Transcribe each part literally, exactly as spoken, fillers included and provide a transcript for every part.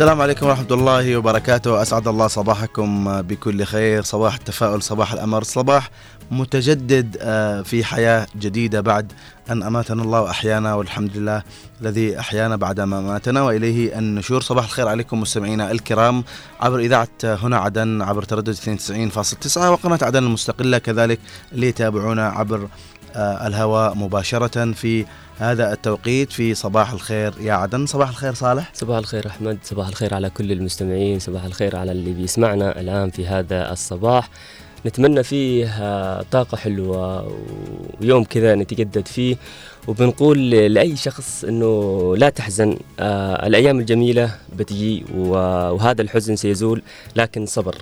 السلام عليكم ورحمة الله وبركاته. أسعد الله صباحكم بكل خير، صباح التفاؤل، صباح الأمر، صباح متجدد في حياة جديدة بعد أن أماتنا الله وأحيانا، والحمد لله الذي أحيانا بعدما أماتنا وإليه النشور. صباح الخير عليكم مستمعينا الكرام عبر إذاعة هنا عدن، عبر تردد اثنين وتسعين فاصلة تسعة وقناة عدن المستقلة، كذلك اللي يتابعونا عبر الهواء مباشرة في هذا التوقيت في صباح الخير يا عدن. صباح الخير صالح. صباح الخير أحمد. صباح الخير على كل المستمعين، صباح الخير على اللي بيسمعنا الآن في هذا الصباح، نتمنى فيه طاقة حلوة ويوم كذا نتجدد فيه، وبنقول لأي شخص أنه لا تحزن، الأيام الجميلة بتجي وهذا الحزن سيزول، لكن صبر،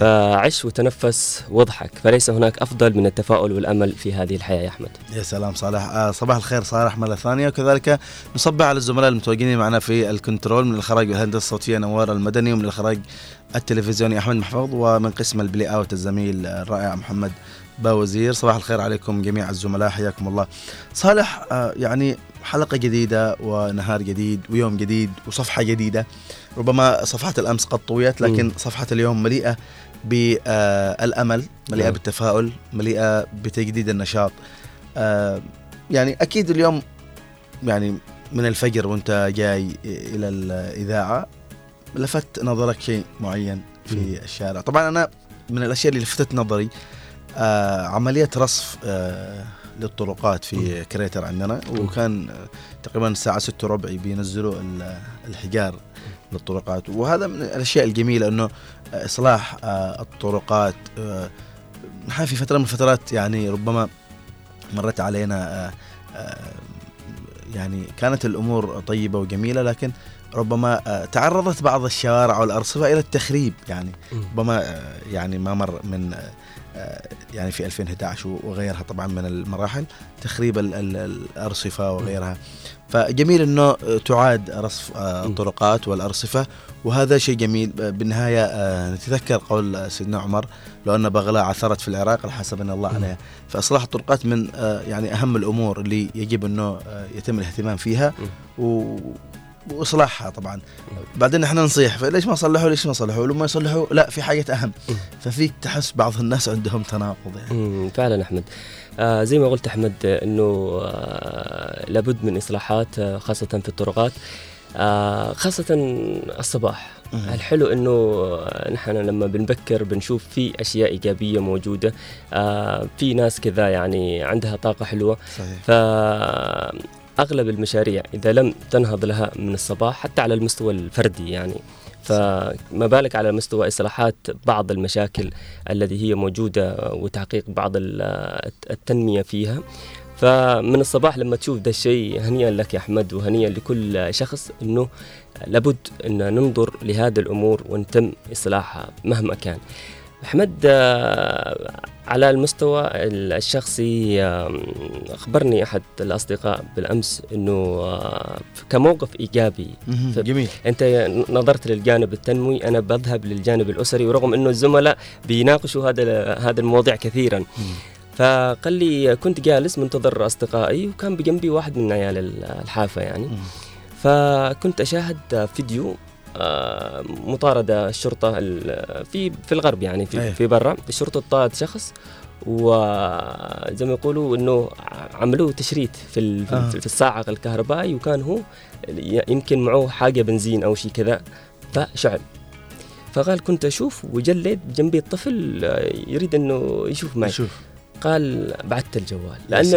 فعش وتنفس واضحك، فليس هناك أفضل من التفاؤل والأمل في هذه الحياة يا أحمد. يا سلام صالح. صباح الخير صالح مرة ثانية، وكذلك نصبح على الزملاء المتواجدين معنا في الكنترول، من الإخراج والهندسة الصوتية نوار المدني، ومن الإخراج التلفزيوني أحمد محفوظ، ومن قسم البلاي أوت الزميل الرائع محمد باوزير. صباح الخير عليكم جميع الزملاء، حياكم الله. صالح، يعني حلقة جديدة ونهار جديد ويوم جديد وصفحة جديدة، ربما صفحة الأمس قد طويت لكن م. صفحة اليوم مليئة بالأمل، مليئة م. بالتفاؤل، مليئة بتجديد النشاط. يعني أكيد اليوم يعني من الفجر وانت جاي إلى الإذاعة لفت نظرك شيء معين في م. الشارع. طبعا أنا من الأشياء اللي لفتت نظري عملية رصف للطرقات في كريتر عندنا، وكان تقريبا الساعة ستة ربعي بينزلوا الحجار للطرقات، وهذا من الأشياء الجميلة أنه إصلاح الطرقات. نحن في فترة من الفترات يعني ربما مرت علينا يعني كانت الأمور طيبة وجميلة، لكن ربما تعرضت بعض الشوارع والأرصفة إلى التخريب، يعني ربما يعني ما مر من يعني في ألفين وأحد عشر وغيرها طبعا من المراحل تخريب الأرصفة وغيرها، فجميل أنه تعاد رصف الطرقات والأرصفة، وهذا شيء جميل. بالنهاية نتذكر قول سيدنا عمر، لو أن بغلة عثرت في العراق لحسبنا الله عليها، فإصلاح الطرقات من يعني أهم الأمور اللي يجب أنه يتم الاهتمام فيها و وإصلاحها طبعا. بعدين إحنا نصيح فليش ما صلحوا ليش ما صلحوا لما يصلحوا لا في حاجة أهم، ففيك تحس بعض الناس عندهم تناقض يعني. فعلا أحمد، آه زي ما قلت أحمد أنه آه لابد من إصلاحات آه خاصة في الطرقات، آه خاصة الصباح. الحلو أنه نحن لما بنبكر بنشوف في أشياء إيجابية موجودة، آه في ناس كذا يعني عندها طاقة حلوة. صحيح. ف أغلب المشاريع إذا لم تنهض لها من الصباح حتى على المستوى الفردي يعني، فما بالك على مستوى إصلاحات بعض المشاكل التي هي موجودة وتحقيق بعض التنمية فيها. فمن الصباح لما تشوف ده الشيء، هنيئا لك يا أحمد وهنيئا لكل شخص، أنه لابد أن ننظر لهذه الأمور ونتم إصلاحها مهما كان. أحمد، على المستوى الشخصي أخبرني أحد الأصدقاء بالأمس أنه كموقف إيجابي. جميل. أنت نظرت للجانب التنموي، أنا بذهب للجانب الأسري، ورغم أنه الزملاء بيناقشوا هذا هذا المواضيع كثيرا. مم. فقال لي كنت جالس منتظر أصدقائي وكان بجنبي واحد من عيال الحافة يعني، مم. فكنت أشاهد فيديو مطاردة الشرطة في في الغرب يعني في أيه. في برا الشرطة طارد شخص، وزي ما يقولوا انه عملوه تشريد في آه. في الصاعق الكهربائي، وكان هو يمكن معه حاجة بنزين او شيء كذا، فشعل. فقال كنت أشوف وجلد جنبي الطفل يريد أنه يشوف معي، يشوف. قال بعدت الجوال لأن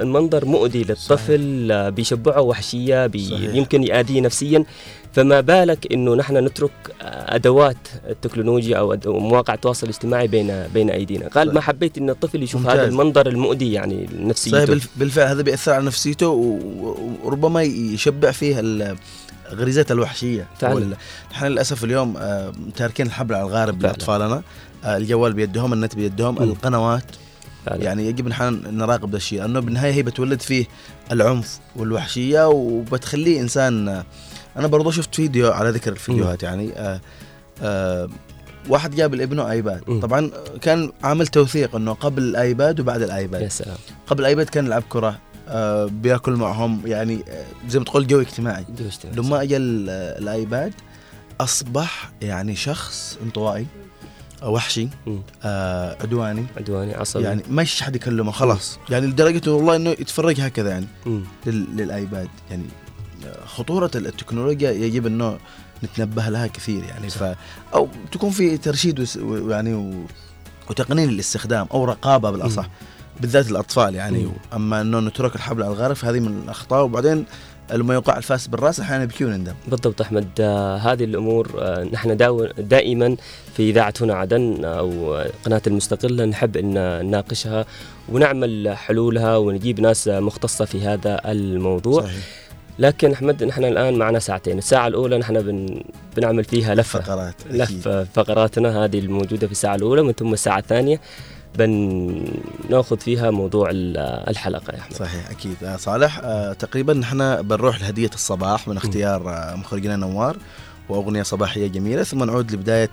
المنظر مؤذي للطفل، صحيح. بيشبعه وحشية، بي يمكن يؤذيه نفسيا، فما بالك أنه نحن نترك أدوات التكنولوجيا أو مواقع التواصل الاجتماعي بين بين أيدينا. قال صحيح. ما حبيت أن الطفل يشوف ممتاز. هذا المنظر المؤذي يعني نفسيته، صحيح. بالفعل هذا بيأثر على نفسيته وربما يشبع فيه غريزات الوحشية. نحن للأسف اليوم تاركين الحبل على الغارب لأطفالنا، الجوال بيدهم، النت بيدهم، م. القنوات فعلا. يعني يجب نحن نراقب هذا الشيء، لأنه بالنهاية هي بتولد فيه العنف والوحشية وبتخليه إنسان. أنا برضو شفت فيديو على ذكر الفيديوهات، م. يعني آآ آآ واحد جاب لابنه آيباد، م. طبعا كان عامل توثيق أنه قبل الآيباد وبعد الآيباد. يا سلام. قبل الآيباد كان يلعب كرة، آه بياكل معهم، يعني زي ما تقول جو اجتماعي. لما اجى الايباد اصبح يعني شخص انطوائي، وحشي، آه عدواني عدواني عصبي، يعني مش حد يكلمه خلاص، يعني لدرجه والله انه يتفرج هكذا يعني لل- للايباد. يعني خطوره التكنولوجيا يجب انه نتنبه لها كثير، يعني ف- او تكون في ترشيد و- يعني و- وتقنين الاستخدام او رقابه بالاصح، م. بالذات الأطفال يعني. مم. أما أنه نترك الحبل على الغارب فهذه من الأخطاء، وبعدين لما يوقع الفاس بالرأس أحيانا بكيو نندم. بالضبط أحمد، آه هذه الأمور آه نحن دائما في إذاعة هنا عدن أو قناة المستقلة نحب أن نناقشها ونعمل حلولها ونجيب ناس مختصة في هذا الموضوع، صحيح. لكن أحمد نحن الآن معنا ساعتين، الساعة الأولى نحن بن بنعمل فيها لفة فقرات، لفة فقراتنا هذه الموجودة في الساعة الأولى، من ثم الساعة الثانية بناخذ فيها موضوع الحلقة يا أحمد. صحيح أكيد صالح. أه تقريبا نحن بنروح لهدية الصباح من اختيار أه مخرجنا نوار وأغنية صباحية جميلة، ثم نعود لبداية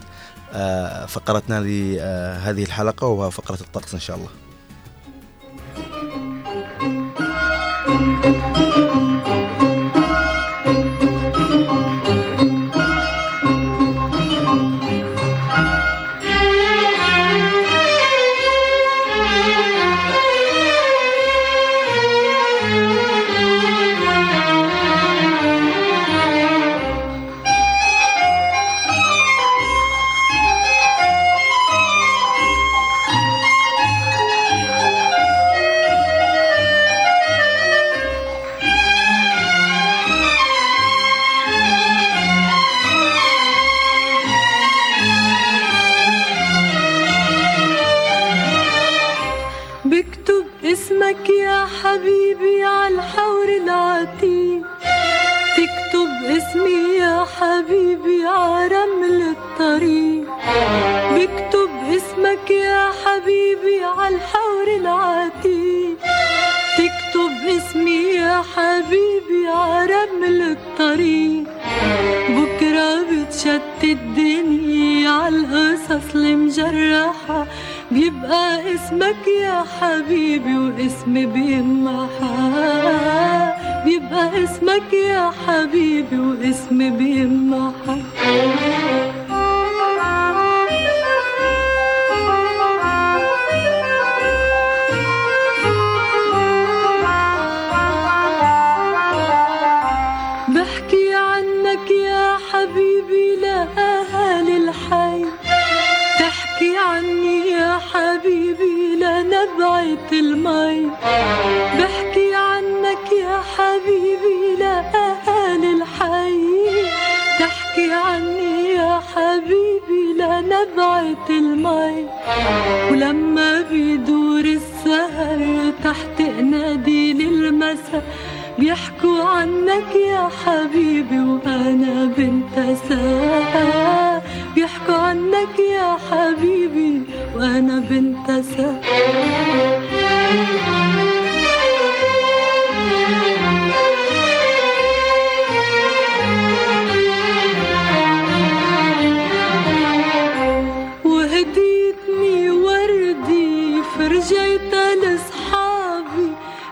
أه فقرتنا لهذه الحلقة وفقرة الطقس إن شاء الله. اسمك يا حبيبي عالحور العتيق، تكتب اسمي يا حبيبي عرمل الطريق، بكتب اسمك يا حبيبي عالحور العتيق، تكتب اسمي يا حبيبي عرمل الطريق، بكرة بتشتت الدنيا عالقصص المجرحة، بيبقى اسمك يا حبيبي واسمي بينمحى، بيبقى اسمك يا حبيبي واسمي بينمحى. بحكي عنك يا حبيبي لأهل الحي، تحكي عني يا حبيبي لنبعة المي، بحكي عنك يا حبيبي لأهل الحي، تحكي عني يا حبيبي لنبعة المي، ولما بيدور السهر تحت قناديل المساء بيحكوا عنك يا حبيبي وأنا بنتسى، بيحكوا عنك يا حبيبي وأنا بنتسى. وهديتني وردي فرجيتها لأصحابي،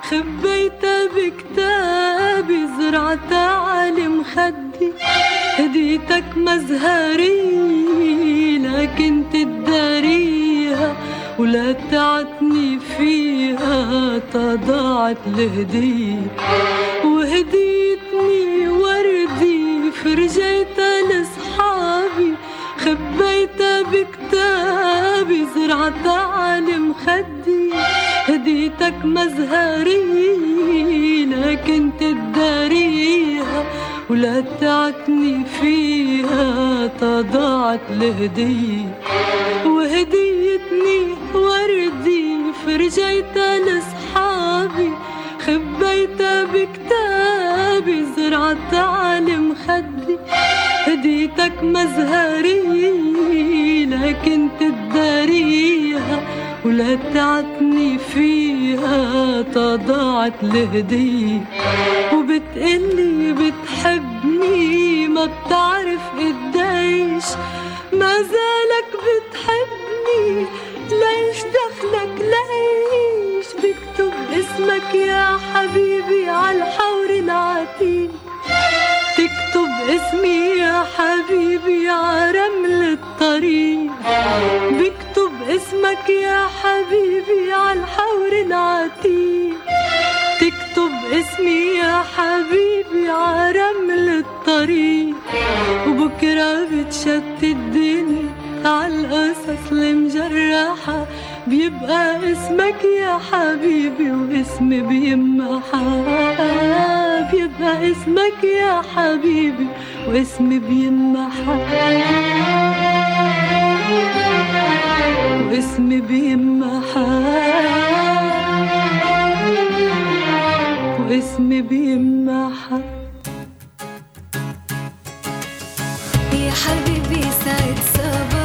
خبيتها بكتابي زرعتها على مخدي، هديتك مزهري لكن تداريها، ولا تعتني فيها تضاعت الهدية، وهديتني وردي فرجيتها لأصحابي، خبيتها بكتابي زرعة على مخدي، هديتك مزهري لكن تداريها ولا تعتني فيها تضاعت الهدية، وهديتني وردي فرجيتها لأصحابي، خبيتها بكتابي زرعة على مخدي، هديتك مزهري لكن تداريها ولا تعتني فيها تضاعت الهدية، وبتقلي بتحبني ما بتعرف قديش، ما زالك بتحبني ليش دخلك ليش، بكتب اسمك يا حبيبي عالحور العتيق، تكتب اسمي يا حبيبي عرمل الطريق، بكتب اسمك يا حبيبي عالحور العتيق، تكتب اسمي يا حبيبي عرمل الطريق، وبكرة بتشتت الدنيا عالقصص المجرحة، بيبقى اسمك يا حبيبي واسمي بيمحى، بيبقى اسمك يا حبيبي واسمي بيمحى، واسمي بيمحى، واسمي بيمحى. يا حبيبي سعد صباح.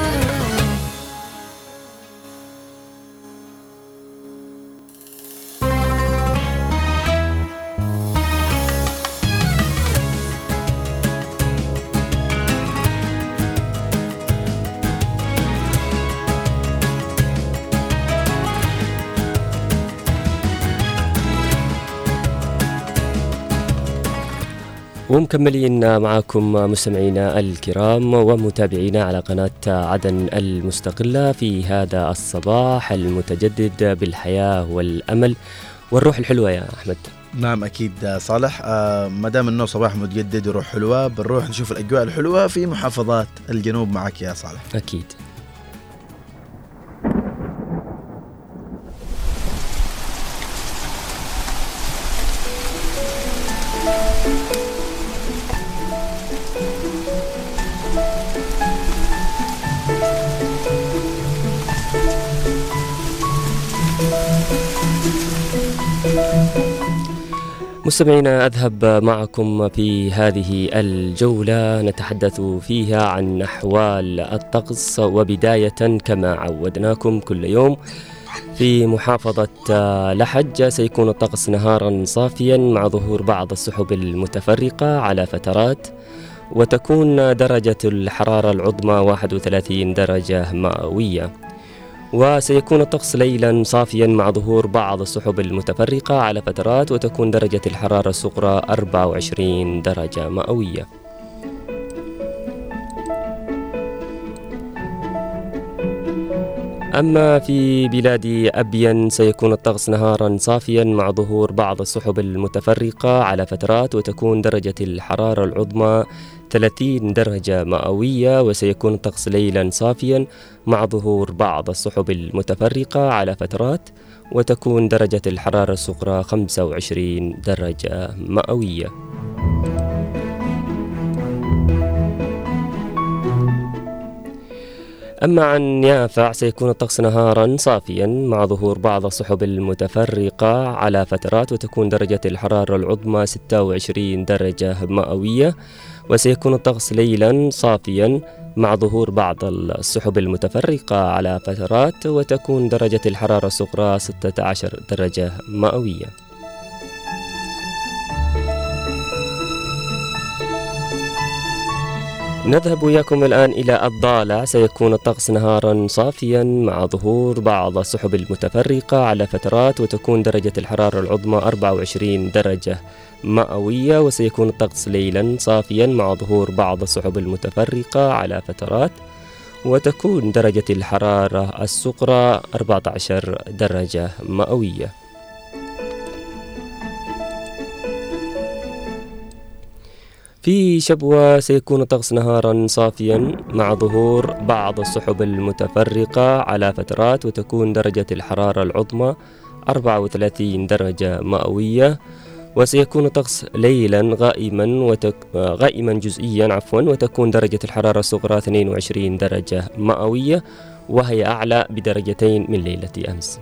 ومكملين معاكم مستمعينا الكرام ومتابعينا على قناة عدن المستقلة في هذا الصباح المتجدد بالحياة والأمل والروح الحلوة يا أحمد. نعم أكيد صالح، ما دام إنه صباح متجدد وروح حلوة بنروح نشوف الأجواء الحلوة في محافظات الجنوب معك يا صالح. أكيد. مستمعينا أذهب معكم في هذه الجولة نتحدث فيها عن أحوال الطقس، وبداية كما عودناكم كل يوم في محافظة لحج سيكون الطقس نهارا صافيا مع ظهور بعض السحب المتفرقة على فترات، وتكون درجة الحرارة العظمى واحد وثلاثين درجة مئوية، وسيكون الطقس ليلا صافيا مع ظهور بعض السحب المتفرقة على فترات، وتكون درجة الحرارة الصغرى أربعة وعشرين درجة مئوية. أما في بلاد أبين سيكون الطقس نهارا صافيا مع ظهور بعض السحب المتفرقة على فترات، وتكون درجة الحرارة العظمى ثلاثين درجة مئوية، وسيكون الطقس ليلا صافيا مع ظهور بعض السحب المتفرقة على فترات، وتكون درجة الحرارة الصغرى خمسة وعشرين درجة مئوية. أما عن يافع سيكون الطقس نهارا صافيا مع ظهور بعض السحب المتفرقة على فترات، وتكون درجة الحرارة العظمى ستة وعشرين درجة مئوية، وسيكون الطقس ليلا صافيا مع ظهور بعض السحب المتفرقة على فترات، وتكون درجة الحرارة الصغرى ستة عشر درجة مئوية. نذهب إياكم الآن إلى الضالع سيكون الطقس نهارا صافيا مع ظهور بعض السحب المتفرقة على فترات، وتكون درجة الحرارة العظمى أربعة وعشرين درجة مئوية، وسيكون الطقس ليلا صافيا مع ظهور بعض السحب المتفرقة على فترات، وتكون درجة الحرارة الصغرى أربعة عشر درجة مئوية. في شبوة سيكون الطقس نهارا صافيا مع ظهور بعض السحب المتفرقة على فترات، وتكون درجة الحرارة العظمى أربعة وثلاثين درجة مئوية. وسيكون الطقس ليلا غائما وتك... غائما جزئيا عفوا، وتكون درجة الحرارة الصغرى اثنين وعشرين درجة مئوية، وهي أعلى بدرجتين من ليلة أمس.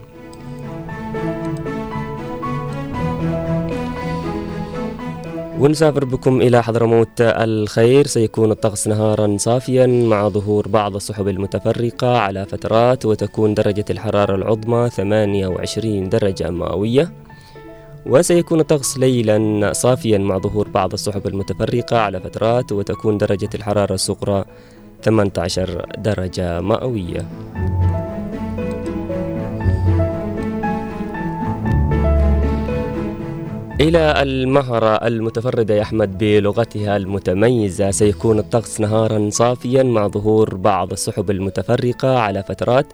ونسافر بكم إلى حضرموت الخير. سيكون الطقس نهارا صافيا مع ظهور بعض السحب المتفرقة على فترات، وتكون درجة الحرارة العظمى ثمانية وعشرين درجة مئوية. وسيكون الطقس ليلا صافيا مع ظهور بعض السحب المتفرقة على فترات، وتكون درجة الحرارة الصغرى ثمانية عشر درجة مئوية. إلى المهرة المتفردة أحمد بلغتها المتميزة، سيكون الطقس نهارا صافيا مع ظهور بعض السحب المتفرقة على فترات،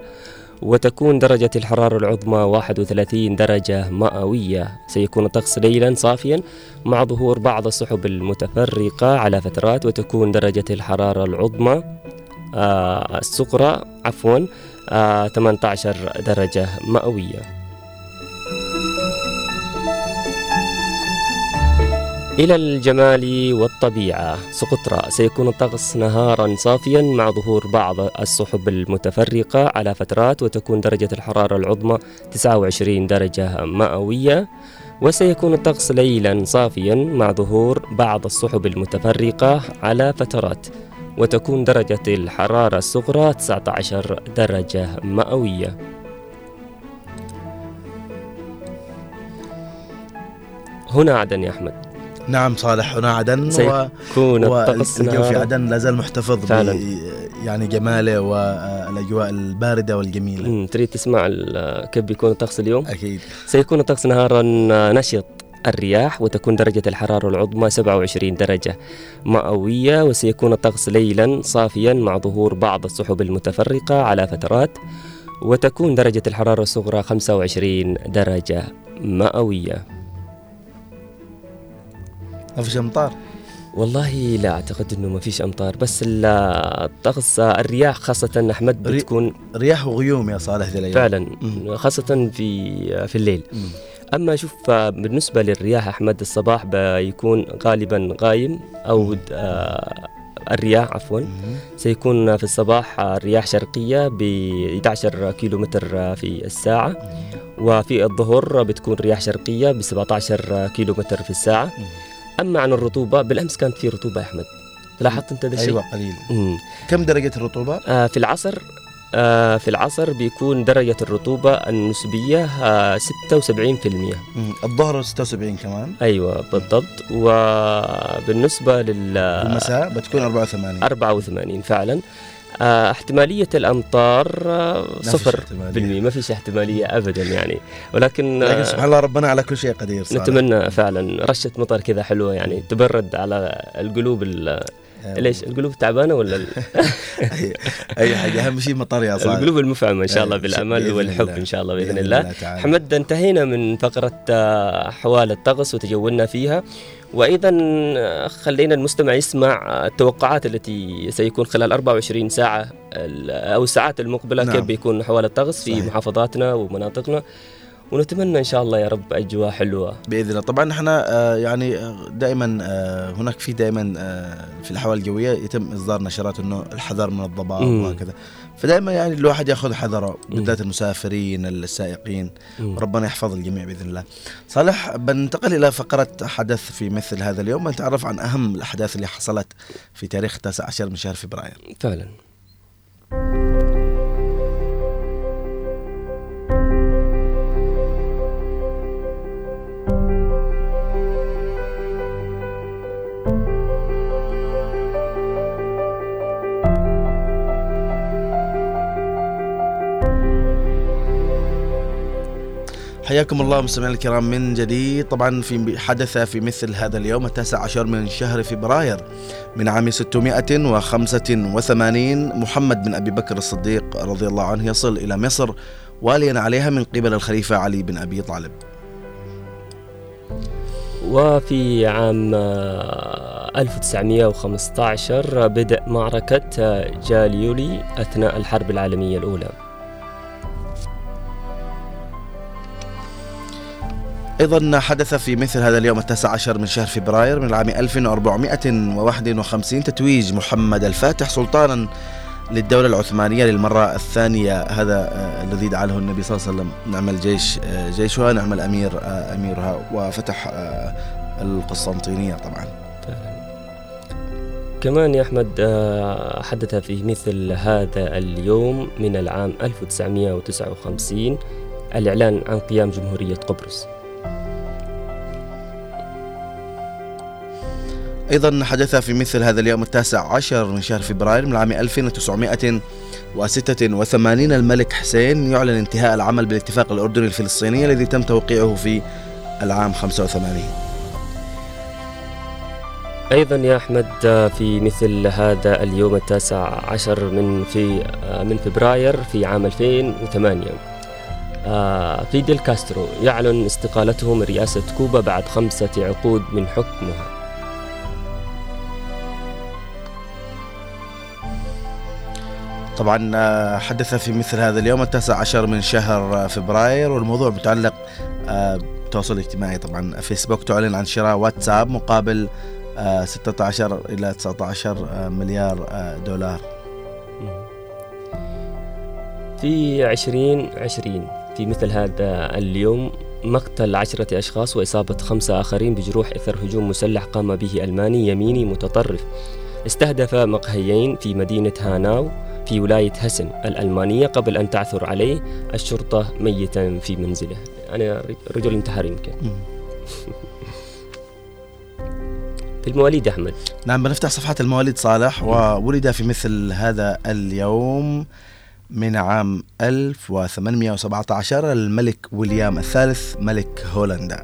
وتكون درجة الحرارة العظمى واحد وثلاثين درجة مئوية. سيكون الطقس ليلا صافيا مع ظهور بعض السحب المتفرقة على فترات، وتكون درجة الحرارة العظمى آه الصغرى عفوا آه ثمانية عشر درجة مئوية. إلى الجمال والطبيعة سقطرى، سيكون الطقس نهارا صافيا مع ظهور بعض السحب المتفرقة على فترات، وتكون درجة الحرارة العظمى تسعة وعشرين درجة مئوية. وسيكون الطقس ليلا صافيا مع ظهور بعض السحب المتفرقة على فترات، وتكون درجة الحرارة الصغرى تسعة عشر درجة مئوية. هنا عدن يا أحمد. نعم صالح، هنا عدن سيكون و... الطقس والجو في عدن لازال محتفظ ب... يعني جماله والاجواء البارده والجميله. امم تريد تسمع كيف بيكون الطقس اليوم؟ اكيد. سيكون الطقس نهارا نشط الرياح، وتكون درجه الحراره العظمى سبعة وعشرين درجه مئويه. وسيكون الطقس ليلا صافيا مع ظهور بعض السحب المتفرقه على فترات، وتكون درجه الحراره الصغرى خمسة وعشرين درجه مئويه. ما فيش أمطار؟ والله لا أعتقد أنه ما فيش أمطار، بس الطقس الرياح خاصة أحمد بتكون رياح وغيوم يا صالح ذي الأيام فعلا، خاصة في في الليل. مم. أما شوف بالنسبة للرياح أحمد، الصباح بيكون غالبا غايم أو الرياح عفوا مم. سيكون في الصباح رياح شرقية ب أحد عشر كيلومتر في الساعة. مم. وفي الظهر بتكون رياح شرقية ب سبعة عشر كيلومتر في الساعة. مم. اما عن الرطوبه، بالامس كانت في رطوبه احمد، لاحظت انت ده؟ ايوه قليل. مم. كم درجه الرطوبه؟ آه في العصر آه في العصر بيكون درجه الرطوبه النسبيه آه ستة وسبعين بالمئة. مم. الظهر ستة وسبعين كمان. ايوه بالضبط. وبالنسبه لل المساء بتكون أربعة وثمانين أربعة وثمانين فعلا. آه احتمالية الأمطار آه صفر بالمئة، ما فيش احتمالية أبدا يعني، ولكن آه سبحان الله ربنا على كل شيء قدير صراحة. نتمنى فعلا رشة مطر كذا حلوة يعني تبرد على القلوب. ليش القلوب تعبانة ولا ال... أي, أي حاجة، أهم شيء مطر يا صالح، القلوب المفعمة إن شاء الله بالأمل والحب إن شاء الله بإذن الله, الله تعالى. حمد انتهينا من فقرة أحوال الطقس وتجولنا فيها، وأيضا خلينا المستمع يسمع التوقعات التي سيكون خلال أربعة وعشرين ساعة أو الساعات المقبلة. نعم. كيف بيكون أحوال الطقس في محافظاتنا ومناطقنا، ونتمنى إن شاء الله يا رب أجواء حلوة بإذن الله. طبعا احنا آه يعني دائما آه هناك في دائما آه في الأحوال الجوية يتم إصدار نشرات أنه الحذر من الضباب وهكذا، فدائما يعني الواحد يأخذ حذره بالذات المسافرين السائقين. مم. ربنا يحفظ الجميع بإذن الله. صالح بننتقل إلى فقرة حدث في مثل هذا اليوم، ونتعرف عن أهم الأحداث اللي حصلت في تاريخ تاسع عشر من شهر فبراير. فعلا. حياكم الله مستمعينا الكرام من جديد. طبعا في حدث في مثل هذا اليوم التاسع عشر من شهر فبراير من عام ستمائة وخمسة وثمانين محمد بن أبي بكر الصديق رضي الله عنه يصل إلى مصر واليا عليها من قبل الخليفة علي بن أبي طالب. وفي عام ألف وتسعمئة وخمسة عشر بدأ معركة جاليولي أثناء الحرب العالمية الأولى. أيضا حدث في مثل هذا اليوم التاسع عشر من شهر فبراير من العام ألف وأربعمئة وواحد وخمسين تتويج محمد الفاتح سلطانا للدولة العثمانية للمرة الثانية، هذا الذي دعا له النبي صلى الله عليه وسلم نعم الجيش جيشها نعم الأمير أميرها، وفتح القسطنطينية طبعا. كمان يا أحمد حدث في مثل هذا اليوم من العام ألف وتسعمئة وتسعة وخمسين الإعلان عن قيام جمهورية قبرص. أيضا حدث في مثل هذا اليوم التاسع عشر من شهر فبراير من العام ألف وتسعمئة وستة وثمانين الملك حسين يعلن انتهاء العمل بالاتفاق الأردني الفلسطيني الذي تم توقيعه في العام خمسة وثمانين. أيضا يا أحمد في مثل هذا اليوم التاسع عشر من في من فبراير في عام ألفين وثمانية فيدل كاسترو يعلن استقالته من رئاسة كوبا بعد خمسة عقود من حكمها. طبعا حدث في مثل هذا اليوم التاسع عشر من شهر فبراير والموضوع متعلق بالتواصل الاجتماعي، طبعا فيسبوك تعلن عن شراء واتساب مقابل ستة عشر إلى تسعة عشر مليار دولار. في عشرين عشرين في مثل هذا اليوم مقتل عشرة أشخاص وإصابة خمسة آخرين بجروح إثر هجوم مسلح قام به ألماني يميني متطرف استهدف مقهيين في مدينة هاناو في ولاية هسن الألمانية قبل أن تعثر عليه الشرطة ميتا في منزله. أنا رجل انتحر يمكن. في المواليد أحمد، نعم بنفتح صفحة المواليد صالح وولد في مثل هذا اليوم من عام ألف وثمانمئة وسبعة عشر الملك وليام الثالث ملك هولندا.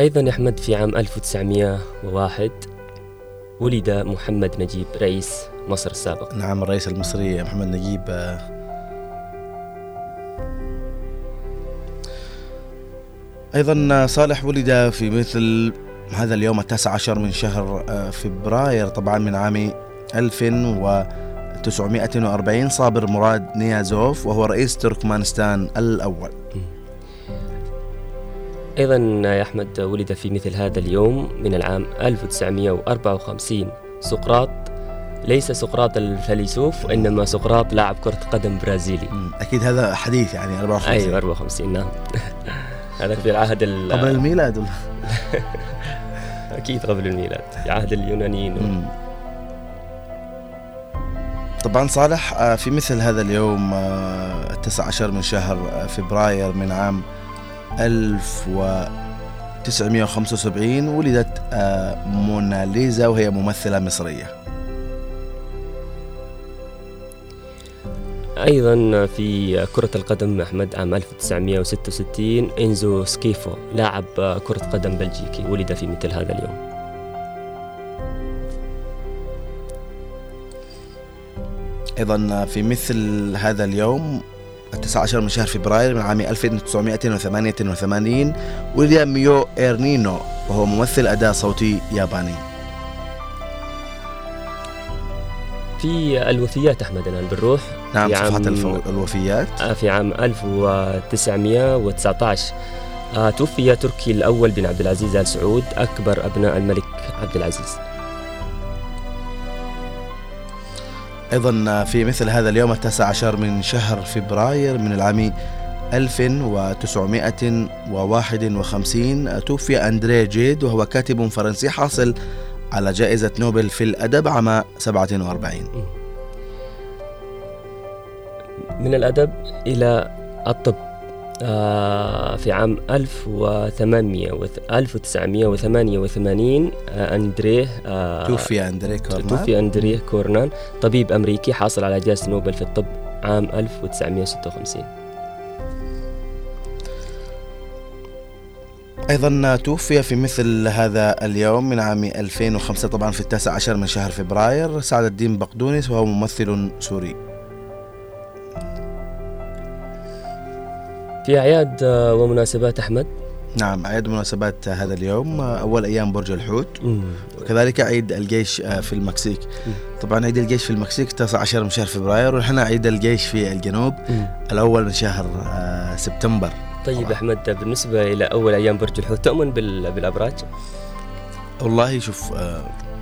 أيضا أحمد في عام ألف وتسعمئة وواحد ولد محمد نجيب رئيس مصر السابق. نعم الرئيس المصري محمد نجيب. أيضا صالح ولد في مثل هذا اليوم التاسع عشر من شهر فبراير طبعا من عام ألف وتسعمئة وأربعين صابر مراد نيازوف وهو رئيس تركمانستان الأول. أيضا يا أحمد ولد في مثل هذا اليوم من العام ألف وتسعمئة وأربعة وخمسين سقراط، ليس سقراط الفيلسوف وإنما سقراط لاعب كرة قدم برازيلي. أكيد هذا حديث يعني أربعة وخمسين. أيوة أربعة وخمسين نعم. هذا في العهد قبل الميلاد. أكيد قبل الميلاد في عهد اليونانيين. و... طبعا صالح في مثل هذا اليوم التاسع عشر من شهر فبراير من عام ألف وتسعمئة وخمسة وسبعين ولدت موناليزا وهي ممثلة مصرية. أيضا في كرة القدم أحمد عام ألف وتسعمئة وستة وستين إنزو سكيفو لاعب كرة قدم بلجيكي ولد في مثل هذا اليوم. أيضا في مثل هذا اليوم التاسع عشر من شهر فبراير من عام ألف وتسعمئة وثمانية وثمانين ولد ميو إيرنينو وهو ممثل أداء صوتي ياباني. في الوفيات أحمد الآن بنروح. نعم صفحة الوفيات في عام ألف وتسعمئة وتسعة عشر توفي تركي الأول بن عبد العزيز آل سعود أكبر أبناء الملك عبد العزيز. أيضا في مثل هذا اليوم التاسع عشر من شهر فبراير من العام ألف وتسعمئة وواحد وخمسين توفي أندري جيد وهو كاتب فرنسي حاصل على جائزة نوبل في الأدب عام سبعة وأربعين. من الأدب إلى الطب في عام ألف وتسعمئة وثمانية وثمانين أندريه توفي أندريه كورنان توفي أندريه كورنان طبيب أمريكي حاصل على جائزة نوبل في الطب عام ألف وتسعمئة وستة وخمسين. أيضا توفي في مثل هذا اليوم من عام ألفين وخمسة طبعا في التاسع عشر من شهر فبراير سعد الدين بقدونس وهو ممثل سوري. في أعياد ومناسبات أحمد نعم، أعياد مناسبات هذا اليوم أول أيام برج الحوت، وكذلك عيد الجيش في المكسيك. طبعا عيد الجيش في المكسيك تسعة عشر من شهر فبراير، ونحن عيد الجيش في الجنوب الأول من شهر سبتمبر. طيب طبعاً. أحمد، بالنسبة إلى أول أيام برج الحوت، تؤمن بالأبراج؟ والله شوف،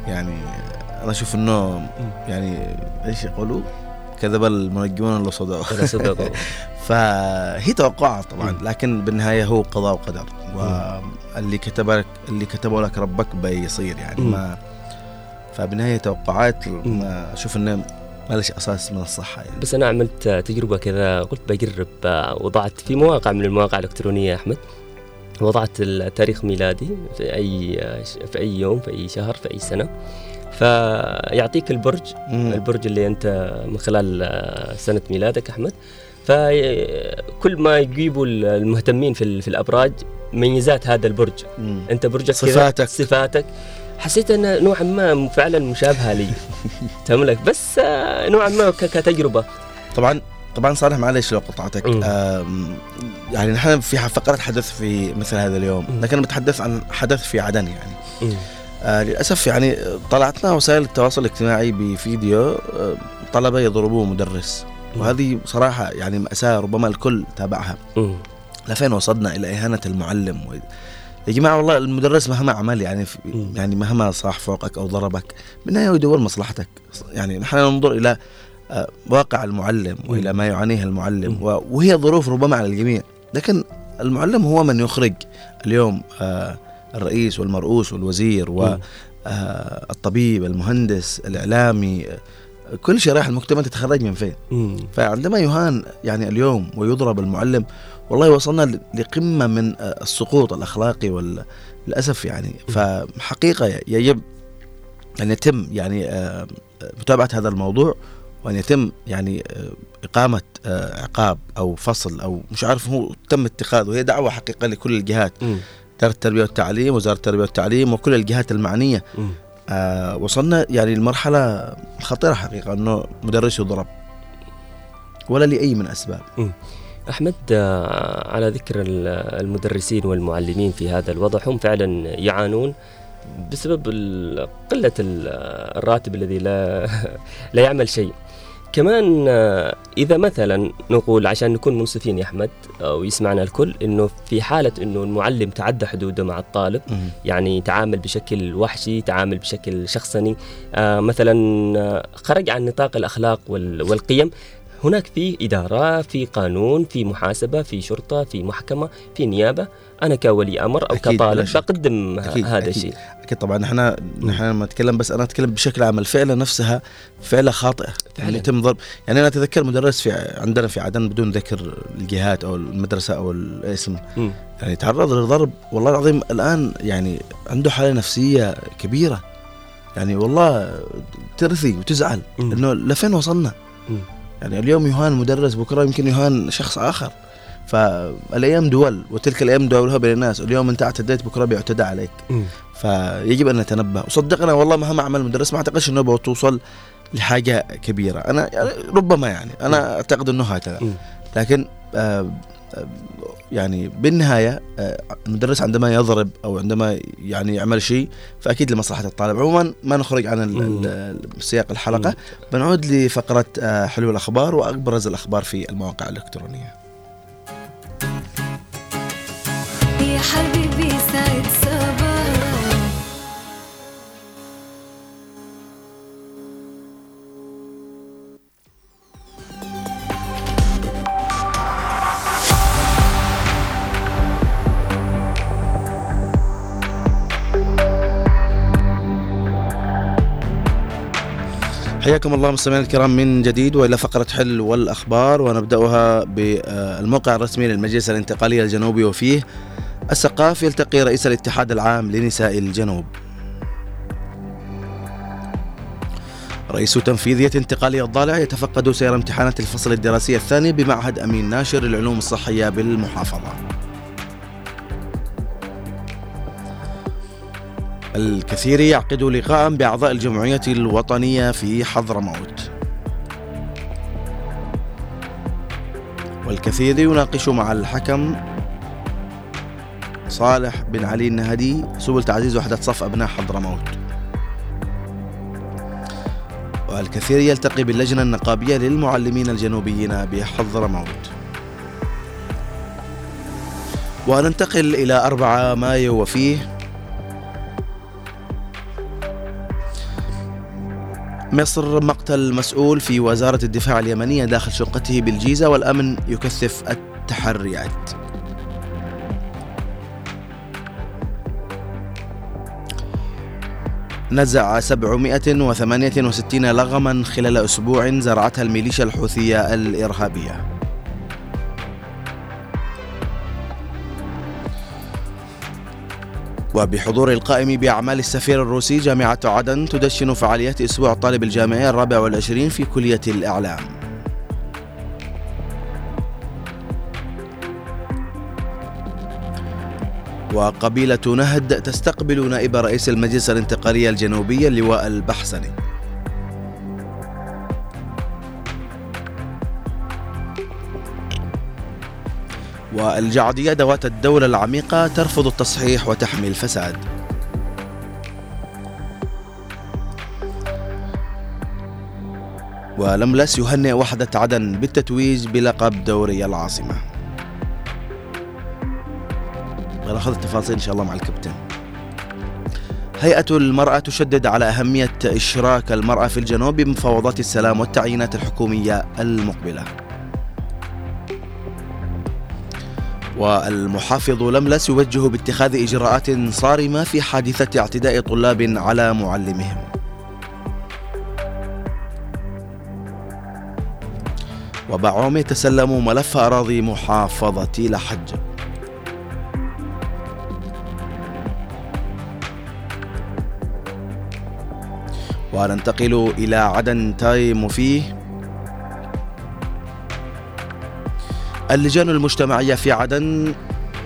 يعني أنا أشوف أنه يعني إيش يقولوا، كذب المنجمون اللي صدقوا. فهي توقعات طبعا، لكن بالنهايه هو قضاء وقدر، واللي كتبه لك اللي كتبه لك ربك بيصير يعني. ما فبالنهايه توقعات، ما اشوف انه ما ليش اساس من الصحه يعني. بس انا عملت تجربه كذا، قلت بجرب، وضعت في مواقع من المواقع الالكترونيه احمد، وضعت التاريخ ميلادي في اي في اي يوم في اي شهر في اي سنه، فيعطيك البرج مم. البرج اللي أنت من خلال سنة ميلادك أحمد. فكل ما يجيبوا المهتمين في, في الأبراج ميزات هذا البرج، مم. أنت برجك، صفاتك صفاتك حسيت أنها نوعا ما فعلا مشابهة لي تملك، بس نوعا ما كتجربة. طبعا طبعا صالح، معليش لو قطعتك، يعني نحن في فقرة حدث في مثل هذا اليوم، مم. لكن بتحدث عن حدث في عدن يعني. مم. آه للأسف يعني طلعتنا وسائل التواصل الاجتماعي بفيديو آه طلبة يضربوه مدرس، وهذه صراحة يعني مأساة ربما الكل تابعها. لفين وصلنا إلى إهانة المعلم يا جماعة؟ والله المدرس مهما عمل يعني يعني مهما صاح فوقك أو ضربك، بالنهاية يدور مصلحتك يعني. نحن ننظر إلى آه واقع المعلم وإلى ما يعانيه المعلم، وهي ظروف ربما على الجميع، لكن المعلم هو من يخرج اليوم آه الرئيس والمرؤوس والوزير والطبيب المهندس الإعلامي، كل شرائح المجتمع تتخرج من فين. فعندما يهان يعني اليوم ويضرب المعلم، والله وصلنا لقمة من السقوط الأخلاقي والأسف يعني. فحقيقة يجب أن يتم يعني متابعة هذا الموضوع، وأن يتم يعني إقامة عقاب أو فصل أو مش عارف هو تم اتخاذه. وهي دعوة حقيقة لكل الجهات، وزارة التربية والتعليم وزارة التربية والتعليم وكل الجهات المعنية. آه وصلنا يعني لمرحلة خطيرة حقيقة، أنه مدرس يضرب ولا لأي من أسباب. مم. أحمد، آه على ذكر المدرسين والمعلمين في هذا الوضع، هم فعلا يعانون بسبب قلة الراتب الذي لا لا يعمل شيء. كمان إذا مثلا نقول عشان نكون منصفين يا أحمد ويسمعنا الكل، إنه في حالة إنه المعلم تعدى حدوده مع الطالب، يعني تعامل بشكل وحشي، تعامل بشكل شخصني، آه مثلا خرج عن نطاق الأخلاق والقيم، هناك في إدارة، في قانون، في محاسبة، في شرطة، في محكمة، في نيابة. أنا كولي أمر أو كطالب بقدم هذا الشيء. أكيد طبعا، نحن نحن ما نتكلم، بس أنا أتكلم بشكل عام. الفعلة نفسها فعلة خاطئة يعني، تم ضرب يعني. أنا أتذكر مدرس في عندنا في عدن، بدون ذكر الجهات أو المدرسة أو الاسم، م. يعني تعرض للضرب والله العظيم. الآن يعني عنده حالة نفسية كبيرة يعني، والله ترثي وتزعل م. إنه لفين وصلنا م. يعني اليوم يهان مدرس، بكرة يمكن يهان شخص آخر. فالأيام دول، وتلك الأيام دولها بين الناس. اليوم أنت اعتديت، بكرة بيعتدى عليك. م. فيجب أن نتنبه. وصدقنا والله مهما عمل مدرس، ما أعتقدش أنه بتوصل لحاجة كبيرة. أنا يعني ربما يعني أنا أعتقد أنه هكذا، لكن آه يعني بالنهاية آه المدرس عندما يضرب أو عندما يعني يعمل شيء، فأكيد لمصلحة الطالب. عموما ما نخرج عن سياق الحلقة. م. بنعود لفقرة آه حلو الأخبار وأبرز الأخبار في المواقع الإلكترونية. يا حبيبي سعد صباح. حياكم الله مستمعينا الكرام من جديد والى فقره حلو الأخبار، ونبداها بالموقع الرسمي للمجلس الانتقالي الجنوبي، وفيه السقاف يلتقي رئيس الاتحاد العام لنساء الجنوب. رئيس تنفيذية انتقالية الضالع يتفقد سير امتحانات الفصل الدراسي الثاني بمعهد أمين ناشر للعلوم الصحية بالمحافظة. الكثيري يعقد لقاء بأعضاء الجمعية الوطنية في حضرموت. والكثيري يناقش مع الحكم صالح بن علي النهدي سبل تعزيز وحدة صف أبناء حضرموت. والكثير يلتقي باللجنة النقابية للمعلمين الجنوبيين بحضرموت. وننتقل إلى أربعة مايو، وفيه مصر مقتل مسؤول في وزارة الدفاع اليمنية داخل شقته بالجيزة والأمن يكثف التحريات. نزع سبعمائة وثمانية وستين لغما خلال أسبوع زرعتها الميليشيا الحوثية الإرهابية. وبحضور القائم بأعمال السفير الروسي جامعة عدن تدشن فعاليات أسبوع الطالب الجامعي الرابع والعشرين في كلية الإعلام. وقبيلة نهد تستقبل نائب رئيس المجلس الانتقالي الجنوبي اللواء البحسني. والجعدية ذوات الدولة العميقة ترفض التصحيح وتحمي الفساد. ولملس يهنئ وحدة عدن بالتتويج بلقب دوري العاصمة. ناخذ التفاصيل إن شاء الله مع الكابتن. هيئة المرأة تشدد على أهمية إشراك المرأة في الجنوب بمفاوضات السلام والتعيينات الحكومية المقبلة. والمحافظ لملس يوجه باتخاذ إجراءات صارمة في حادثة اعتداء طلاب على معلمهم. وبعوم يتسلم ملف أراضي محافظة لحج. وننتقل إلى عدن تايم، وفيه اللجان المجتمعية في عدن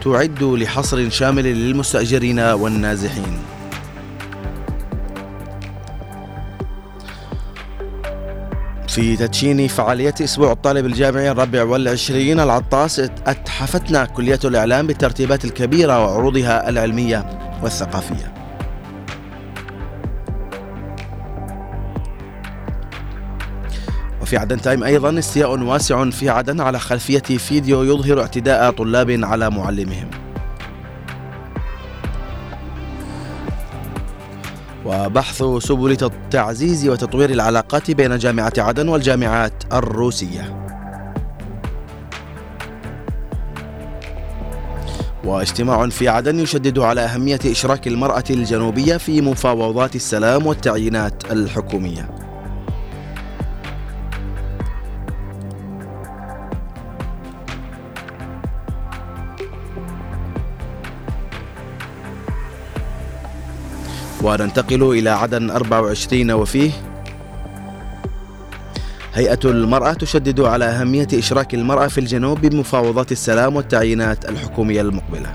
تعد لحصر شامل للمستأجرين والنازحين. في تدشين فعالية أسبوع الطالب الجامعي الرابع والعشرين العطاس، أتحفتنا كلية الإعلام بالترتيبات الكبيرة وعروضها العلمية والثقافية. في عدن تايم أيضا استياء واسع في عدن على خلفية فيديو يظهر اعتداء طلاب على معلمهم. وبحث سبل تعزيز وتطوير العلاقات بين جامعة عدن والجامعات الروسية. واجتماع في عدن يشدد على أهمية إشراك المرأة الجنوبية في مفاوضات السلام والتعيينات الحكومية. وننتقل إلى عدن أربعة وعشرين، وفيه هيئة المرأة تشدد على أهمية إشراك المرأة في الجنوب بمفاوضات السلام والتعيينات الحكومية المقبلة.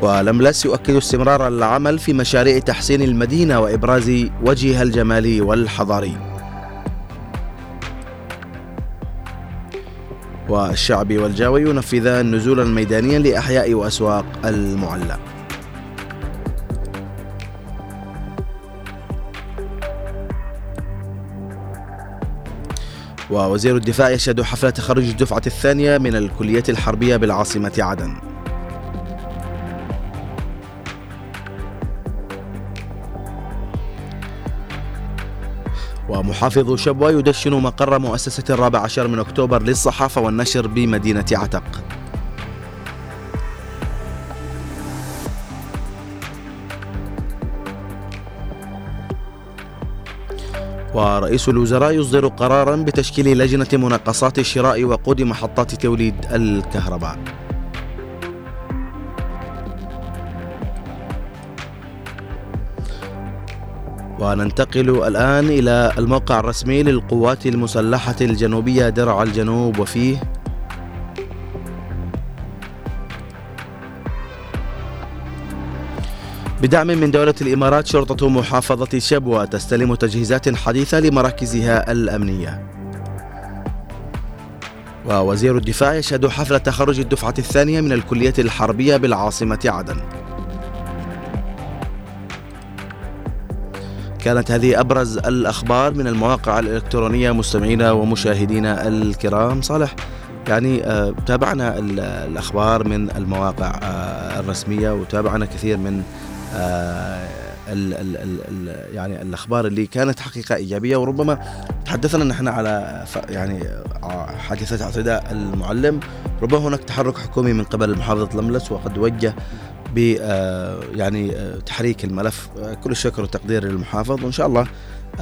ولملس يؤكد استمرار العمل في مشاريع تحسين المدينة وإبراز وجهها الجمالي والحضاري. والشعبي والجاوي ينفذان نزولا ميدانيا لأحياء وأسواق المعلى. ووزير الدفاع يشهد حفلة تخرج الدفعة الثانية من الكلية الحربية بالعاصمة عدن. ومحافظ شبوة يدشن مقر مؤسسة الرابع عشر من أكتوبر للصحافة والنشر بمدينة عتق. ورئيس الوزراء يصدر قرارا بتشكيل لجنة مناقصات شراء وقود محطات توليد الكهرباء. وننتقل الآن إلى الموقع الرسمي للقوات المسلحة الجنوبية درع الجنوب، وفيه بدعم من دولة الإمارات شرطة محافظة شبوة تستلم تجهيزات حديثة لمراكزها الأمنية. ووزير الدفاع يشهد حفل تخرج الدفعة الثانية من الكلية الحربية بالعاصمة عدن. كانت هذه أبرز الأخبار من المواقع الإلكترونية. مستمعينا ومشاهدينا الكرام، صالح يعني تابعنا الأخبار من المواقع الرسمية وتابعنا كثير من ال ال ال يعني الأخبار اللي كانت حقيقة إيجابية، وربما تحدثنا نحن على يعني حادثة اعتداء المعلم. ربما هناك تحرك حكومي من قبل محافظة المجلس وقد وجه ب يعني تحريك الملف. كل الشكر والتقدير للمحافظ، وإن شاء الله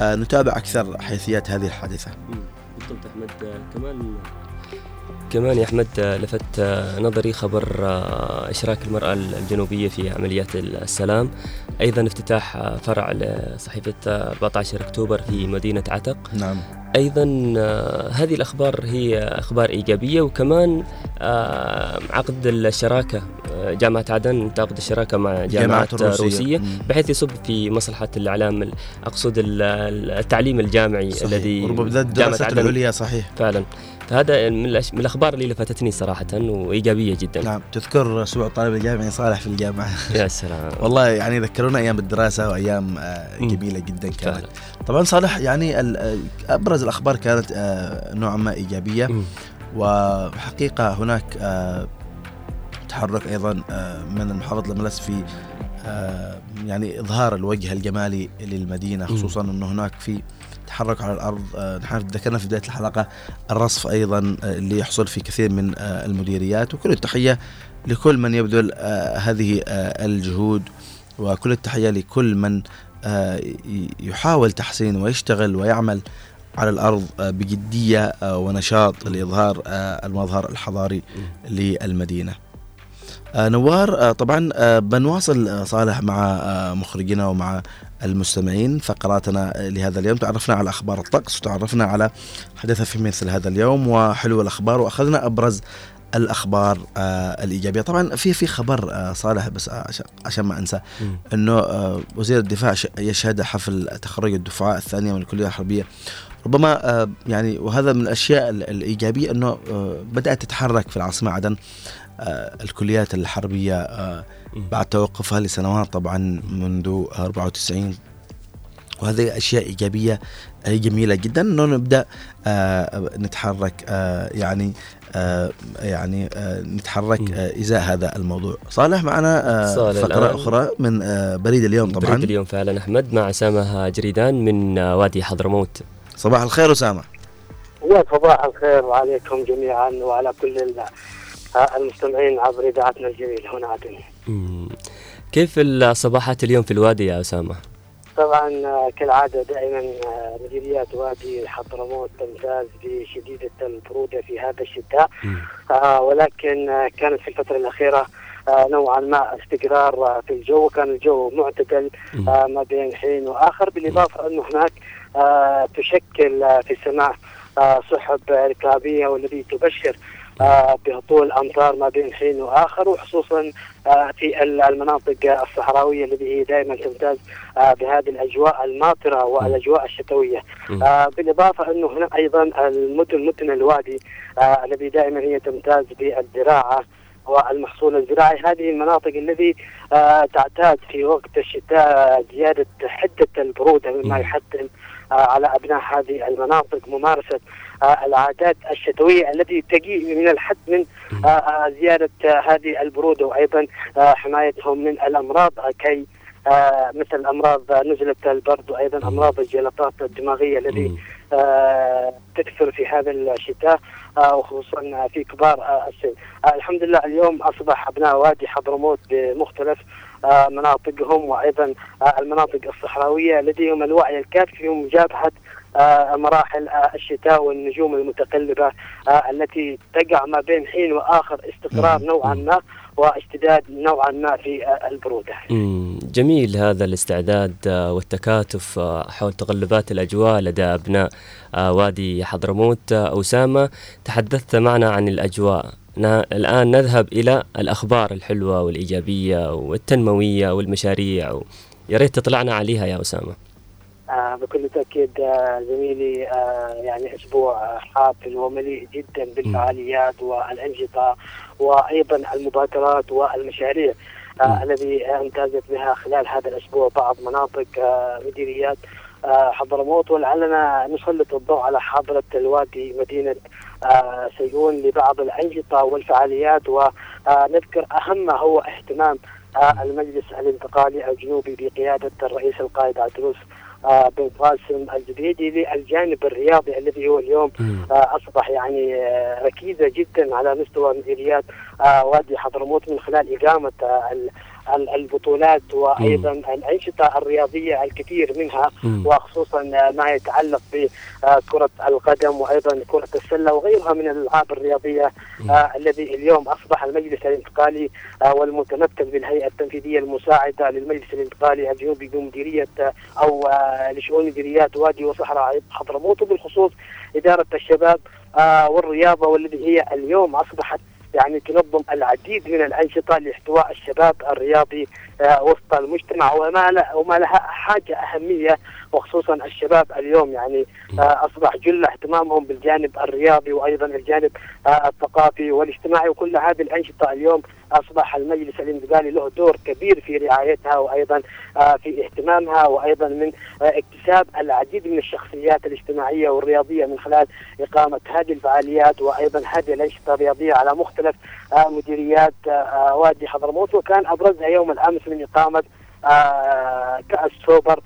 نتابع أكثر حيثيات هذه الحادثة. بالضبط أحمد. كمان كمان يا أحمد لفت نظري خبر إشراك المرأة الجنوبية في عمليات السلام، أيضا افتتاح فرع لصحيفة أربعة عشر أكتوبر في مدينة عتق. نعم. أيضا هذه الأخبار هي أخبار إيجابية، وكمان عقد الشراكة جامعة عدن تعقد الشراكة مع جامعة روسية, روسية بحيث يصب في مصلحة الإعلام، أقصد التعليم الجامعي صحيح. الذي ربما الدراسة العليا صحيح فعلا. فهذا من الأخبار اللي لفتتني صراحة وإيجابية جدا. نعم. تذكر أسبوع الطالب الجامعي صالح في الجامعة؟ يا سلام والله، يعني ذكرونا أيام الدراسة وأيام جميلة جدا كانت فعلا. طبعا صالح يعني أبرز الأخبار كانت نوعا ما إيجابية، م. وحقيقة هناك تحرك أيضا من محافظة المجلس في يعني إظهار الوجه الجمالي للمدينة، خصوصا أنه هناك في تحرك على الأرض. نحن ذكرنا في بداية الحلقة الرصف أيضا اللي يحصل في كثير من المديريات، وكل التحية لكل من يبذل هذه الجهود، وكل التحية لكل من يحاول تحسين ويشتغل ويعمل على الأرض بجدية ونشاط لإظهار المظهر الحضاري للمدينة. نوار طبعا بنواصل صالح مع مخرجنا ومع المستمعين فقراتنا لهذا اليوم. تعرفنا على أخبار الطقس وتعرفنا على حدث في مثل هذا اليوم وحلو الأخبار، وأخذنا أبرز الأخبار الإيجابية. طبعا في في خبر صالح بس عشان ما أنسى، أنه وزير الدفاع يشهد حفل تخرج الدفعة الثانية من الكلية الحربية. ربما يعني وهذا من الأشياء الإيجابية، أنه بدأت تتحرك في العاصمة عدن الكليات الحربية بعد توقفها لسنوات طبعا منذ أربعة وتسعين، وهذه أشياء إيجابية جميلة جدا، أنه نبدأ نتحرك يعني يعني نتحرك إزاء هذا الموضوع. صالح معنا صالح فقرة الآن. أخرى من بريد اليوم. طبعا بريد اليوم فعلا أحمد مع أسامة جريدان من وادي حضرموت. صباح الخير أسامة. وصباح الخير عليكم جميعا وعلى كل الله المستمعين عبر إذاعتنا الجميلة هنا عدن. كيف الصباحات اليوم في الوادي يا أسامة؟ طبعا كالعادة دائما مديريات وادي حضرموت تمتاز بشديدة البرودة في هذا الشتاء، آه ولكن كانت في الفترة الأخيرة آه نوعا ما استقرار في الجو، كان الجو معتدل آه ما بين حين وآخر، بالإضافة أنه هناك آه تشكل آه في السماء آه سحب ركابية والذي تبشر آه بهطول أمطار ما بين حين وآخر، وخصوصا آه في المناطق الصحراوية التي هي دائما تمتاز آه بهذه الأجواء الماطرة والأجواء الشتوية. آه بالإضافة أنه هنا أيضا المدن مدن الوادي آه التي دائما هي تمتاز بالزراعة والمحصول الزراعي، هذه المناطق التي آه تعتاد في وقت الشتاء زيادة حدة البرودة، مما يحتم آه على أبناء هذه المناطق ممارسة آه العادات الشتوية التي تجي من الحد من آه آه زيادة آه هذه البرودة، وأيضا آه حمايتهم من الأمراض كي آه مثل أمراض نزلة البرد، وأيضا أمراض الجلطات الدماغية التي آه تكثر في هذا الشتاء آه وخصوصا في كبار آه السن. آه الحمد لله اليوم أصبح أبناء وادي حضرموت بمختلف آه مناطقهم وأيضا آه المناطق الصحراوية لديهم الوعي الكافي في مجابهة آه مراحل آه الشتاء والنجوم المتقلبة آه التي تقع ما بين حين وآخر، استقرار نوعا ما واشتداد نوعا ما في آه البرودة. جميل هذا الاستعداد آه والتكاتف آه حول تقلبات الأجواء لدى أبناء آه وادي حضرموت. آه أسامة تحدثت معنا عن الأجواء، الآن نذهب إلى الأخبار الحلوة والإيجابية والتنموية والمشاريع، يا ريت تطلعنا عليها يا أسامة. آه بكل تأكيد آه زميلي آه يعني أسبوع حافل ومليء جدا بالفعاليات والأنشطة وأيضا المبادرات والمشاريع آه الذي امتازت بها خلال هذا الأسبوع بعض مناطق آه مديريات آه حضرموت، ولعلنا نسلط الضوء على حاضرة الوادي مدينة آه سيئون لبعض الأنشطة والفعاليات، ونذكر أهمها هو اهتمام آه المجلس الانتقالي الجنوبي بقيادة الرئيس القائد عدروس آه بن قاسم الزبيدي للجانب الرياضي الذي هو اليوم آه اصبح يعني آه ركيزه جدا على مستوى مديريات آه وادي حضرموت من خلال اقامه آه البطولات وايضا الانشطه الرياضيه الكثير منها، وخصوصا ما يتعلق بكره القدم وايضا كره السله وغيرها من الالعاب الرياضيه آه الذي اليوم اصبح المجلس الانتقالي آه والمتمثل بالهيئه التنفيذيه المساعده للمجلس الانتقالي الجنوبي بمديريه او آه لشؤون مديريات وادي وصحراء حضرموت وبالخصوص اداره الشباب آه والرياضه، والذي هي اليوم اصبحت يعني تنظم العديد من الأنشطة لاحتواء الشباب الرياضي آه وسط المجتمع، وما لها حاجة أهمية، وخصوصا الشباب اليوم يعني آه أصبح جل اهتمامهم بالجانب الرياضي وأيضا الجانب آه الثقافي والاجتماعي، وكل هذه الأنشطة اليوم أصبح المجلس الانتقالي له دور كبير في رعايتها وأيضا آه في اهتمامها، وأيضا من آه اكتساب العديد من الشخصيات الاجتماعية والرياضية من خلال إقامة هذه الفعاليات وأيضا هذه الأنشطة الرياضية على مختلف آه مديريات آه وادي حضرموت، وكان أبرزها يوم الأمس من إقامة آه كأس سوبر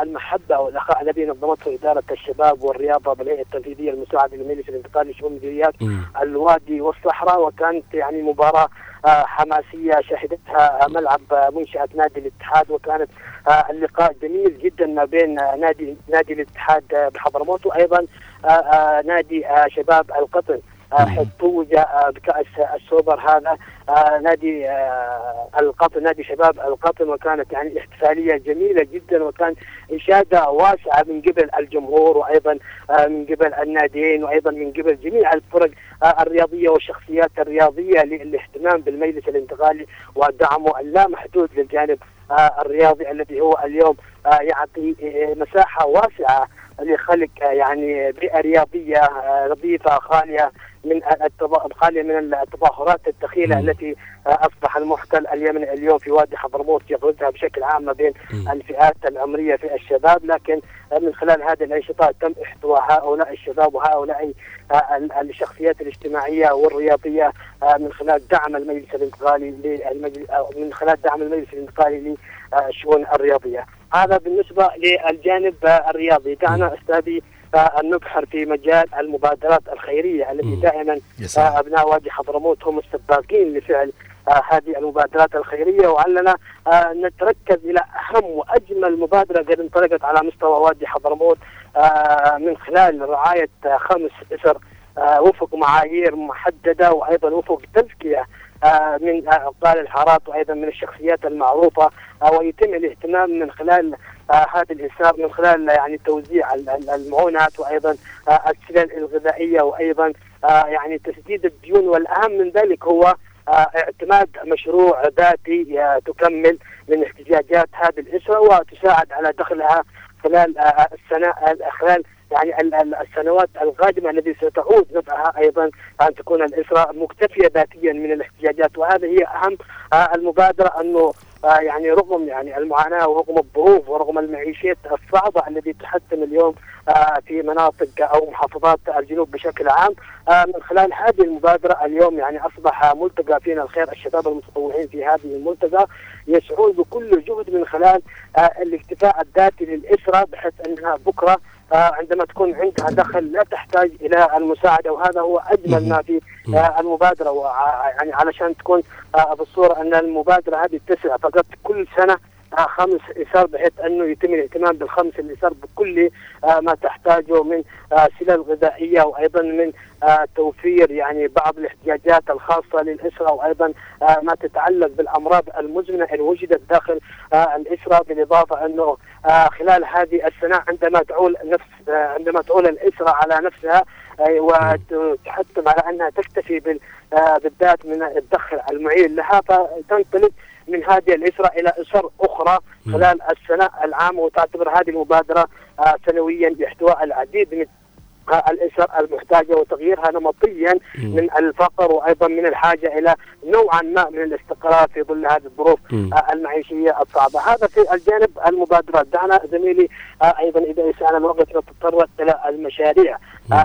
المحبة والأخاء الذي نظمته إدارة الشباب والرياضة بالهيئة التنفيذية المساعدة للمجلس الانتقالي لشؤون مديريات الوادي والصحراء، وكانت يعني مباراة آه حماسية شهدتها ملعب منشأة نادي الاتحاد، وكانت آه اللقاء جميل جدا ما بين نادي نادي الاتحاد بحضرموت وأيضا آه آه نادي آه شباب القطن، حيث توج بكأس السوبر هذا نادي القطن نادي شباب القطن، وكانت يعني احتفالية جميلة جدا وكان إشادة واسعة من قبل الجمهور وأيضا من قبل الناديين وأيضا من قبل جميع الفرق الرياضية والشخصيات الرياضية للاهتمام بالمجلس الانتقالي ودعمه اللامحدود للجانب الرياضي الذي هو اليوم يعطي مساحة واسعة لخلق يعني بيئة رياضية نظيفة خالية من خالية من التظاهرات الدخيلة التي أصبح المحتل اليمني اليوم في وادي حضرموت يغرزها بشكل عام ما بين الفئات العمرية في الشباب، لكن من خلال هذه الأنشطة تم إحتواء هؤلاء الشباب وهؤلاء الشخصيات الاجتماعية والرياضية من خلال دعم المجلس الانتقالي من خلال دعم المجلس الانتقالي للشؤون الرياضية. هذا بالنسبة للجانب الرياضي. دعنا أستاذي نبحر في مجال المبادرات الخيرية التي دائما أبناء وادي حضرموت هم السباقين لفعل هذه المبادرات الخيرية، وعلنا نتركز إلى أهم وأجمل مبادرة قد انطلقت على مستوى وادي حضرموت من خلال رعاية خمس أسر وفق معايير محددة وأيضا وفق تزكية من أبطال الحارات وأيضا من الشخصيات المعروفة، ويتم الاهتمام من خلال هذا الإسهام من خلال يعني توزيع المعونات وأيضا السلال الغذائية وأيضا يعني تسديد الديون، والأهم من ذلك هو اعتماد مشروع ذاتي تكمل من احتياجات هذه الأسرة وتساعد على دخلها خلال السنة خلال يعني السنوات القادمة التي ستعود نفعها أيضا أن تكون الأسرة مكتفية ذاتيا من الاحتياجات، وهذا هي أهم المبادرة، أنه يعني رغم يعني المعاناة ورغم الظروف ورغم المعيشات الصعبة التي تحتم اليوم في مناطق أو محافظات الجنوب بشكل عام، من خلال هذه المبادرة اليوم يعني أصبح ملتقى فينا الخير الشباب المتطوعين في هذه الملتقى يسعون بكل جهد من خلال الاكتفاء الذاتي للأسرة، بحيث أنها بكرة عندما تكون عندها دخل لا تحتاج إلى المساعدة، وهذا هو أجمل ما في المبادرة، يعني علشان تكون بالصورة أن المبادرة هذه تسع فقط كل سنة خمس إسر، بحيث أنه يتم الاهتمام بالخمس الإسر بكل ما تحتاجه من سلال غذائية وأيضا من توفير يعني بعض الاحتياجات الخاصة للأسرة وأيضا ما تتعلق بالأمراض المزمنة إن وجدت داخل الأسرة، بالإضافة أنه خلال هذه السنة عندما تعول نفس عندما تعول الأسرة على نفسها وتحتم على أنها تكتفي بالذات من الدخل المعين لها، فتنطلق من هذه الأسرة إلى أسر أخرى خلال السنة العامة، وتعتبر هذه المبادرة سنويا باحتواء العديد من الأسر المحتاجة وتغييرها نمطيا من الفقر وأيضا من الحاجة إلى نوعا ما من الاستقرار في ظل هذه الظروف المعيشية الصعبة. هذا في الجانب المبادرات. دعنا زميلي أيضا إذا إسأنا موقفنا تتطرق إلى المشاريع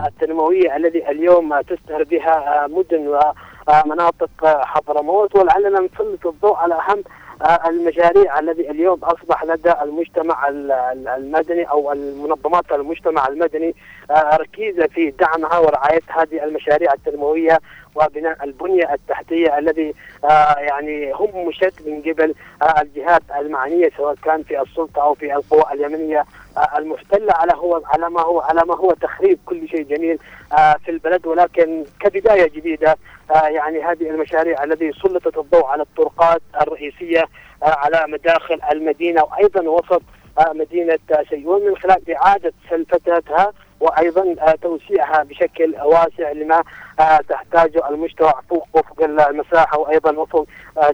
التنموية الذي اليوم تسهر بها مدن ومناطق حضرموت، ولعلنا نسلط الضوء على أهم المشاريع الذي اليوم أصبح لدى المجتمع المدني أو المنظمات المجتمع المدني ركيزة في دعمها ورعاية هذه المشاريع التنموية وبناء البنية التحتية الذي يعني هم مشت من قبل الجهات المعنية سواء كان في السلطة أو في القوى اليمنية المحتلة على هو على ما هو على ما هو تخريب كل شيء جميل في البلد. ولكن كبداية جديدة يعني هذه المشاريع التي سلطت الضوء على الطرقات الرئيسية على مداخل المدينة وأيضا وسط مدينة سيئون من خلال إعادة سلفتها وأيضا توسيعها بشكل واسع لما تحتاجه المجتمع فوق وفق المساحة وأيضا وفق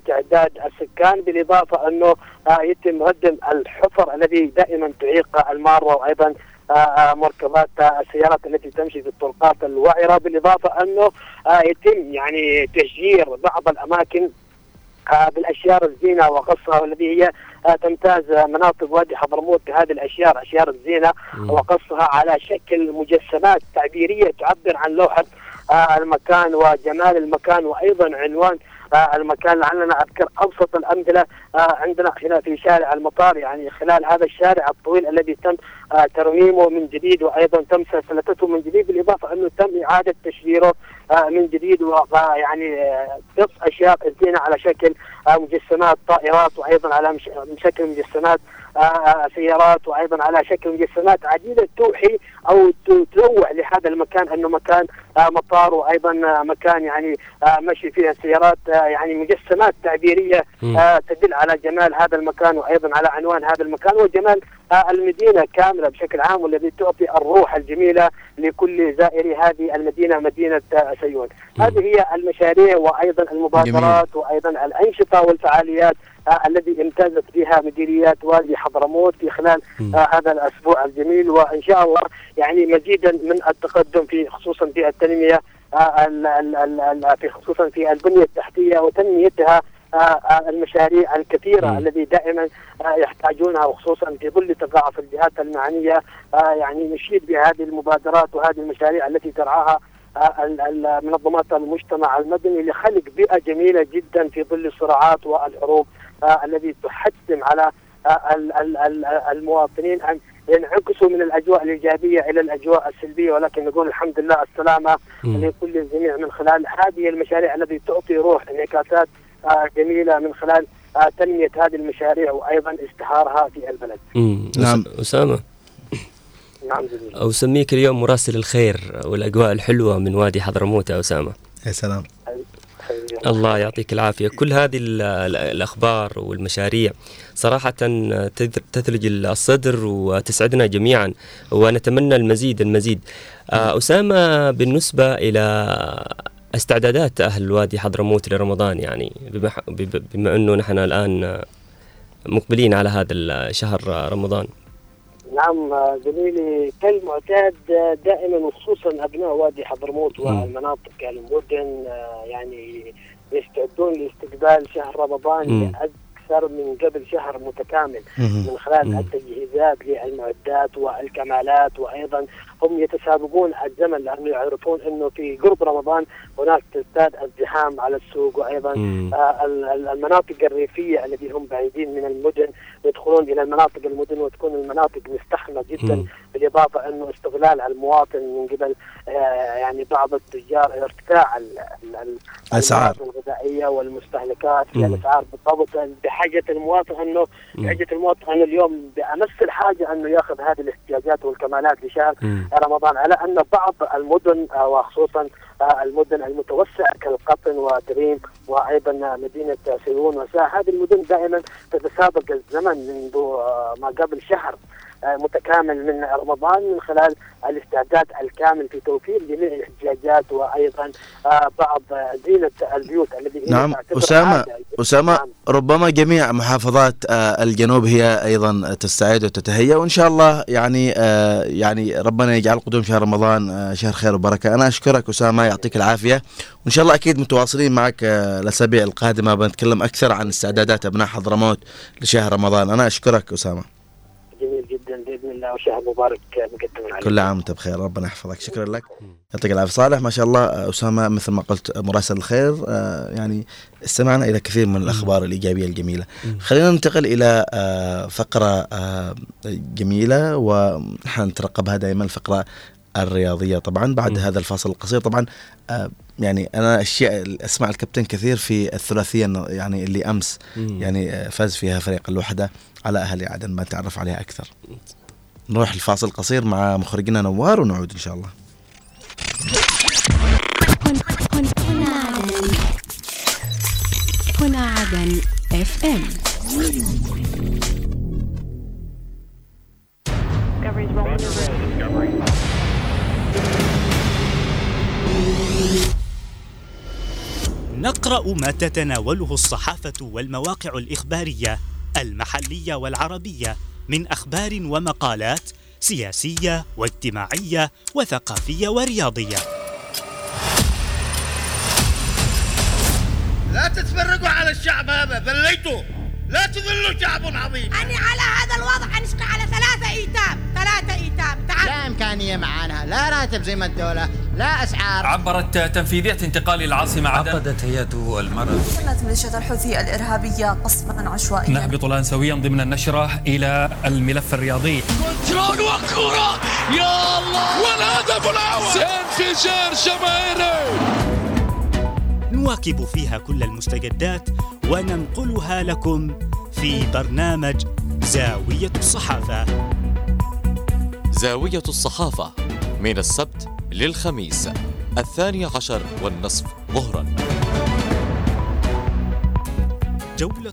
تعداد السكان، بالإضافة أنه يتم ردم الحفر الذي دائما تعيق المارة وأيضا مركبات السيارات التي تمشي في الطرقات الوعرة، بالإضافة أنه يتم يعني تشجير بعض الأماكن بالأشياء الزينة وقصها والذي هي تمتاز مناطق وادي حضرموت بهذه الأشياء أشياء الزينة وقصها على شكل مجسمات تعبيرية تعبر عن لوحة المكان وجمال المكان وأيضا عنوان المكان. لعلنا أذكر أبسط الأمثلة عندنا هنا في شارع المطار، يعني خلال هذا الشارع الطويل الذي تم ترميمه من جديد وأيضا تم سلسلته من جديد، بالإضافة أنه تم إعادة تشجيره من جديد ويعني قص أشياء زينة على شكل مجسمات طائرات وأيضا على شكل مجسمات سيارات وأيضا على شكل مجسمات عديدة توحي أو تروع لهذا المكان أنه مكان مطار وأيضا مكان يعني مشي فيها السيارات، يعني مجسمات تعبيرية تدل على جمال هذا المكان وأيضا على عنوان هذا المكان وجمال المدينة كاملة بشكل عام، والذي تعطي الروح الجميلة لكل زائري هذه المدينة مدينة سيئون. هذه هي المشاريع وأيضا المبادرات وأيضا الأنشطة والفعاليات الذي امتازت بها مديريات وادي حضرموت في خلال هذا الأسبوع الجميل، وإن شاء الله يعني مزيدا من التقدم في خصوصا في التنمية في خصوصا في البنية التحتية وتنميتها المشاريع الكثيرة التي دائما يحتاجونها وخصوصا في ظل تضاعف الجهات المعنية. يعني نشيد بهذه المبادرات وهذه المشاريع التي ترعاها منظمات المجتمع المدني لخلق بيئة جميلة جدا في ظل الصراعات والحروب التي تحتم على المواطنين أن ينعكسوا من الأجواء الإيجابية إلى الأجواء السلبية، ولكن نقول الحمد لله السلامة لكل الجميع من خلال هذه المشاريع التي تعطي روح انعكاسات جميلة من خلال تنمية هذه المشاريع وأيضا استحارها في البلد. نعم أسامة، نعم جميل. أو سميك اليوم مراسل الخير والأجواء الحلوة من وادي حضرموت أسامة. يا سلام، الله يعطيك العافية. كل هذه الأخبار والمشاريع صراحة تثلج الصدر وتسعدنا جميعا ونتمنى المزيد المزيد. أسامة، بالنسبة إلى استعدادات أهل وادي حضرموت لرمضان، يعني بما أنه نحن الآن مقبلين على هذا الشهر رمضان. نعم زميلي، كالمعتاد دائما وخصوصا أبناء وادي حضرموت والمناطق المدن يعني يستعدون لاستقبال شهر رمضان أكثر من قبل شهر متكامل من خلال التجهيزات للمعدات والكمالات، وأيضا هم يتسابقون الزمن لأنهم يعرفون أنه في قرب رمضان هناك تزداد الزحام على السوق، وأيضا المناطق الريفية التي هم بعيدين من المدن يدخلون إلى المناطق المدن وتكون المناطق مستحمة جدا م. بالإضافة أنه استغلال المواطن من قبل يعني بعض التجار ارتفاع الأسعار الغذائية والمستهلكات في الأسعار، بالضبط بحاجة المواطن أنه بحاجة المواطن أنه اليوم بأمس الحاجة أنه يأخذ هذه الاحتياجات والكمالات لشهر م. رمضان، على أن بعض المدن وخصوصا المدن المتوسعة كالقطن ودريم وأيضا مدينة سيئون وساح، هذه المدن دائما تتسابق الزمن منذ ما قبل شهر متكامل من رمضان من خلال الاستعداد الكامل في توفير جميع الاحتياجات وايضا بعض زينه البيوت الذي نعم اسامه اسامه ربما جميع محافظات الجنوب هي ايضا تستعد وتتهيأ، وان شاء الله يعني يعني ربنا يجعل قدوم شهر رمضان شهر خير وبركه. انا اشكرك اسامه، يعطيك العافيه، وان شاء الله اكيد متواصلين معك الاسابيع القادمه بنتكلم اكثر عن استعدادات ابناء حضرموت لشهر رمضان. انا اشكرك اسامه، جميل جدا باذن الله، وشهر مبارك مقدما عليك. كل عام وانت بخير، ربنا يحفظك، شكرا لك، يعطيك العافيه. صالح ما شاء الله اسامه مثل ما قلت مراسل الخير، يعني استمعنا الى كثير من الاخبار الايجابيه الجميله. خلينا ننتقل الى فقره جميله وحنترقبها دائما، الفقره الرياضيه طبعا بعد هذا الفاصل القصير. طبعا يعني انا اشياء اسمع الكابتن كثير في الثلاثيه يعني اللي امس يعني فاز فيها فريق الوحده على اهل عدن، ما تعرف عليها اكثر. نروح الفاصل القصير مع مخرجنا نوار ونعود ان شاء الله. هنا عدن اف ام نقرأ ما تتناوله الصحافة والمواقع الإخبارية المحلية والعربية من أخبار ومقالات سياسية واجتماعية وثقافية ورياضية. لا تتفرقوا على الشعب هذا، ذليتوا، لا تذلوا، شعب عظيم. أنا على هذا الوضع أنشق على ثلاثة إيتام، ثلاثة إيتام تعال. لا إمكانية معانا، لا راتب زي ما الدولة، لا أسعار. عبرت تنفيذية انتقال العاصمة عدن، عقدت هيئة المرأة كانت ميليشيات الحوثي الإرهابية قصفا عشوائيا. نهبط الآن سويا ضمن النشرة إلى الملف الرياضي. كنترول وكرة، يا الله، والهدف الأول انفجار جماهيري. نواكب فيها كل المستجدات وننقلها لكم في برنامج زاوية الصحافة. زاوية الصحافة من السبت للخميس الثاني عشر والنصف ظهرا. جولة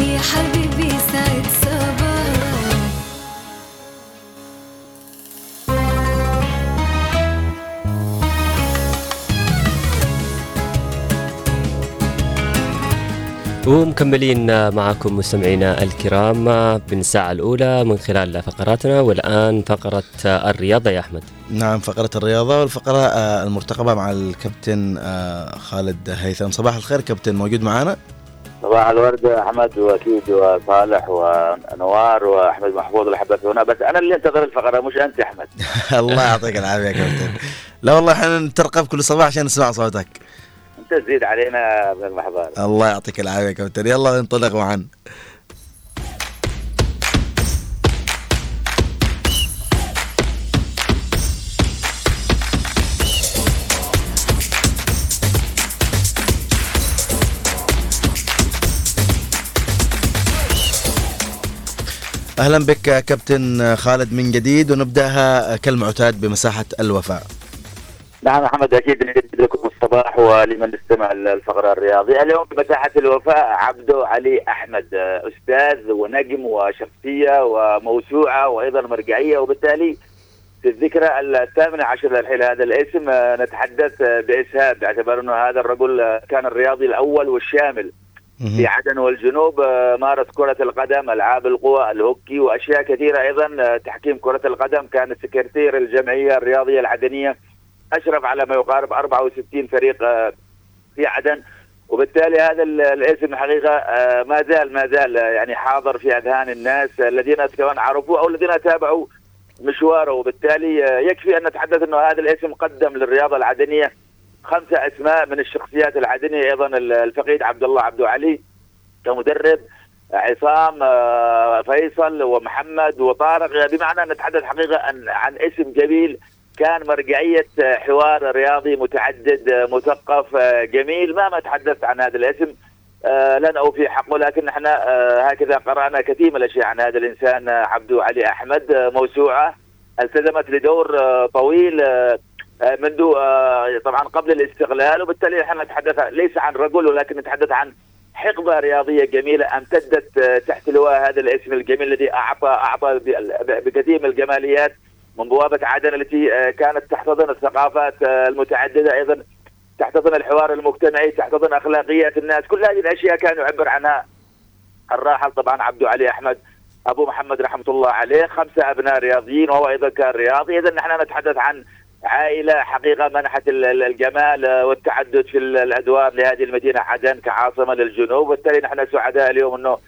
يا حبيبي سعد صباح. ومكملين معكم مستمعينا الكرام بالساعة الأولى من خلال فقراتنا، والآن فقرة الرياضة يا أحمد. نعم فقرة الرياضة والفقرة المرتقبة مع الكابتن خالد هيثم. صباح الخير كابتن، موجود معنا؟ صباح الورد أحمد، وأكيد وصالح ونوار وأحمد محفوظ اللي حدثونا، بس أنا اللي انتظر الفقرة مش أنت أحمد. الله يعطيك العافية يا كابتن. لا والله احنا نترقب كل صباح عشان نسمع صوتك، تزيد علينا من المحضار. الله يعطيك العافية كابتن، يلا ننطلق معاً. أهلا بك كابتن خالد من جديد، ونبدأها كالمعتاد بمساحة الوفاء. نعم أحمد، أكيد نجد لكم الصباح ولمن استمع الفقرة الرياضية اليوم بمساحة الوفاء. عبدو علي أحمد أستاذ ونجم وشخصية وموسوعة وأيضا مرجعية، وبالتالي في الذكرى الثامنة عشر للحين هذا الاسم نتحدث بإسهاب، باعتبار أنه هذا الرجل كان الرياضي الأول والشامل في عدن والجنوب. مارس كرة القدم، ألعاب القوى، الهوكي وأشياء كثيرة. أيضا تحكيم كرة القدم، كان سكرتير الجمعية الرياضية العدنية، أشرف على ما يقارب أربعة وستين فريق في عدن، وبالتالي هذا الاسم حقيقة ما زال ما زال يعني حاضر في أذهان الناس الذين كمان عرفوه أو الذين تابعوا مشواره. وبالتالي يكفي أن نتحدث أنه هذا الاسم قدم للرياضة العدنية خمسة أسماء من الشخصيات العدنية، أيضا الفقيد عبد الله عبدو علي كمدرب، عصام، فيصل ومحمد وطارق، بمعنى أن نتحدث حقيقة عن اسم جميل كان مرجعية حوار رياضي متعدد مثقف جميل. ما ما تحدثت عن هذا الاسم لن أوفي حقه، لكن احنا هكذا قرأنا كثير من الأشياء عن هذا الإنسان عبدو علي أحمد. موسوعة التزمت لدور طويل منذ طبعا قبل الاستقلال، وبالتالي احنا نتحدث ليس عن رجل ولكن نتحدث عن حقبة رياضية جميلة امتدت تحت لواء هذا الاسم الجميل الذي أعطى أعطى بقديم الجماليات من بوابة عدن التي كانت تحتضن الثقافات المتعددة، أيضا تحتضن الحوار المجتمعي، تحتضن أخلاقيات الناس، كل هذه الأشياء كان يعبر عنها الراحل طبعا عبدو علي أحمد أبو محمد رحمة الله عليه، خمسة أبناء رياضيين وهو أيضا كان رياضي. إذا نحن نتحدث عن عائلة حقيقة منحت الجمال والتعدد في الأدوار لهذه المدينة عدن كعاصمة للجنوب، وبالتالي نحن سعداء اليوم أنه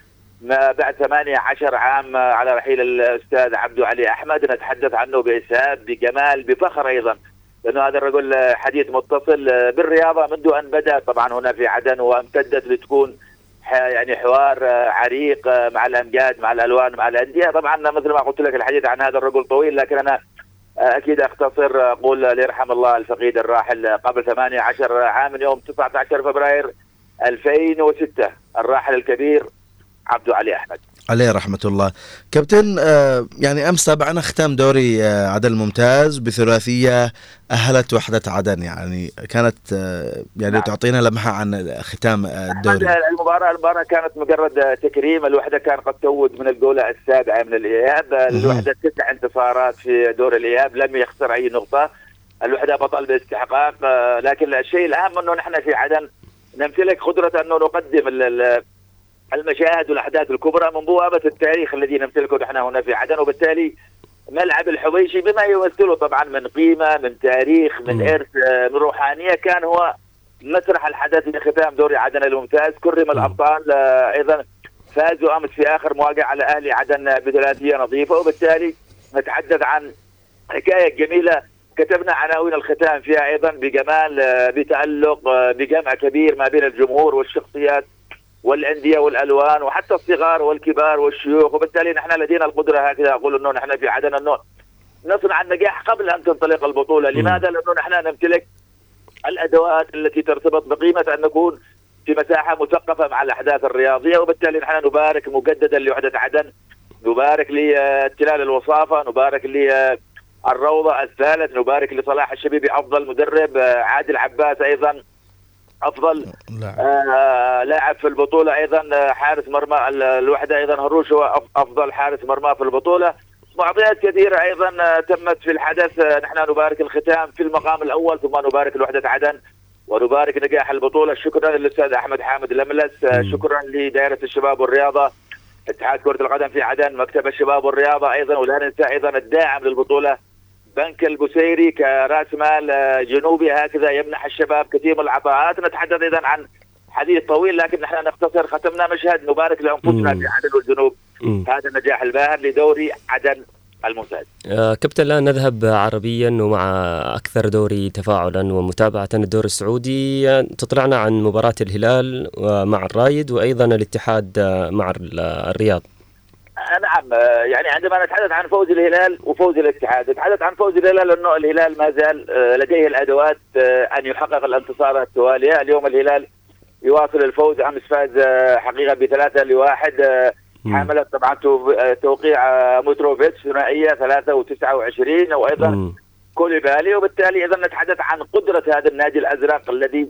ما بعد ثمانية عشر عام على رحيل الأستاذ عبدو علي أحمد نتحدث عنه بإسهاب بجمال بفخر أيضا، لأنه هذا الرجل حديث متصل بالرياضة منذ أن بدأ طبعا هنا في عدن وامتدت لتكون يعني حوار عريق مع الأمجاد مع الألوان مع الأندية. طبعا مثل ما قلت لك الحديث عن هذا الرجل طويل، لكن أنا أكيد أختصر أقول ليرحم الله الفقيد الراحل قبل ثمانية عشر عام من يوم تسعة عشر فبراير ألفين وستة الراحل الكبير عبدو علي أحمد عليه رحمة الله. كابتن يعني أمس طبعا اختم دوري عدن الممتاز بثلاثية أهلت وحدة عدن، يعني كانت يعني نعم. تعطينا لمحة عن ختام الدوري. المباراة المباراة كانت مجرد تكريم، الوحدة كان قد تود من الجولة السابعة من الإياب، الوحدة تسع انتصارات في دور الإياب لم يخسر أي نقطة، الوحدة بطل باستحقاق. لكن الشيء الأهم أنه نحن في عدن نمتلك قدرة أنه نقدم ال المشاهد والأحداث الكبرى من بوابة التاريخ الذي نمتلكه نحن هنا في عدن، وبالتالي ملعب الحويشي بما يمثله طبعا من قيمة من تاريخ من إرث من روحانية كان هو مسرح الحدث لختام دوري عدن الممتاز. كرم الأبطال أيضا فازوا أمس في آخر مواجهة على أهلي عدن بثلاثية نظيفة، وبالتالي نتحدث عن حكاية جميلة كتبنا عناوين الختام فيها أيضا بجمال بتألق بجمع كبير ما بين الجمهور والشخصيات والأندية والألوان وحتى الصغار والكبار والشيوخ، وبالتالي نحن لدينا القدرة هكذا أقول أنه نحن في عدن أنه نصنع النجاح قبل أن تنطلق البطولة. لماذا؟ لأنه نحن نمتلك الأدوات التي ترتبط بقيمة أن نكون في مساحة مثقفة مع الأحداث الرياضية، وبالتالي نحن نبارك مجددا لوحدة عدن، نبارك لتلال الوصافة، نبارك للروضة الثالث، نبارك لصلاح الشبيبي أفضل مدرب، عادل عباس أيضا أفضل آه لاعب في البطولة، أيضا حارس مرمى الوحدة أيضا هروش هو أفضل حارس مرمى في البطولة. معطيات كثيرة أيضا تمت في الحدث. نحن نبارك الختام في المقام الأول، ثم نبارك لوحدة عدن ونبارك نجاح البطولة. شكرا للأستاذ أحمد حامد الملس، شكرا لدائرة الشباب والرياضة اتحاد كرة القدم في عدن، مكتب الشباب والرياضة أيضا، ولا ننسى أيضا الداعم للبطولة بنك البسيري كرأس مال جنوبي هكذا يمنح الشباب كثير من العطاءات. نتحدث إذن عن حديث طويل لكن نحن نختصر، ختمنا مشهد نبارك لأنفسنا في عدن والجنوب هذا النجاح الباهر لدوري عدن الممتاز. آه كابتن الآن نذهب عربيا ومع أكثر دوري تفاعلا ومتابعة الدوري السعودي، تطلعنا عن مباراة الهلال مع الرايد وأيضا الاتحاد مع الرياض. نعم، يعني عندما نتحدث عن فوز الهلال وفوز الاتحاد نتحدث عن فوز الهلال لأنه الهلال ما زال لديه الأدوات أن يحقق الانتصارات التوالية. اليوم الهلال يواصل الفوز، أمس فاز حقيقة بثلاثة لواحد، حاملة طبعا توقيع متروفيتش ثنائية ثلاثة وتسعة وعشرين وأيضا كوليبالي، وبالتالي إذا نتحدث عن قدرة هذا النادي الأزرق الذي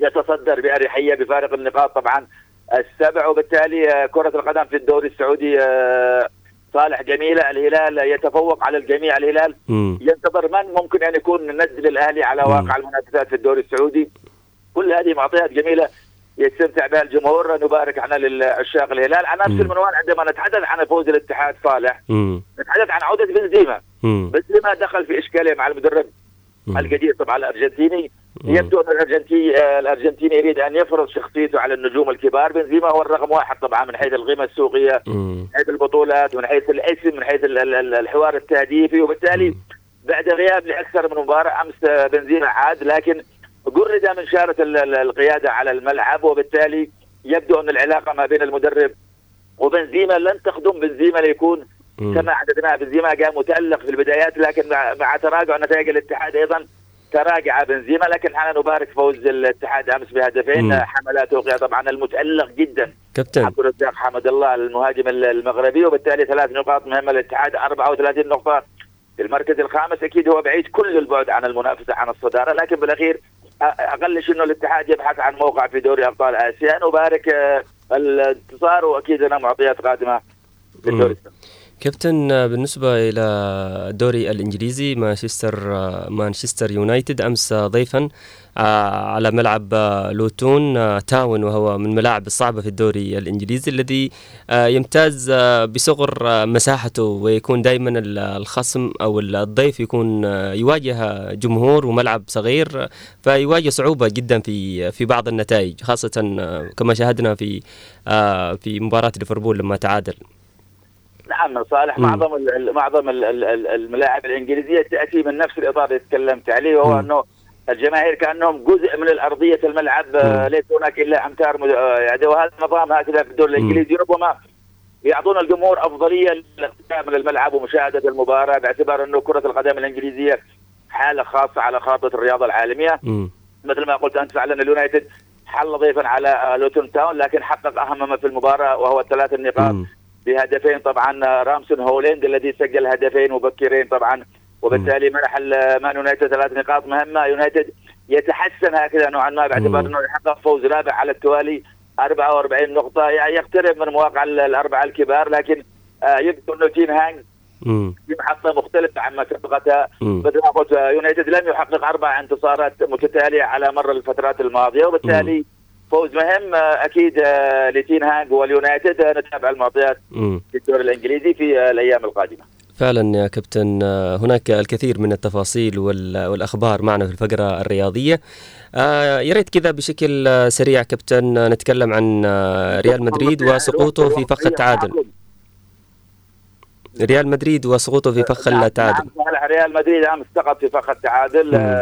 يتصدر بأريحية بفارق النقاط طبعا السبع. وبالتالي كرة القدم في الدوري السعودي صالح جميلة، الهلال يتفوق على الجميع. الهلال م. ينتظر من ممكن أن يكون نزل الأهلي على واقع المنافسات في الدوري السعودي. كل هذه معطيات جميلة يستمتع بها الجمهور، نبارك احنا للعشاق الهلال. على نفس المنوال عندما نتحدث عن فوز الاتحاد صالح م. نتحدث عن عودة بنزيما. بنزيما دخل في إشكالية مع المدرب الجديد طبعا الأرجنتيني، يبدو أن الأرجنتي الأرجنتيني يريد أن يفرض شخصيته على النجوم الكبار. بنزيما هو الرقم واحد طبعا من حيث القيمة السوقية، من حيث البطولات، من حيث الاسم، من حيث الحوار التهديفي، وبالتالي بعد غياب لأكثر من مباراة أمس بنزيما عاد لكن جرد من شارة القيادة على الملعب، وبالتالي يبدو أن العلاقة ما بين المدرب وبنزيما لن تخدم. بنزيما ليكون كما حدثنا بنزيما جاء متألق في البدايات، لكن مع تراجع نتائج الاتحاد أيضا تراجع بنزيما. لكن حنا نبارك فوز الاتحاد أمس بهدفين، حملات توقيع طبعا المتألق جدا كابتن عبد الرزاق حمد الله المهاجم المغربي، وبالتالي ثلاث نقاط مهمة للاتحاد، أربعة وثلاثين نقطة في المركز الخامس. أكيد هو بعيد كل البعد عن المنافسة عن الصدارة، لكن بالأخير اقل شيء انه الاتحاد يبحث عن موقع في دوري ابطال اسيا. نبارك الانتصار واكيد لنا معطيات قادمه للدوري. كابتن بالنسبه الى الدوري الانجليزي، مانشستر مانشستر يونايتد امس ضيفا على ملعب لوتون تاون، وهو من الملاعب الصعبه في الدوري الانجليزي الذي يمتاز بصغر مساحته، ويكون دائما الخصم او الضيف يكون يواجه جمهور وملعب صغير، فيواجه صعوبه جدا في في بعض النتائج، خاصه كما شاهدنا في في مباراه ليفربول لما تعادل. نعم صالح، معظم معظم الملاعب الانجليزيه تاتي من نفس الاطار اللي تكلمت عليه، وهو انه الجماهير كانهم جزء من الارضيه الملعب، ليس هناك الا امتار يعني، وهذا النظام هكذا في الدوري الانجليزي. ربما يعطون الجمهور افضليه للاقتراب من الملعب ومشاهده المباراه، باعتبار انه كره القدم الانجليزيه حاله خاصه على خارطه الرياضه العالميه. م. مثل ما قلت انت فعلا اليونايتد حل ضيفا على لوتون تاون، لكن حقق اهم ما في المباراه وهو الثلاث النقاط بهدفين، طبعا رامسون هولند الذي سجل هدفين مبكرين طبعا، وبالتالي منح مان يونايتد ثلاث نقاط مهمه. يونايتد يتحسن هكذا نوعا ما باعتبار انه يحقق فوز رابع على التوالي، أربعة وأربعين نقطه، يعني يقترب من مواقع الاربعه الكبار، لكن آه يبدو انه تينهانج في محطه مختلفه عما سبقتها. مثل ما قلت يونايتد لم يحقق اربع انتصارات متتاليه على مر الفترات الماضيه، وبالتالي مم. فوز مهم اكيد لتينهانج واليونايتد. نتابع المعطيات في الدوري الانجليزي في الايام القادمه. فعلا يا كابتن، هناك الكثير من التفاصيل والاخبار معنا في الفقره الرياضيه. يا ريت كذا بشكل سريع كابتن نتكلم عن ريال مدريد وسقوطه في فخ التعادل. ريال مدريد وسقوطه في فخ التعادل. ريال مدريد امس سقط في فخ التعادل.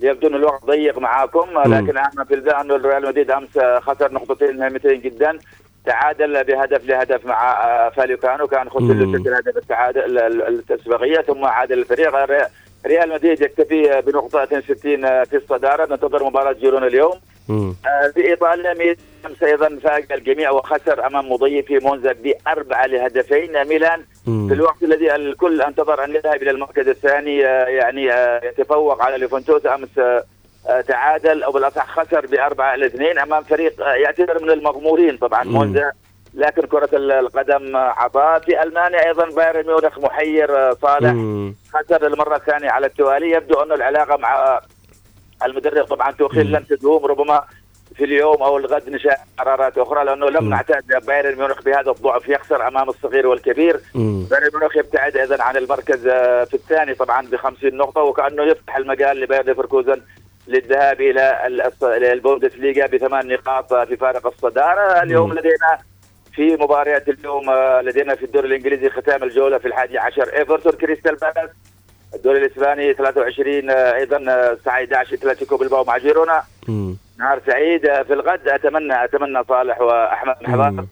يبدو أن الوقت ضيق معاكم، لكن أهم في البداية أن الريال مدريد أمس خسر نقطتين مهمتين جدا، تعادل بهدف لهدف مع فاليوكانو، كان خسر لسجل هدف التعادل التسبيقية ثم عادل الفريق. ريال مدريد يكتفي بنقطتين ستين في الصدارة، ننتظر مباراة جيرونا اليوم. في إيطاليا أمس أيضا فاجأ الجميع وخسر أمام مضيفه مونزا بأربعة لهدفين. ميلان في الوقت الذي الكل انتظر أن يذهب إلى المركز الثاني يعني يتفوق على ليفنتوس، أمس تعادل أو بالأصح خسر بأربعة إلى اثنين أمام فريق يعتبر من المغمورين طبعا مونزا، لكن كرة القدم عطاء. في ألمانيا أيضا بايرن ميونخ محير صالح، خسر المرة الثانية على التوالي، يبدو أن العلاقة مع المدرب طبعا توخيل لن تدوم، ربما في اليوم أو الغد نشاهد قرارات أخرى، لأنه لم نعتاد بايرن ميونخ بهذا الضعف، يخسر أمام الصغير والكبير. بايرن ميونخ يبتعد إذن عن المركز في الثاني طبعا بخمسين نقطة، وكأنه يفتح المجال لبايرن ليفركوزن للذهاب إلى البوندسليغا بثمان نقاط في فارق الصدارة. اليوم لدينا في مباريات اليوم لدينا في الدوري الإنجليزي ختام الجولة في الحادي عشر إيفرتون كريستال بالاس. الدوري الإسباني ثلاثة وعشرين أيضا الساعة إحدى عشرة أتلتيكو بالباو مع جيرونا. نهار سعيد في الغد. أتمنى أتمنى صالح وأحمد محفوظ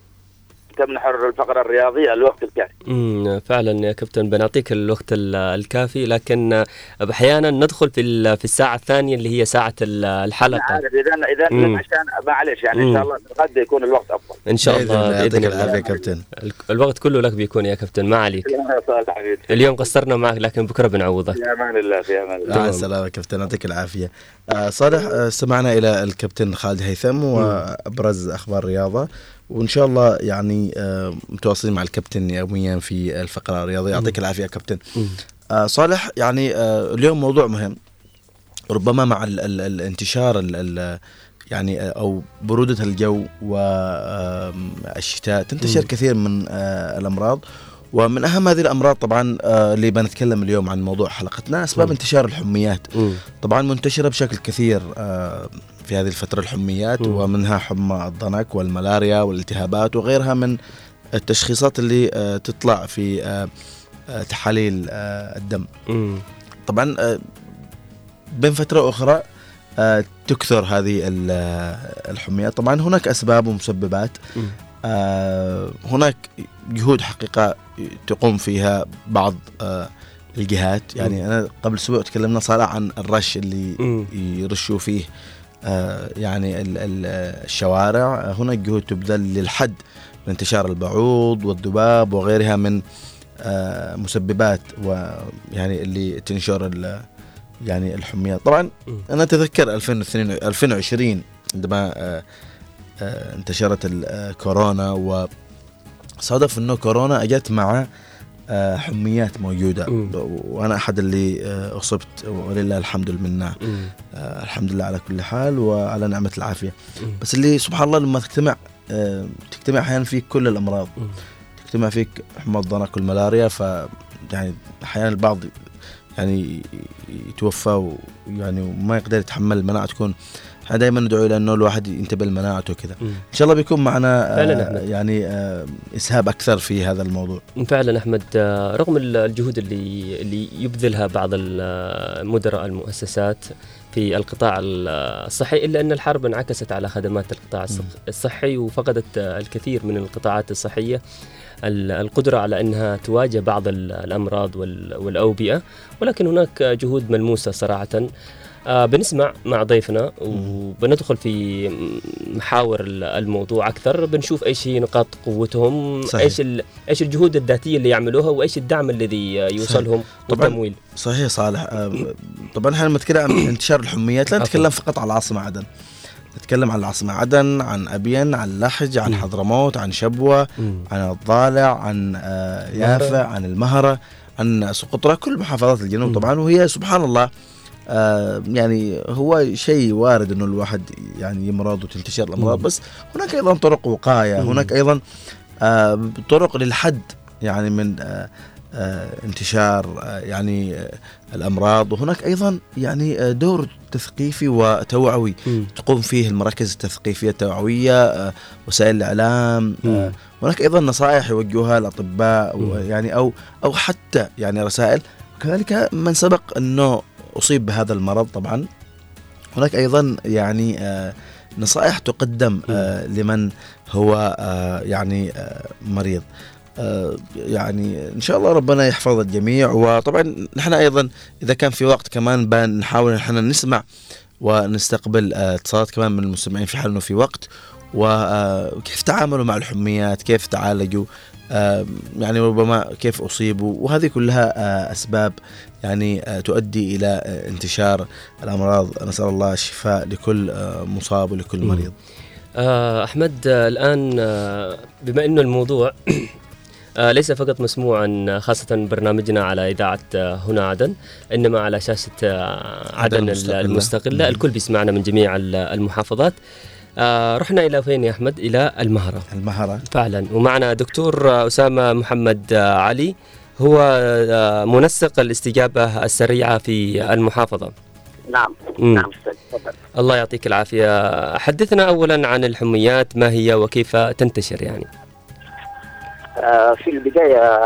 تمنح الفقرة الرياضية الوقت الكافي. امم فعلا يا كابتن بنعطيك الوقت الكافي، لكن احيانا ندخل في في الساعة الثانية اللي هي ساعة الحلقة. اذا اذا عشان معلش يعني مم. ان شاء الله غدا يكون الوقت افضل ان شاء الله. يعطيك العافية كابتن، الوقت كله لك بيكون يا كابتن، ما عليك. اليوم قصرنا معك لكن بكرة بنعوضك. يا امان الله في امان الله. مع السلامة كابتن، يعطيك العافية. آه صالح، سمعنا الى الكابتن خالد هيثم وابرز اخبار الرياضة، وإن شاء الله يعني آه متواصلين مع الكابتن يوميا في الفقرة الرياضية. يعطيك العافية كابتن. آه صالح، يعني آه اليوم موضوع مهم، ربما مع ال ال الانتشار ال ال يعني آه أو برودة الجو والشتاء، تنتشر م. كثير من آه الأمراض، ومن أهم هذه الأمراض طبعا آه اللي بنتكلم اليوم عن موضوع حلقتنا، أسباب م. انتشار الحميات. م. طبعا منتشرة بشكل كثير آه في هذه الفترة الحميات، م. ومنها حمى الضنك والملاريا والالتهابات وغيرها من التشخيصات اللي آه تطلع في آه تحاليل آه الدم. م. طبعا آه بين فترة أخرى آه تكثر هذه الحميات. طبعا هناك أسباب ومسببات، آه هناك جهود حقيقة تقوم فيها بعض آه الجهات. يعني م. أنا قبل أسبوع تكلمنا صراحة عن الرش اللي م. يرشوا فيه آه يعني ال ال الشوارع. هناك جهود تبذل للحد من انتشار البعوض والذباب وغيرها من آه مسببات، ويعني اللي تنشر يعني الحميات. طبعا انا اتذكر ألفين واثنين ألفين وعشرين عندما انتشرت الكورونا، وصادف انه كورونا اجت مع حميات موجودة، وانا احد اللي اصبت ولله الحمد والمنه، الحمد لله على كل حال وعلى نعمة العافية. بس اللي سبحان الله لما تجتمع تجتمع احيانا فيك كل الامراض، تجتمع فيك حمى الضنك والملاريا، ف يعني احيانا البعض يعني يتوفى ويعني وما يقدر يتحمل المناعة. تكون احنا دائما ندعو الى انه الواحد ينتبه لمناعته كذا. ان شاء الله بيكون معنا آه يعني آه اسهاب اكثر في هذا الموضوع. فعلا احمد، رغم الجهود اللي اللي يبذلها بعض مدراء المؤسسات في القطاع الصحي، إلا أن الحرب انعكست على خدمات القطاع الصحي، وفقدت الكثير من القطاعات الصحية القدرة على أنها تواجه بعض الأمراض والأوبئة. ولكن هناك جهود ملموسة صراحة. بنسمع مع ضيفنا وبندخل في محاور الموضوع أكثر، بنشوف أي شيء نقاط قوتهم، إيش إيش الجهود الذاتية اللي يعملوها، وإيش الدعم الذي يوصلهم والتمويل. صحيح صالح. طبعا احنا نتكلم عن انتشار الحميات، لا نتكلم فقط على العاصمة عدن، نتكلم عن العاصمة عدن، عن أبين، عن لحج، عن حضرموت، عن شبوة، عن الضالع، عن يافا، عن المهرة، عن سقطرى، كل محافظات الجنوب طبعا. وهي سبحان الله آه يعني هو شيء وارد انه الواحد يعني يمرض وتنتشر الامراض، بس هناك ايضا طرق وقايه، هناك ايضا آه طرق للحد يعني من آه آه انتشار آه يعني آه الامراض. وهناك ايضا يعني آه دور تثقيفي وتوعوي مم. تقوم فيه المراكز التثقيفيه التوعويه، آه وسائل الاعلام، آه هناك ايضا نصائح يوجهها الاطباء ويعني او او حتى يعني رسائل. وكذلك من سبق انه أصيب بهذا المرض طبعا، هناك أيضا يعني آه نصائح تقدم آه لمن هو آه يعني آه مريض. آه يعني إن شاء الله ربنا يحفظ الجميع. وطبعا نحن أيضا إذا كان في وقت كمان بنحاول نحن نسمع ونستقبل آه اتصالات كمان من المستمعين في حال إنه في وقت، وكيف تعاملوا مع الحميات، كيف تعالجوا، آه يعني ربما كيف أصيبوا. وهذه كلها آه أسباب يعني آه تؤدي إلى آه انتشار الأمراض. نسأل الله الشفاء لكل آه مصاب ولكل مريض. آه أحمد، آه الآن آه بما أنه الموضوع آه ليس فقط مسموعا خاصة برنامجنا على إذاعة آه هنا عدن، إنما على شاشة آه عدن, عدن المستقلة, المستقلة. الكل بيسمعنا من جميع المحافظات. آه رحنا إلى فين يا أحمد؟ إلى المهرة. المهرة فعلا. ومعنا دكتور أسامة محمد علي، هو آه منسق الاستجابة السريعة في المحافظة. نعم م. نعم تفضل. الله يعطيك العافية. حدثنا أولا عن الحميات، ما هي وكيف تنتشر يعني؟ آه في البداية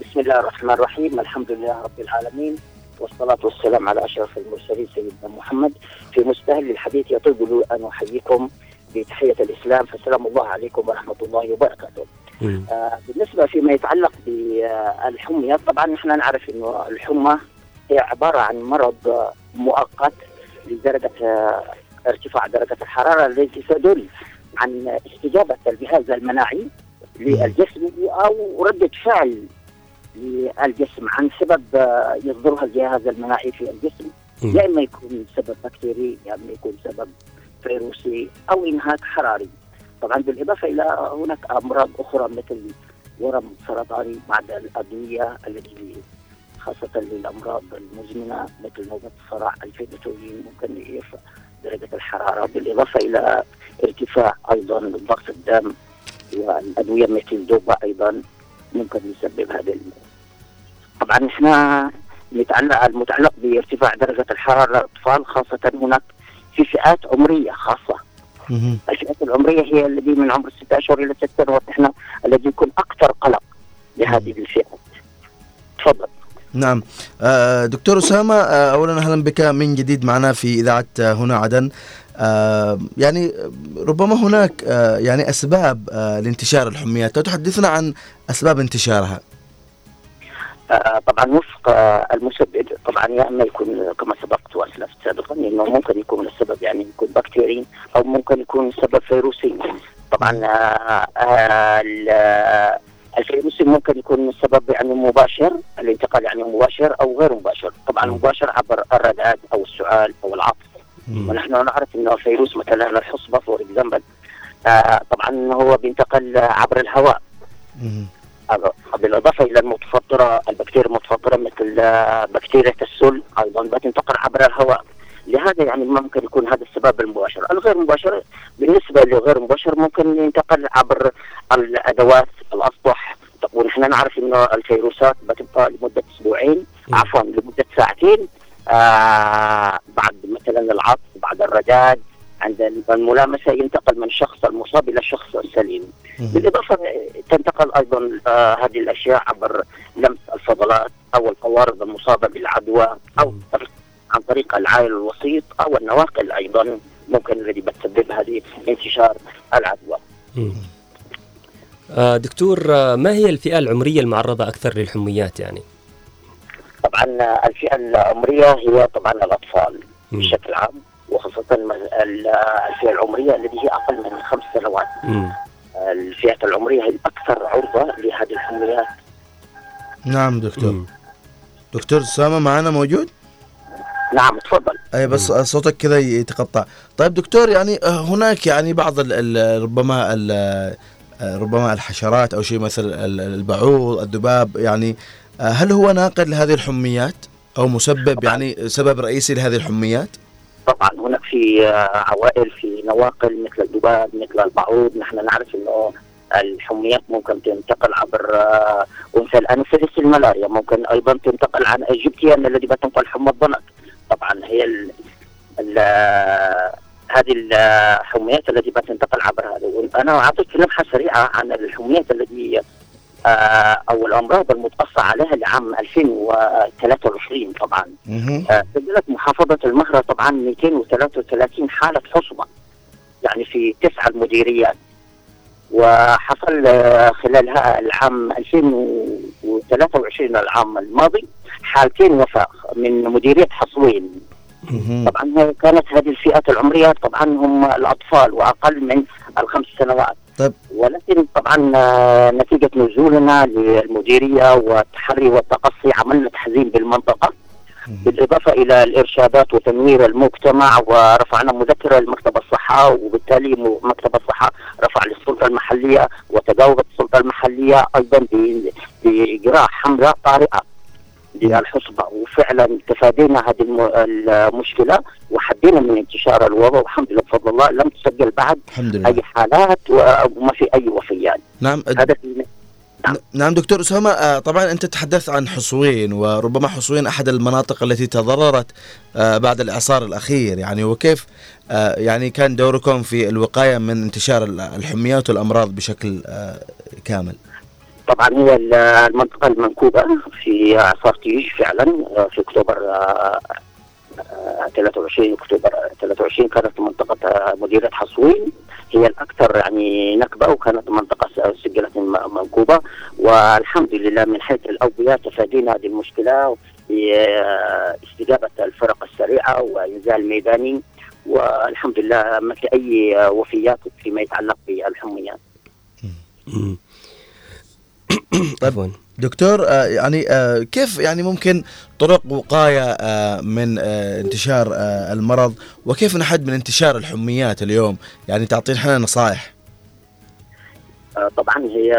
بسم الله الرحمن الرحيم، الحمد لله رب العالمين، والصلاة والسلام على أشرف المرسلين سيدنا محمد. في مستهل الحديث يطيب لي أن أحييكم بتحية الإسلام، فالسلام الله عليكم ورحمة الله وبركاته. آه بالنسبة فيما يتعلق بالحميات، طبعا نحن نعرف أنه الحمى هي عبارة عن مرض مؤقت لدرجة ارتفاع درجة الحرارة التي تدل عن استجابة الجهاز المناعي للجسم أو ردة فعل للجسم عن سبب يصدرها الجهاز المناعي في الجسم، يا إما يكون سبب بكتيري، يا إما يكون سبب فيروسي أو إنهاك حراري. طبعا بالإضافة إلى هناك أمراض أخرى مثل ورم سرطاني بعد الأدوية التي خاصة للأمراض المزمنة مثل نوبة الصرع، الفيتوتين، ممكن يرفع درجة الحرارة. بالإضافة إلى ارتفاع أيضا ضغط الدم، والأدوية مثل الدوبا أيضا ممكن يسبب هذا الم... طبعا احنا متعلق المتعلق بارتفاع درجة الحرارة للأطفال، خاصة هناك في فئات عمرية خاصة. الفئات العمرية هي الذي من عمر ستة أشهر إلى ستة سنوات، احنا الذي يكون أكثر قلق لهذه الفئات. تفضل. نعم آه دكتور أسامة، آه أولا أهلا بك من جديد معنا في إذاعة هنا عدن. آه يعني ربما هناك آه يعني أسباب آه لانتشار الحميات، تحدثنا عن أسباب انتشارها. آه طبعا وفق آه المسبب، طبعا يا إما يكون كما سبقت وأسلفت سابقا إنه ممكن يكون السبب يعني يكون بكتيري أو ممكن يكون سبب فيروسي. طبعا آه آه الشيء المسلم ممكن يكون السبب يعني مباشر، الانتقال يعني مباشر او غير مباشر، طبعا مباشر عبر الردعات او السؤال او العطف. ونحن نعرف انه الفيروس مثلا الحصبه فور اكزامبل آه طبعا هو بينتقل عبر الهواء. مم. بالاضافه الى المتفطره، البكتيريا المتفطره مثل بكتيريا السل ايضا بتنتقل عبر الهواء، لهذا يعني ممكن يكون هذا السبب المباشر. الغير مباشر بالنسبه لغير مباشر ممكن ينتقل عبر الادوات، الاسطح. ونحن نعرف انه الفيروسات بتبقى لمده اسبوعين عفوا لمده ساعتين آه بعد مثلا العطس، بعد الرداد، عند الملامسه ينتقل من الشخص المصاب الى الشخص السليم. بالاضافه تنتقل ايضا آه هذه الاشياء عبر لمس الفضلات او القوارض المصابه بالعدوى او عن طريق العائل الوسيط او النواقل ايضا ممكن الذي بتسبب هذه انتشار العدوى. آه دكتور، ما هي الفئه العمريه المعرضه اكثر للحميات؟ يعني طبعا الفئه العمريه هي طبعا الاطفال مم. بشكل عام، وخاصه الفئه العمريه التي هي اقل من خمس سنوات. الفئه العمريه هي الاكثر عرضه لهذه الحميات. نعم دكتور. مم. دكتور أسامة معنا موجود؟ نعم تفضل. اي بس صوتك كذا يتقطع. طيب دكتور، يعني هناك يعني بعض ال ال ربما ال ربما الحشرات او شيء مثل البعوض، الذباب، يعني هل هو ناقل لهذه الحميات او مسبب يعني سبب رئيسي لهذه الحميات؟ طبعا هناك في عوائل، في نواقل مثل الذباب، مثل البعوض. نحن نعرف انه الحميات ممكن تنتقل عبر انثى الانفلس الملاريا، ممكن ايضا تنتقل عن ايجيبتيان الذي بتنقل حمى الضنك. طبعا هي ال ال هذه الحميات التي بتنتقل عبر هذا. انا اعطيك لمحه سريعه عن الحميات التي آه او الامراض المتوصى عليها لعام ألفين وثلاثة وعشرين. طبعا سجلت آه محافظه المهره طبعا مئتين وثلاثة وثلاثين حاله حصبه يعني في تسع المديريات، وحصل آه خلالها العام ألفين وثلاثة وعشرين العام الماضي حالتين وفاة من مديرية حصوين. طبعا كانت هذه الفئة العمرية طبعا هم الأطفال وأقل من الخمس سنوات. طيب. ولكن طبعا نتيجة نزولنا للمديرية والتحري والتقصي عملنا تحزين بالمنطقة، بالإضافة إلى الإرشادات وتنوير المجتمع، ورفعنا مذكرة لمكتب الصحة، وبالتالي مكتب الصحة رفع للسلطة المحلية، وتجاوبت السلطة المحلية أيضا بإجراء حملة طارئة للحصبة، وفعلا تفادينا هذه المشكلة وحدينا من انتشار الوباء، والحمد لله بفضل الله لم تسجل بعد أي حالات وما في أي وفيات. نعم. هذا نعم. نعم دكتور أسامة، طبعا أنت تحدثت عن حصوين، وربما حصوين أحد المناطق التي تضررت بعد الإعصار الأخير، يعني وكيف يعني كان دوركم في الوقاية من انتشار الحميات والأمراض بشكل كامل؟ طبعا هي المنطقة المنكوبة في إعصار تيج فعلا في أكتوبر ثلاثة وعشرين أكتوبر ثلاثة وعشرين كانت منطقة مديرية حصوين هي الأكثر يعني نكبة، وكانت منطقة سجلت منكوبة، والحمد لله من حيث الأوبئة تفادينا هذه المشكلة باستجابة الفرق السريعة وإنزال ميداني، والحمد لله ما في أي وفيات فيما يتعلق بالحميات. طيب دكتور، آه يعني آه كيف يعني ممكن طرق وقاية آه من آه انتشار آه المرض، وكيف نحد من انتشار الحميات اليوم؟ يعني تعطينا حنا نصائح. آه طبعا هي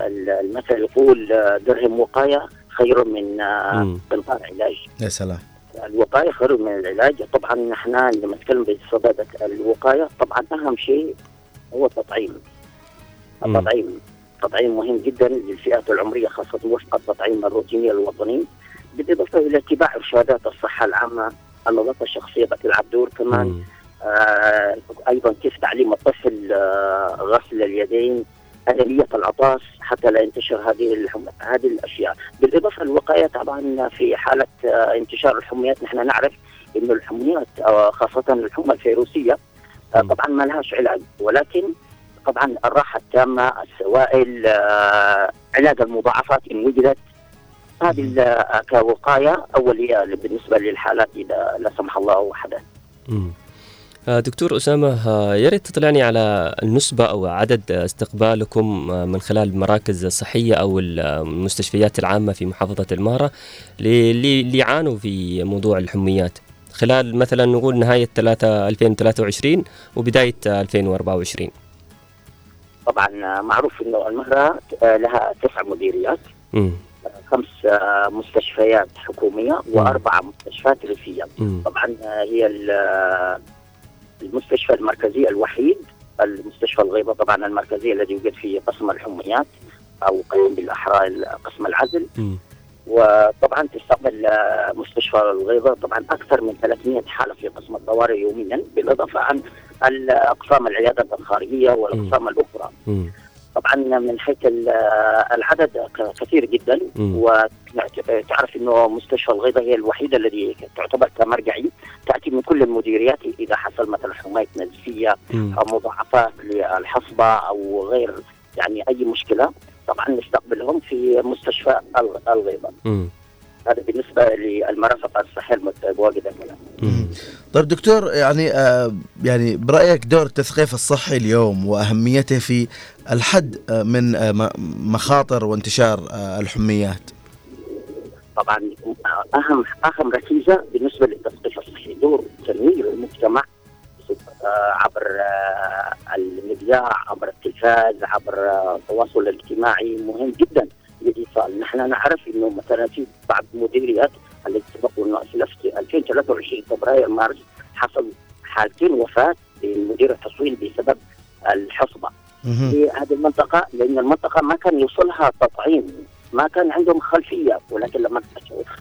المثل يقول درهم وقاية خير من دينار علاج. يا سلام. الوقاية خير من العلاج. طبعا نحن لما نتكلم بصدد الوقاية طبعا أهم شيء هو التطعيم. التطعيم م. التطعيم مهم جدا للفئات العمريه، خاصه وفق التطعيم الروتيني الوطني، بالاضافه الى اتباع ارشادات الصحه العامه. النظافه الشخصيه بتلعب دور كمان، آه ايضا كيف تعليم الطفل آه غسل اليدين، آلية العطاس حتى لا ينتشر هذه هذه الاشياء. بالاضافه للوقايه طبعا في حاله آه انتشار الحميات، نحن نعرف انه الحميات آه خاصه الحمى الفيروسيه آه طبعا ما لهاش علاج، ولكن طبعا الراحة التامة، السوائل، آه، علاج المضاعفات إن وجدت، هذه كوقاية أولية بالنسبة للحالات إذا لا سمح الله حدث. دكتور أسامة، يا ريت تطلعني على النسبة أو عدد استقبالكم من خلال المراكز الصحية أو المستشفيات العامة في محافظة المارة اللي يعانوا في موضوع الحميات خلال مثلا نقول نهاية ألفين وثلاثة وعشرين وبداية ألفين وأربعة وعشرين. طبعا معروف أنه المهرة لها تسع مديريات، م. خمس مستشفيات حكومية وأربع مستشفيات ريفية. طبعا هي المستشفى المركزي الوحيد، المستشفى الغيبة طبعا المركزي الذي يوجد فيه قسم الحميات أو بالأحرى قسم العزل، م. وطبعا تستقبل مستشفى الغيضة طبعا اكثر من ثلاثمائة حاله في قسم الطوارئ يوميا، بالاضافه عن الاقسام العياده الخارجيه والاقسام م. الاخرى. م. طبعا من حيث العدد كثير جدا، وتعرف انه مستشفى الغيضة هي الوحيده التي تعتبر كمرجعي، تاتي من كل المديريات اذا حصل مثلا حماية نزفيه او مضاعفات للحصبه او غير يعني اي مشكله، طبعا نستقبلهم في مستشفى الغيضة. هذا بالنسبه للمرافق الصحيه المتواجده هنا. طيب دكتور، يعني آه يعني برايك دور التثقيف الصحي اليوم واهميته في الحد آه من آه مخاطر وانتشار آه الحميات؟ طبعا اهم اهم ركيزه بالنسبه للتثقيف الصحي دور تنوير المجتمع عبر المذياع، عبر التلفاز، عبر التواصل الاجتماعي، مهم جدا للايصال. نحن نعرف انه مثلا في بعض المديريات التي سبقوا انه في ألفين وثلاثة وعشرين فبراير مارس حصل حالتين وفاه لمدير التصوير بسبب الحصبه في هذه المنطقه، لان المنطقه ما كان يوصلها تطعيم، ما كان عندهم خلفيه، ولكن لما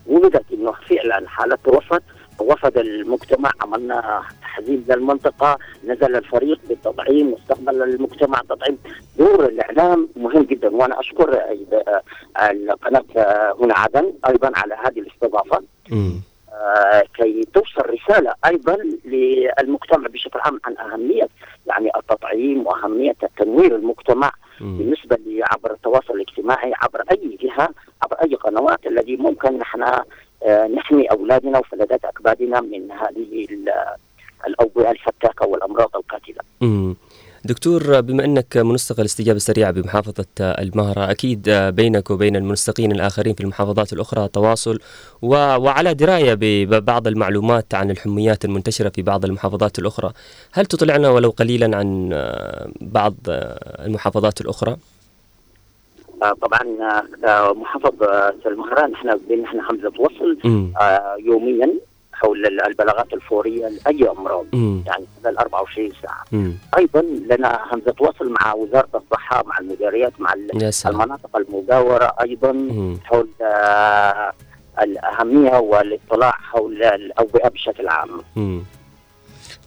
وجدت انه فعلا حالات توفت وفد المجتمع، عملنا تحديد للمنطقة، نزل الفريق بالتطعيم واستقبل المجتمع تطعيم. دور الإعلام مهم جدا، وأنا أشكر قناة هنا عدن أيضا على هذه الاستضافة آه كي توصل رسالة أيضا للمجتمع بشكل عام عن أهمية يعني التطعيم وأهمية تنوير المجتمع مم. بالنسبة عبر التواصل الاجتماعي، عبر أي جهة، عبر أي قنوات الذي ممكن نحن نحمي أولادنا وفلذات أكبادنا من هذه الأوبئة الفتاكة والأمراض القاتلة. مم. دكتور، بما أنك منسق الاستجابة السريعة بمحافظة المهرة، أكيد بينك وبين المنسقين الآخرين في المحافظات الأخرى تواصل وعلى دراية ببعض المعلومات عن الحميات المنتشرة في بعض المحافظات الأخرى، هل تطلعنا ولو قليلا عن بعض المحافظات الأخرى؟ طبعا محافظة المهرة نحن نحن حمزة توصل يوميا حول البلاغات الفورية لأي أمراض، مم. يعني خلال أربعة وعشرين ساعة. مم. أيضا لنا همزة تواصل مع وزارة الصحة، مع المديريات، مع المناطق المجاورة أيضا، مم. حول آه الأهمية والاطلاع حول الأوبئة بشكل عام. مم.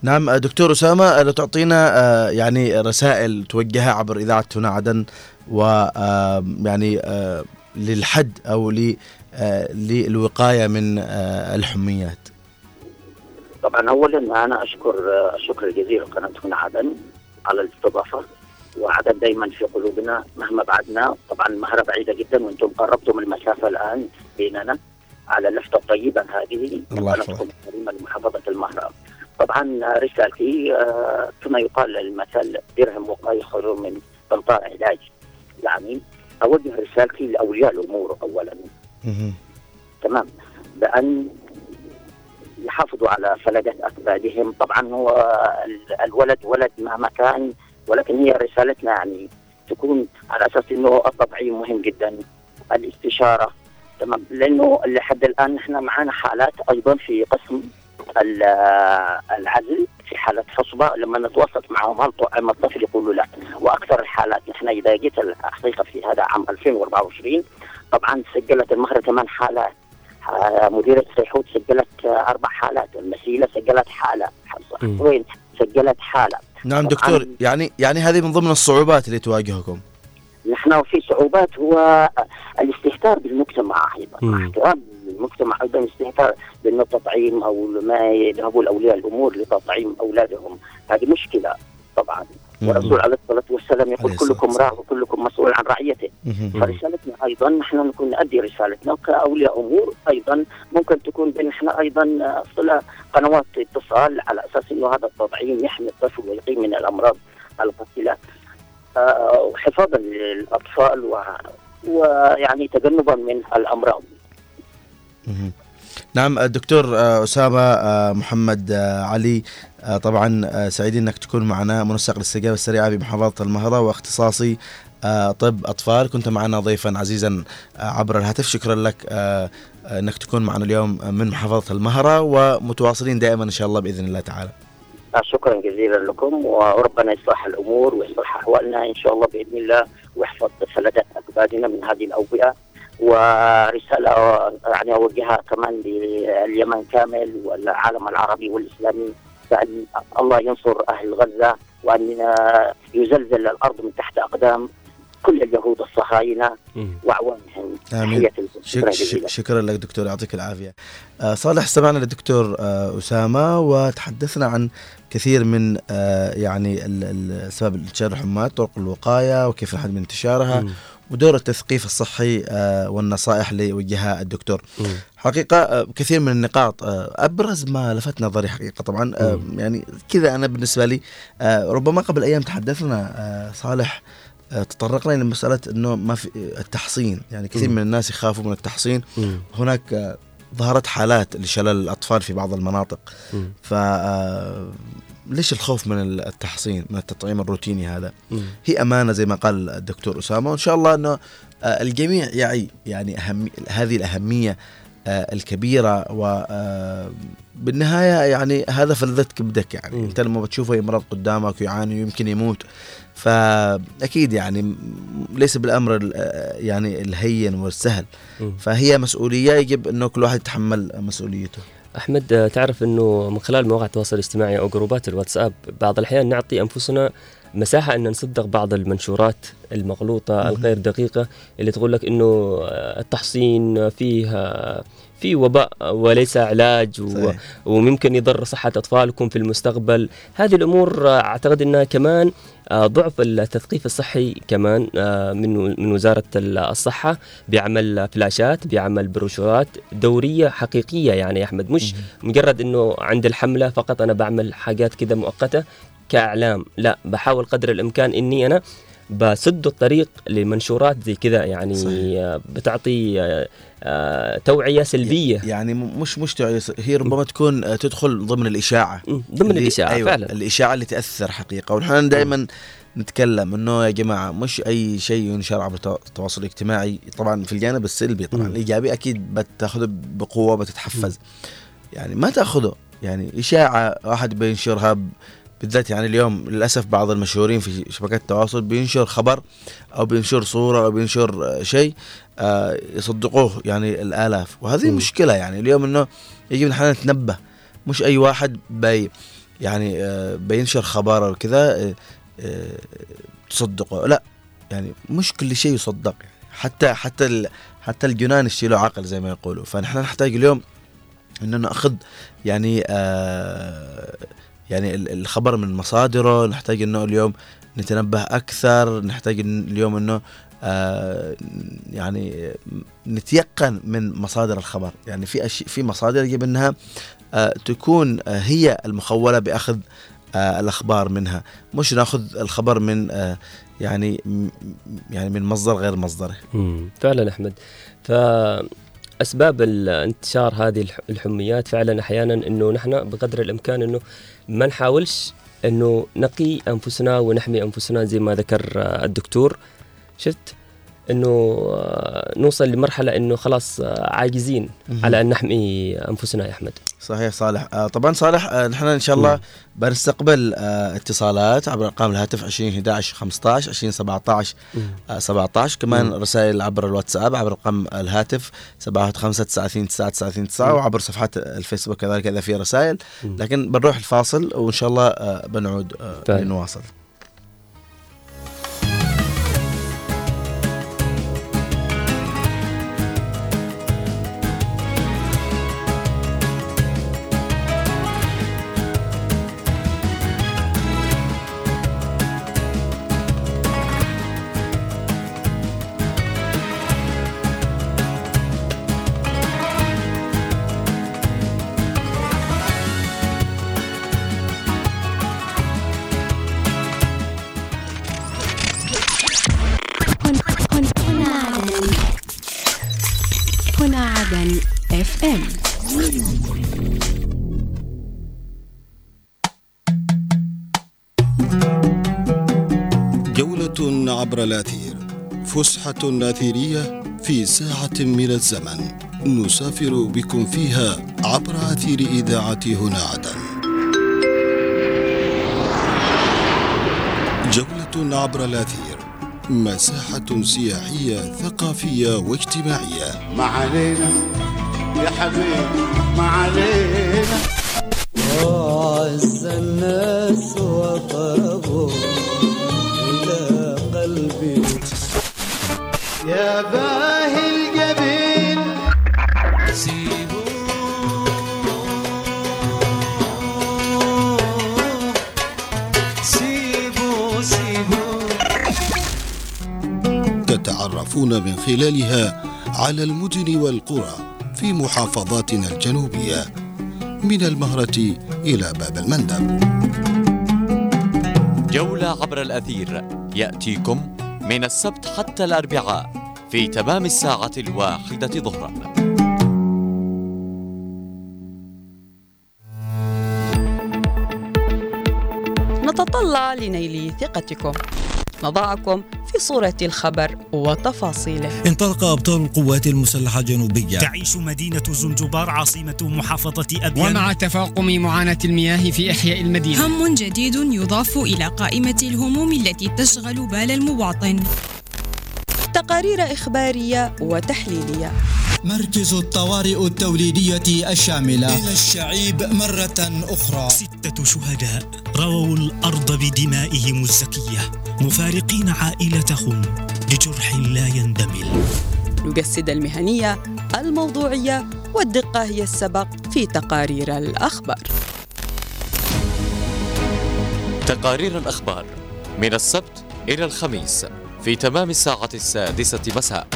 نعم دكتور أسامة، لو تعطينا آه يعني رسائل توجهها عبر إذاعة هنا عدن و آه يعني آه للحد أو ل آه للوقاية من آه الحميات. طبعا أولا أنا أشكر الشكر الجزيل قناة هنا عدن على الاستضافة، وعدن دايما في قلوبنا مهما بعدنا. طبعا المهرة بعيدة جدا وأنتم قربتم المسافة الآن بيننا على اللفتة الطيبة هذه قناتكم الكريمة لمحافظة المهرة. طبعا رسالتي آه كما يقال المثل درهم وقاية خير من قنطار علاج، يعني أوجه رسالتي لأولياء الأمور أولا تمام بأن يحافظوا على فلذات أكبادهم. طبعا هو الولد ولد مهما كان، ولكن هي رسالتنا يعني تكون على أساس أنه التطعيم مهم جدا، الاستشارة تمام، لأنه لحد الآن نحن معنا حالات أيضا في قسم العزل في حالة حصبة، لما نتواصل معهم هل طعم الطفل يقولوا لا، وأكثر الحالات نحن إذا جيت الحقيقة في هذا عام ألفين وأربعة وعشرين طبعا سجلت المهرة ثمان حالات، مديرية سيحوت سجلت أربع حالات، المسيلة سجلت حالة، حصوين سجلت حالة. نعم دكتور، يعني يعني هذه من ضمن الصعوبات اللي تواجهكم. نحن في صعوبات هو الاستهتار بالمجتمع أيضا، احترام المجتمع أيضا، استهتار بأنه التطعيم أو ما يذهبوا الأولياء الأمور لتطعيم أولادهم، هذه مشكلة طبعا. والرسول عليه الصلاة والسلام يقول كلكم راع وكلكم مسؤول عن رعيته. فرسالتنا أيضا نحن نكون نؤدي رسالتنا كأولياء أمور، أيضا ممكن تكون بين إحنا أيضا صلة قنوات اتصال على أساس إنه هذا التطعيم يحمي الطفل ويقي من الأمراض القاتلة وحفاظا للأطفال و... ويعني تجنبا من الأمراض. نعم الدكتور أسامة محمد علي، طبعا سعيدين أنك تكون معنا، منسق الاستجابة السريعة بمحافظة المهرة واختصاصي طب أطفال، كنت معنا ضيفا عزيزا عبر الهاتف. شكرا لك أنك تكون معنا اليوم من محافظة المهرة، ومتواصلين دائما إن شاء الله بإذن الله تعالى. شكرا جزيلا لكم، وربنا يصلح الأمور ويصلح أحوالنا إن شاء الله بإذن الله، ويحفظ سلدات أكبادنا من هذه الأوبئة. ورسالة يعني أوجهها كمان لليمن كامل والعالم العربي والإسلامي، فأن الله ينصر أهل غزة، وأن يزلزل الأرض من تحت أقدام كل اليهود الصهاينة وأعوانهم. آمين. شكرا, شكرا, شكرا لك دكتور، يعطيك العافية. آه صالح، سمعنا للدكتور آه أسامة، وتحدثنا عن كثير من آه يعني السبب انتشار الحمى، طرق الوقاية وكيف نحد من انتشارها، مم. ودور التثقيف الصحي والنصائح اللي وجهها الدكتور. م. حقيقة كثير من النقاط، أبرز ما لفت نظري حقيقة طبعا م. يعني كذا أنا بالنسبة لي، ربما قبل أيام تحدثنا صالح، تطرقنا لمسألة أنه ما في التحصين، يعني كثير م. من الناس يخافوا من التحصين. م. هناك ظهرت حالات لشلل الأطفال في بعض المناطق، ف ليش الخوف من التحصين من التطعيم الروتيني هذا؟ مم. هي أمانة زي ما قال الدكتور أسامة، وإن شاء الله أنه الجميع يعي يعني أهمي هذه الأهمية الكبيرة، وبالنهاية يعني هذا فلذة كبدك، يعني مم. أنت لما بتشوفه يمرض قدامك ويعاني ويمكن يموت، فأكيد يعني ليس بالأمر يعني الهين والسهل، مم. فهي مسؤولية يجب أنه كل واحد يتحمل مسؤوليته. أحمد، تعرف أنه من خلال مواقع التواصل الاجتماعي أو جروبات الواتساب بعض الأحيان نعطي أنفسنا مساحة أن نصدق بعض المنشورات المغلوطة الغير دقيقة اللي تقول لك أنه التحصين فيها في وباء وليس علاج، و... وممكن يضر صحة أطفالكم في المستقبل. هذه الأمور أعتقد أنها كمان ضعف التثقيف الصحي كمان من من وزارة الصحة، بعمل فلاشات، بعمل بروشورات دورية حقيقية. يعني أحمد مش مجرد أنه عند الحملة فقط أنا بعمل حاجات كده مؤقتة كإعلام، لا، بحاول قدر الإمكان أني أنا بسد الطريق لمنشورات زي كذا، يعني صحيح. بتعطي توعية سلبية، يعني مش مش توعية، هي ربما تكون تدخل ضمن الإشاعة، ضمن الإشاعة، أيوة فعلا الإشاعة اللي تأثر حقيقة. ونحن دائما نتكلم أنه يا جماعة مش أي شيء ينشر عبر التواصل الاجتماعي، طبعا في الجانب السلبي، طبعا الإيجابي أكيد بتأخذه بقوة، بتتحفز، يعني ما تأخذه يعني إشاعة واحد بينشرها ب... بالذات يعني اليوم للأسف بعض المشهورين في شبكات التواصل بينشر خبر أو بينشر صورة أو بينشر شيء آه يصدقوه يعني الآلاف، وهذه م. مشكلة. يعني اليوم أنه يجب نحن نتنبه، مش أي واحد بي يعني آه بينشر خبر أو كذا آه آه تصدقه، لا، يعني مش كل شيء يصدق، يعني حتى حتى ال حتى الجنان يشيلوا عقل زي ما يقولوا. فنحن نحتاج اليوم أننا نأخذ يعني آه يعني الخبر من مصادره، نحتاج انه اليوم نتنبه اكثر، نحتاج اليوم انه آه يعني نتيقن من مصادر الخبر. يعني في أشي في مصادر يجب انها آه تكون آه هي المخولة باخذ آه الاخبار منها، مش ناخذ الخبر من آه يعني يعني من مصدر غير مصدره. فعلا احمد، ف أسباب الانتشار هذه الحميات فعلا أحيانا أنه نحن بقدر الإمكان أنه ما نحاولش أنه نقي أنفسنا ونحمي أنفسنا زي ما ذكر الدكتور. شفت أنه نوصل لمرحلة أنه خلاص عاجزين م- على أن نحمي أنفسنا يا أحمد. صحيح صالح. آه طبعا صالح، آه نحن إن شاء الله م- بنستقبل آه اتصالات عبر أرقام الهاتف عشرين أحد عشر خمسة عشر عشرين سبعة عشر م- آه سبعة عشر، كمان م- رسائل عبر الواتساب عبر رقم الهاتف سبعة واحد خمسة تسعة اثنين تسعة تسعة تسعة تسعة، وعبر صفحات الفيسبوك كذلك إذا في رسائل. م- لكن بنروح الفاصل وإن شاء الله آه بنعود آه لنواصل. هنا عدن اف ام. جولة عبر الأثير، فسحة أثيرية في ساعة من الزمن نسافر بكم فيها عبر أثير إذاعة هنا عدن. جولة عبر الأثير، مساحة سياحية ثقافية واجتماعية. ما علينا يا حبيبي ما علينا. وعز الناس وقربوا إلى قلبي يا باهي الجبين سيبوا سيبوا سيبوا. تتعرفون من خلالها على المدن والقرى في محافظاتنا الجنوبية من المهرة إلى باب المندب. جولة عبر الأثير يأتيكم من السبت حتى الأربعاء في تمام الساعة الواحدة ظهرا. نتطلع لنيل ثقتكم، نضعكم في صورة الخبر وتفاصيله. انطلق أبطال القوات المسلحة الجنوبية. تعيش مدينة زنجبار عاصمة محافظة أبيان. ومع تفاقم معاناة المياه في إحياء المدينة، هم جديد يضاف إلى قائمة الهموم التي تشغل بال المواطن. تقارير إخبارية وتحليلية. مركز الطوارئ التوليدية الشاملة إلى الشعيب مرة أخرى. ستة شهداء رووا الأرض بدمائهم الزكية مفارقين عائلتهم لجرح لا يندمل. نجسد المهنية، الموضوعية والدقة هي السبق في تقارير الأخبار. تقارير الأخبار من السبت إلى الخميس في تمام الساعة السادسة مساء.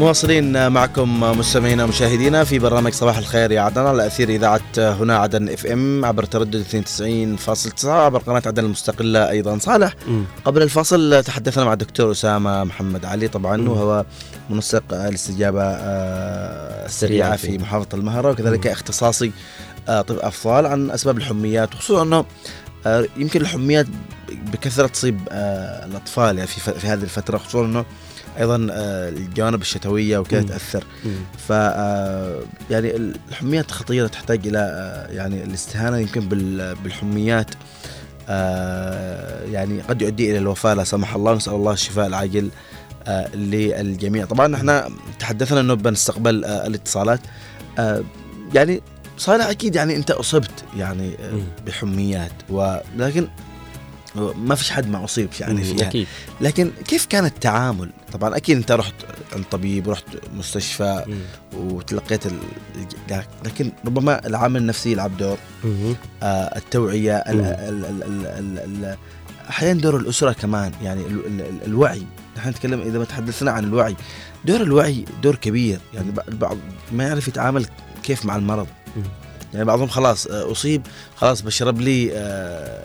مواصلين معكم مستمعينا ومشاهدينا في برنامج صباح الخير يا عدن على أثير إذاعة هنا عدن اف ام عبر تردد اثنين وتسعين فاصلة تسعة عبر قناة عدن المستقلة أيضا. صالح، م. قبل الفاصل تحدثنا مع الدكتور أسامة محمد علي طبعا، م. وهو منسق الاستجابة السريعة في محافظة المهرة وكذلك م. اختصاصي طب أطفال عن أسباب الحميات، وخصوصا أنه يمكن الحميات بكثرة تصيب الأطفال يعني في, في هذه الفترة، خصوصا أنه ايضا الجوانب الشتويه وكذا تاثر. ف يعني الحميات خطيره، تحتاج الى يعني الاستهانه يمكن بالحميات يعني قد يؤدي الى الوفاه لا سمح الله، نسال الله الشفاء العاجل للجميع. طبعا احنا تحدثنا انه بنستقبل الاتصالات. يعني صالح اكيد يعني انت اصبت يعني بحميات، ولكن ما فيش حد ما أصيب يعني فيها أكيد. لكن كيف كان التعامل؟ طبعا أكيد أنت رحت عند طبيب ورحت مستشفى وتلقيت ال... لكن ربما العامل النفسي يلعب دور، آه التوعية، ال... ال... ال... ال... ال... ال... أحيانا دور الأسرة كمان، يعني ال... ال... الوعي. نحن نتكلم إذا ما تحدثنا عن الوعي، دور الوعي دور كبير. يعني بعض ما يعرف يتعامل كيف مع المرض، يعني بعضهم خلاص أصيب خلاص بشرب لي آه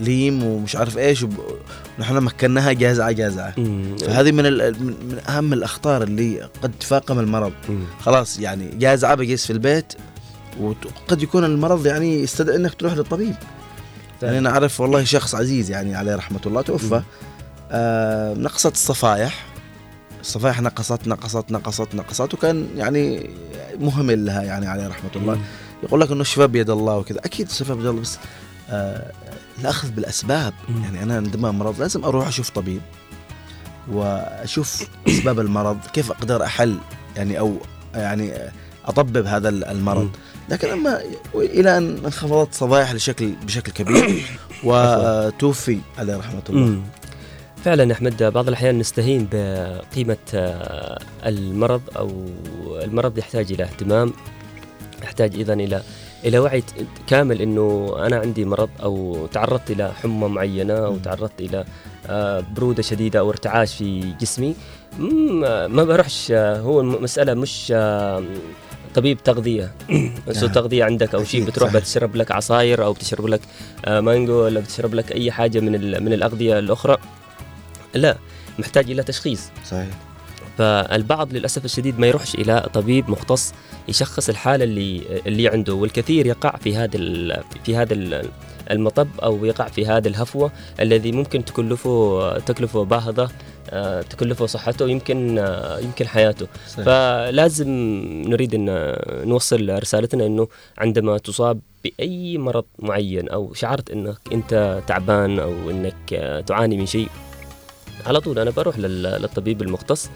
ليم ومش عارف ايش، ونحن مكناها جازعه جازعه. فهذه من من اهم الاخطار اللي قد تفاقم المرض. مم. خلاص يعني جازعه بجلس في البيت، وقد يكون المرض يعني يستدعي انك تروح للطبيب. يعني انا اعرف والله شخص عزيز يعني عليه رحمه الله توفى، آه نقصت الصفائح الصفائح نقصت نقصت نقصت نقصت وكان يعني مهمل لها يعني عليه رحمه الله. مم. يقول لك انه الشفاء بيد الله وكذا، اكيد الشفاء بيد الله، بس آه الأخذ بالأسباب. مم. يعني أنا عندما مرض لازم أروح أشوف طبيب وأشوف أسباب المرض، كيف أقدر أحل يعني أو يعني أطبب هذا المرض. مم. لكن أما إلى أن انخفضت صفائح بشكل كبير وتوفي عليه رحمة الله. مم. فعلا أحمد، بعض الأحيان نستهين بقيمة المرض، أو المرض يحتاج إلى اهتمام، يحتاج إذن إلى إلى وعي كامل أنه أنا عندي مرض، أو تعرضت إلى حمى معينة، أو تعرضت إلى برودة شديدة أو ارتعاش في جسمي. ما بروحش، هو مسألة مش طبيب تغذية سوء تغذية عندك أو شيء، بتروح بتشرب لك عصاير أو بتشرب لك مانجو ولا بتشرب لك أي حاجة من من الأغذية الأخرى. لا، محتاج إلى تشخيص. صحيح. فالبعض للأسف الشديد ما يروحش إلى طبيب مختص يشخص الحالة اللي اللي عنده، والكثير يقع في هذا في هذا المطب، أو يقع في هذا الهفوة الذي ممكن تكلفه تكلفه باهظة، تكلفه صحته، يمكن يمكن حياته. صحيح. فلازم نريد أن نوصل رسالتنا أنه عندما تصاب بأي مرض معين، أو شعرت أنك أنت تعبان أو أنك تعاني من شيء، على طول أنا بروح للطبيب المختص،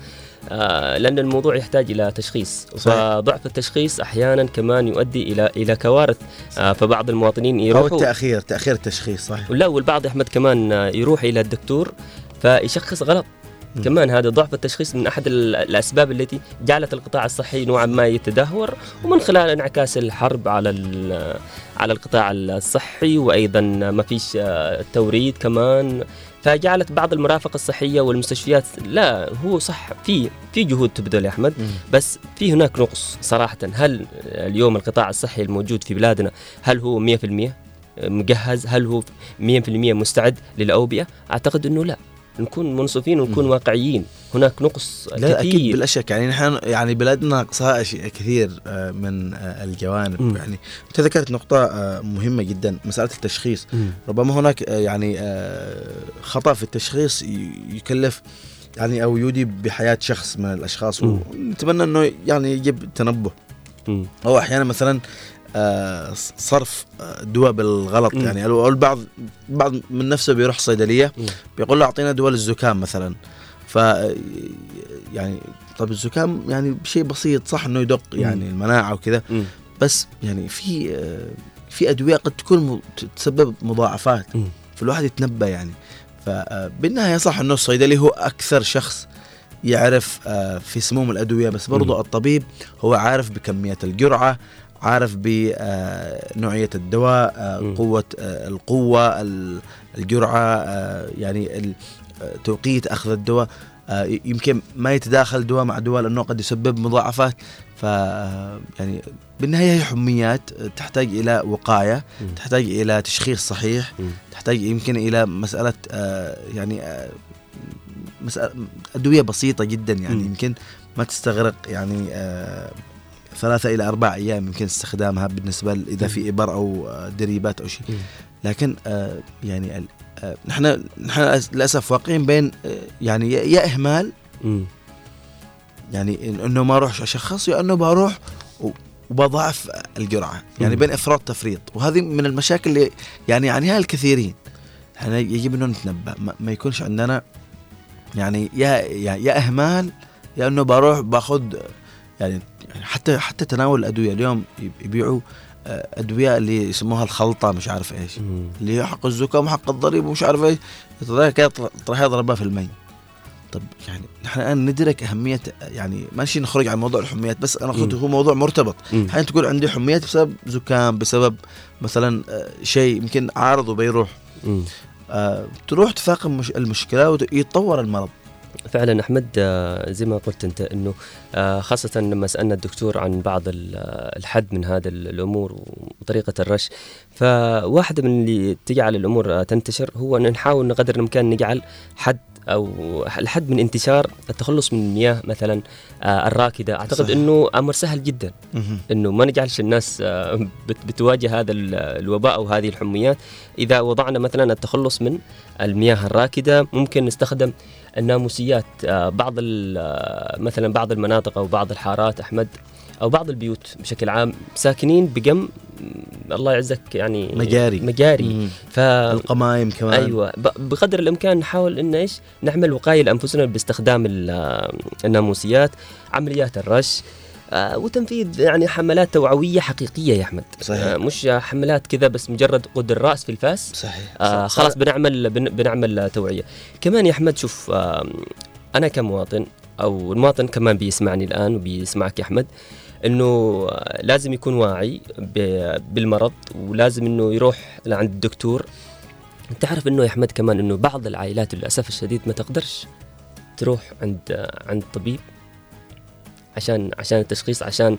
لأن الموضوع يحتاج إلى تشخيص. صحيح. فضعف التشخيص أحيانا كمان يؤدي إلى إلى كوارث. صحيح. فبعض المواطنين يروحوا، أو التأخير تأخير التشخيص. صحيح. لا، والبعض أحمد كمان يروح إلى الدكتور فيشخص غلط. م. كمان هذا ضعف التشخيص من أحد الأسباب التي جعلت القطاع الصحي نوعا ما يتدهور، ومن خلال انعكاس الحرب على على القطاع الصحي، وأيضا ما فيش توريد كمان، فجعلت بعض المرافق الصحية والمستشفيات. لا، هو صح، في في جهود تبذل يا أحمد، بس في هناك نقص صراحة. هل اليوم القطاع الصحي الموجود في بلادنا هل هو مية بالمية مجهز؟ هل هو مية بالمية مستعد للأوبئة؟ أعتقد أنه لا. نكون منصفين ونكون واقعيين، هناك نقص كثير. لا أكيد بلا شك، يعني نحن يعني بلادنا ناقصها كثير من الجوانب. م. يعني تذكرت نقطة مهمة جدا، مسألة التشخيص. م. ربما هناك يعني خطأ في التشخيص يكلف يعني أو يودي بحياة شخص من الأشخاص، ونتمنى أنه يعني يجب تنبه. م. أو أحيانا مثلا آه صرف دواء بالغلط. مم. يعني البعض بعض من نفسه بيروح صيدلية بيقول له أعطينا دواء للزكام مثلا، ف يعني طب الزكام يعني شيء بسيط، صح إنه يدق يعني المناعة وكذا، بس يعني في آه في أدوية قد تكون تسبب مضاعفات، فالواحد يتنبأ يعني. فبالنهاية صح إنه الصيدلي هو أكثر شخص يعرف آه في سموم الأدوية، بس برضو مم. الطبيب هو عارف بكمية الجرعة، عارف بنوعية الدواء، قوة القوة، الجرعة، يعني توقيت أخذ الدواء. يمكن ما يتداخل دواء مع دواء لأنه قد يسبب مضاعفات. ف يعني بالنهاية هي حميات تحتاج إلى وقاية، تحتاج إلى تشخيص صحيح، تحتاج يمكن إلى مسألة يعني مسألة أدوية بسيطة جدا، يعني يمكن ما تستغرق يعني ثلاثة إلى أربع أيام يمكن استخدامها بالنسبة إذا في إبر أو دريبات أو شيء. لكن آه يعني آه نحن نحن للأسف واقعين بين آه يعني يا إهمال، م. يعني إنه ما أروحش أشخص، يا إنه بروح وبضعف الجرعة، يعني م. بين إفراط تفريط. وهذه من المشاكل اللي يعني يعانيها الكثيرين. إحنا يجب إنه نتنبأ، ما, ما يكونش عندنا يعني يا يا, يا إهمال، يا إنه بروح باخذ يعني حتى حتى تناول الأدوية. اليوم يبيعوا أدوية اللي يسموها الخلطة، مش عارف إيش، مم. اللي هي حق الزكام وحق الضريب ومش عارف إيش، راح يضربها في المي. طب يعني نحن الآن ندرك أهمية، يعني ماشي نخرج عن موضوع الحميات، بس أنا أخذته هو موضوع مرتبط. حين تقول عندي حميات بسبب زكام، بسبب مثلا شيء يمكن عارض وبيروح، آه تروح تفاقم المشكلة ويتطور المرض. فعلا أحمد، زي ما قلت أنت أنه خاصة لما سألنا الدكتور عن بعض الحد من هذا الأمور وطريقة الرش، فواحدة من اللي تجعل الأمور تنتشر هو أن نحاول نقدر الإمكان نجعل حد، أو الحد من انتشار التخلص من المياه مثلا الراكدة. أعتقد صحيح. أنه أمر سهل جدا، أنه ما نجعلش الناس بتواجه هذا الوباء أو هذه الحميات. إذا وضعنا مثلا التخلص من المياه الراكدة، ممكن نستخدم الناموسيات. بعض مثلا بعض المناطق أو بعض الحارات أحمد، أو بعض البيوت بشكل عام، ساكنين بجم الله يعزك يعني مجاري مجاري ف... القمايم كمان. أيوة، بقدر الإمكان نحاول إن إيش نعمل وقاية لأنفسنا باستخدام الناموسيات، عمليات الرش. وتنفيذ يعني حملات توعوية حقيقية يا أحمد. صحيح. مش حملات كذا بس مجرد قد الرأس في الفاس. صحيح. آه خلاص بنعمل بنعمل توعية كمان يا أحمد. شوف آه أنا كمواطن أو المواطن كمان بيسمعني الآن وبيسمعك يا أحمد، إنه لازم يكون واعي بالمرض، ولازم إنه يروح لعند الدكتور. تعرف إنه يا أحمد كمان إنه بعض العائلات للأسف الشديد ما تقدرش تروح عند عند طبيب عشان عشان التشخيص، عشان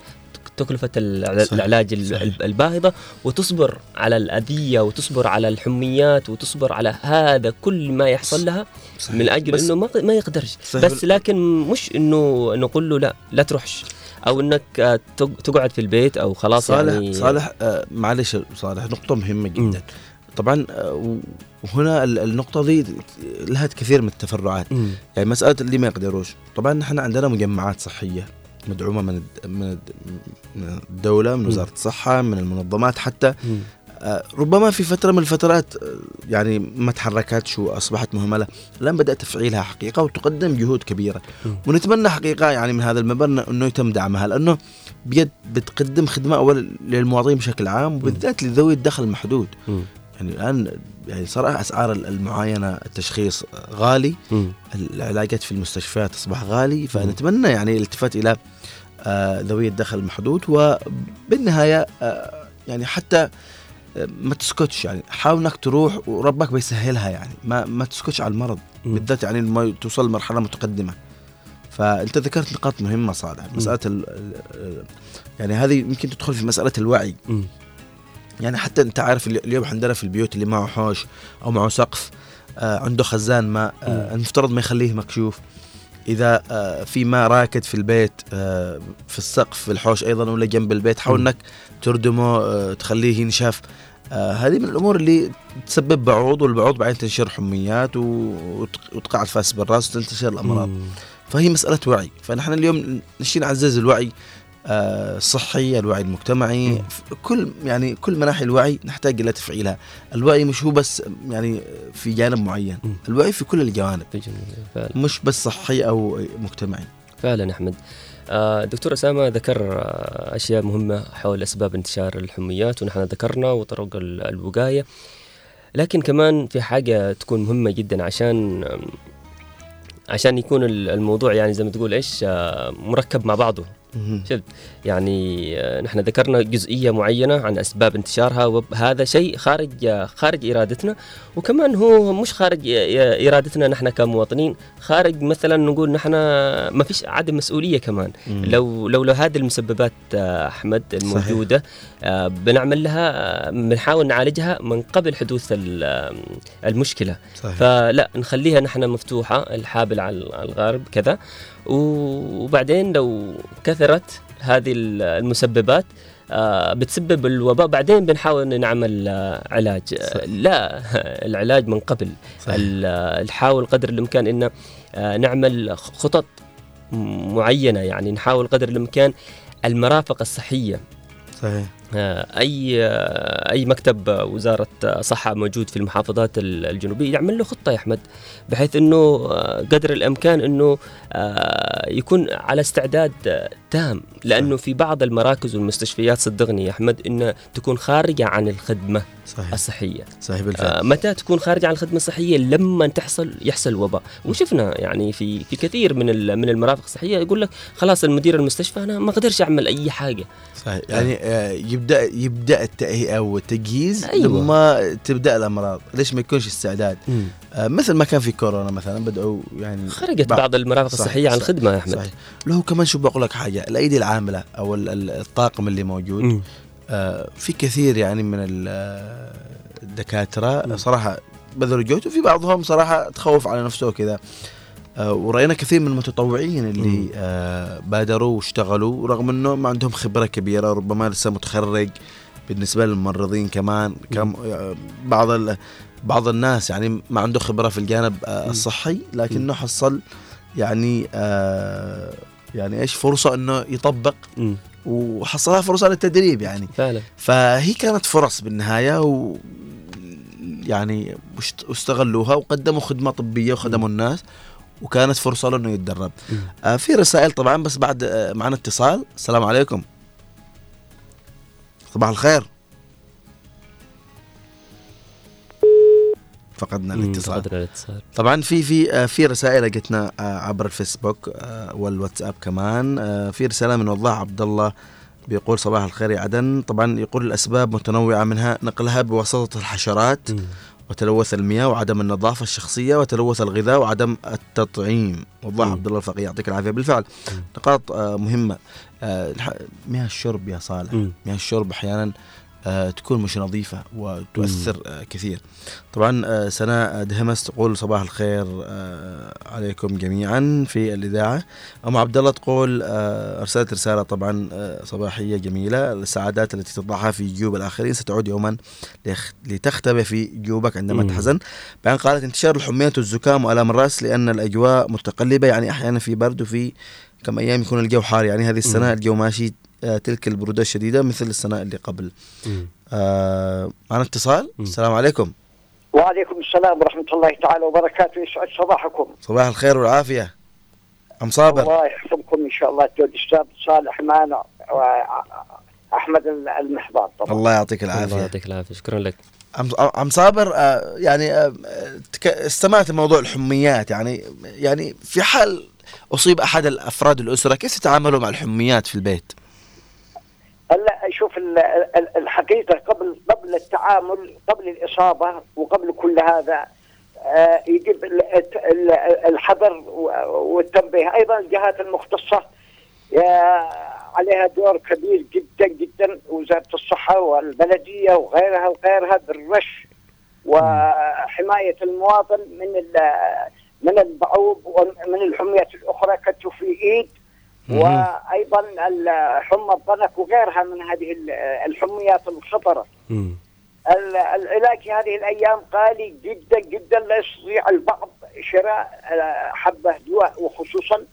تكلفة العلاج الباهظة، وتصبر على الأذية وتصبر على الحميات وتصبر على هذا كل ما يحصل لها. صحيح. من أجل إنه ما ما يقدرش. صحيح. بس لكن مش إنه نقول له لا لا تروحش أو إنك تقعد في البيت أو خلاص. صالح يعني صالح آه معلش صالح نقطة مهمة جدا. م. طبعا وهنا النقطة دي لها كثير من التفرعات. م. يعني مسألة اللي ما يقدروش، طبعا نحن عندنا مجمعات صحية مدعومة من من الدولة، من وزارة الصحة، من المنظمات حتى. م. ربما في فترة من الفترات يعني ما تحركتش وأصبحت مهملة، لم بدأ تفعيلها حقيقة وتقدم جهود كبيرة. م. ونتمنى حقيقة يعني من هذا المبنى أنه يتم دعمها، لأنه بيد بتقدم خدمة أول للمواطنين بشكل عام، وبالذات لذوي الدخل المحدود. م. يعني الآن يعني صار أسعار المعاينة التشخيص غالي، م. العلاجات في المستشفيات أصبح غالي، فنتمنى يعني الالتفات إلى آه ذوي الدخل المحدود. وبالنهاية آه يعني حتى ما تسكتش، يعني حاول انك تروح وربك بيسهلها، يعني ما ما تسكتش على المرض بالذات، يعني ما توصل لمرحله متقدمه. فانت ذكرت نقاط مهمه صالح، مساله ال ال يعني هذه يمكن تدخل في مساله الوعي. م. يعني حتى انت عارف اليوم عندنا في البيوت اللي معه حوش او معه سقف آه عنده خزان ماء آه المفترض ما يخليه مكشوف. اذا آه في ماء راكد في البيت آه في السقف في الحوش ايضا ولا جنب البيت، حاول انك تردمه آه تخليه ينشف. آه هذه من الامور اللي تسبب بعوض، والبعوض بعدين تنشر حميات وتقع الفاس بالراس وتنتشر الامراض. مم. فهي مساله وعي، فنحن اليوم نشي نعزز الوعي آه الصحي، الوعي المجتمعي. مم. كل يعني كل مناحي الوعي نحتاج الى تفعيلها. الوعي مش هو بس يعني في جانب معين. مم. الوعي في كل الجوانب فعلا، مش بس صحي او مجتمعي. فعلا احمد. آه دكتور أسامة ذكر آه أشياء مهمة حول أسباب انتشار الحميات، ونحن ذكرنا وطرق الوقاية، لكن كمان في حاجة تكون مهمة جدا عشان آه عشان يكون الموضوع يعني زي ما تقول إيش آه مركب مع بعضه. يعني آه نحن ذكرنا جزئية معينة عن أسباب انتشارها، وهذا شيء خارج آه خارج إرادتنا، وكمان هو مش خارج آه إرادتنا نحن كمواطنين، خارج مثلا نقول نحن ما فيش عدم مسؤولية كمان. مم. لو لو لو هذه المسببات آه أحمد الموجودة آه بنعمل لها، بنحاول آه نعالجها من قبل حدوث المشكلة. صحيح. فلا نخليها نحن مفتوحة، الحابل على الغارب كذا، وبعدين لو كثرت هذه المسببات آه بتسبب الوباء، بعدين بنحاول نعمل آه علاج. آه لا العلاج من قبل، نحاول قدر الإمكان إن آه نعمل خطط معينة، يعني نحاول قدر الإمكان المرافق الصحية. صحيح. أي أي مكتب وزارة صحة موجود في المحافظات الجنوبية يعمل له خطة يا أحمد، بحيث أنه قدر الإمكان أنه يكون على استعداد تام، لأنه في بعض المراكز والمستشفيات صدقني يا أحمد أنها تكون خارجة عن الخدمة. صحيح. الصحية. صحيح بالفعل. متى تكون خارجة عن الخدمة الصحية؟ لما تحصل يحصل وباء، وشفنا يعني في في كثير من من المرافق الصحية يقول لك خلاص المدير المستشفى أنا ما قدرش أعمل أي حاجة. صحيح. يعني يب يبدأ يبدأ التهيئة والتجهيز. أيوة. لما تبدأ الأمراض ليش ما يكونش استعداد؟ آه مثل ما كان في كورونا مثلا، بدأوا يعني خرجت بعض, بعض المرافق الصحية عن الخدمة يا أحمد. له كمان شو بقول لك حاجة، الأيدي العاملة أو الطاقم اللي موجود آه في كثير يعني من الدكاترة. مم. صراحة بذلوا جهد، وفي بعضهم صراحة تخوف على نفسه كذا. آه ورأينا كثير من المتطوعين اللي آه بادروا واشتغلوا رغم أنه ما عندهم خبرة كبيرة، ربما لسه متخرج بالنسبة للممرضين كمان. كم آه بعض بعض الناس يعني ما عنده خبرة في الجانب آه الصحي، لكنه حصل يعني آه يعني إيش فرصة أنه يطبق، وحصلها فرصة للتدريب يعني فعلا. فهي كانت فرص بالنهاية، و يعني استغلوها وقدموا خدمة طبية وخدموا الناس، وكانت فرصة له انه يتدرب. آه في رسائل طبعا بس بعد آه معنا اتصال. السلام عليكم. صباح الخير. فقدنا الاتصال. طبعا في في آه في رسائل جتنا آه عبر الفيسبوك آه والواتساب كمان. آه في رسالة من والله عبد الله بيقول صباح الخير يا عدن. طبعا يقول الأسباب متنوعة منها نقلها بواسطة الحشرات م. وتلوث المياه وعدم النظافة الشخصية وتلوث الغذاء وعدم التطعيم. والله عبد الله الفقيه يعطيك العافية. بالفعل نقاط آه مهمة. آه مياه الشرب يا صالح م. مياه الشرب أحيانا آه تكون مش نظيفة وتؤثر آه كثير. طبعا آه سناء دهمس تقول صباح الخير آه عليكم جميعا في الإذاعة. أم عبد الله تقول آه أرسلت رسالة طبعا آه صباحية جميلة. السعادات التي تضعها في جيوب الآخرين ستعود يوما لتختبئ في جيوبك عندما مم. تحزن. بعدين قالت انتشار الحميات والزكام وألم الرأس لأن الأجواء متقلبة، يعني أحيانا في برد وفي كم أيام يكون الجو حار، يعني هذه السنة مم. الجو ماشي تلك البرودة الشديدة مثل السنة اللي قبل. آه عن اتصال. م. السلام عليكم. وعليكم السلام ورحمة الله تعالى وبركاته. يسعد صباحكم. صباح الخير والعافية. أم صابر الله يحفظكم إن شاء الله. تود الشاب صالح مانع وأحمد المحباط. الله يعطيك العافية. الله يعطيك العافية. شكرا لك. عم صابر آه يعني آه استمعت موضوع الحميات، يعني يعني في حال أصيب أحد الأفراد الأسرة كيف تتعاملوا مع الحميات في البيت؟ هلا شوف الحقيقة قبل قبل التعامل قبل الإصابة وقبل كل هذا يجب الحذر والتنبيه. أيضا الجهات المختصة عليها دور كبير جدا جدا، وزارة الصحة والبلدية وغيرها وغيرها بالرش وحماية المواطن من من البعوض ومن الحميات الأخرى كتف في إيد وأيضا الحمى الضنك وغيرها من هذه الحميات الخطرة. العلاج هذه الأيام غالي جدا جدا، لا يستطيع البعض شراء حبة دواء وخصوصا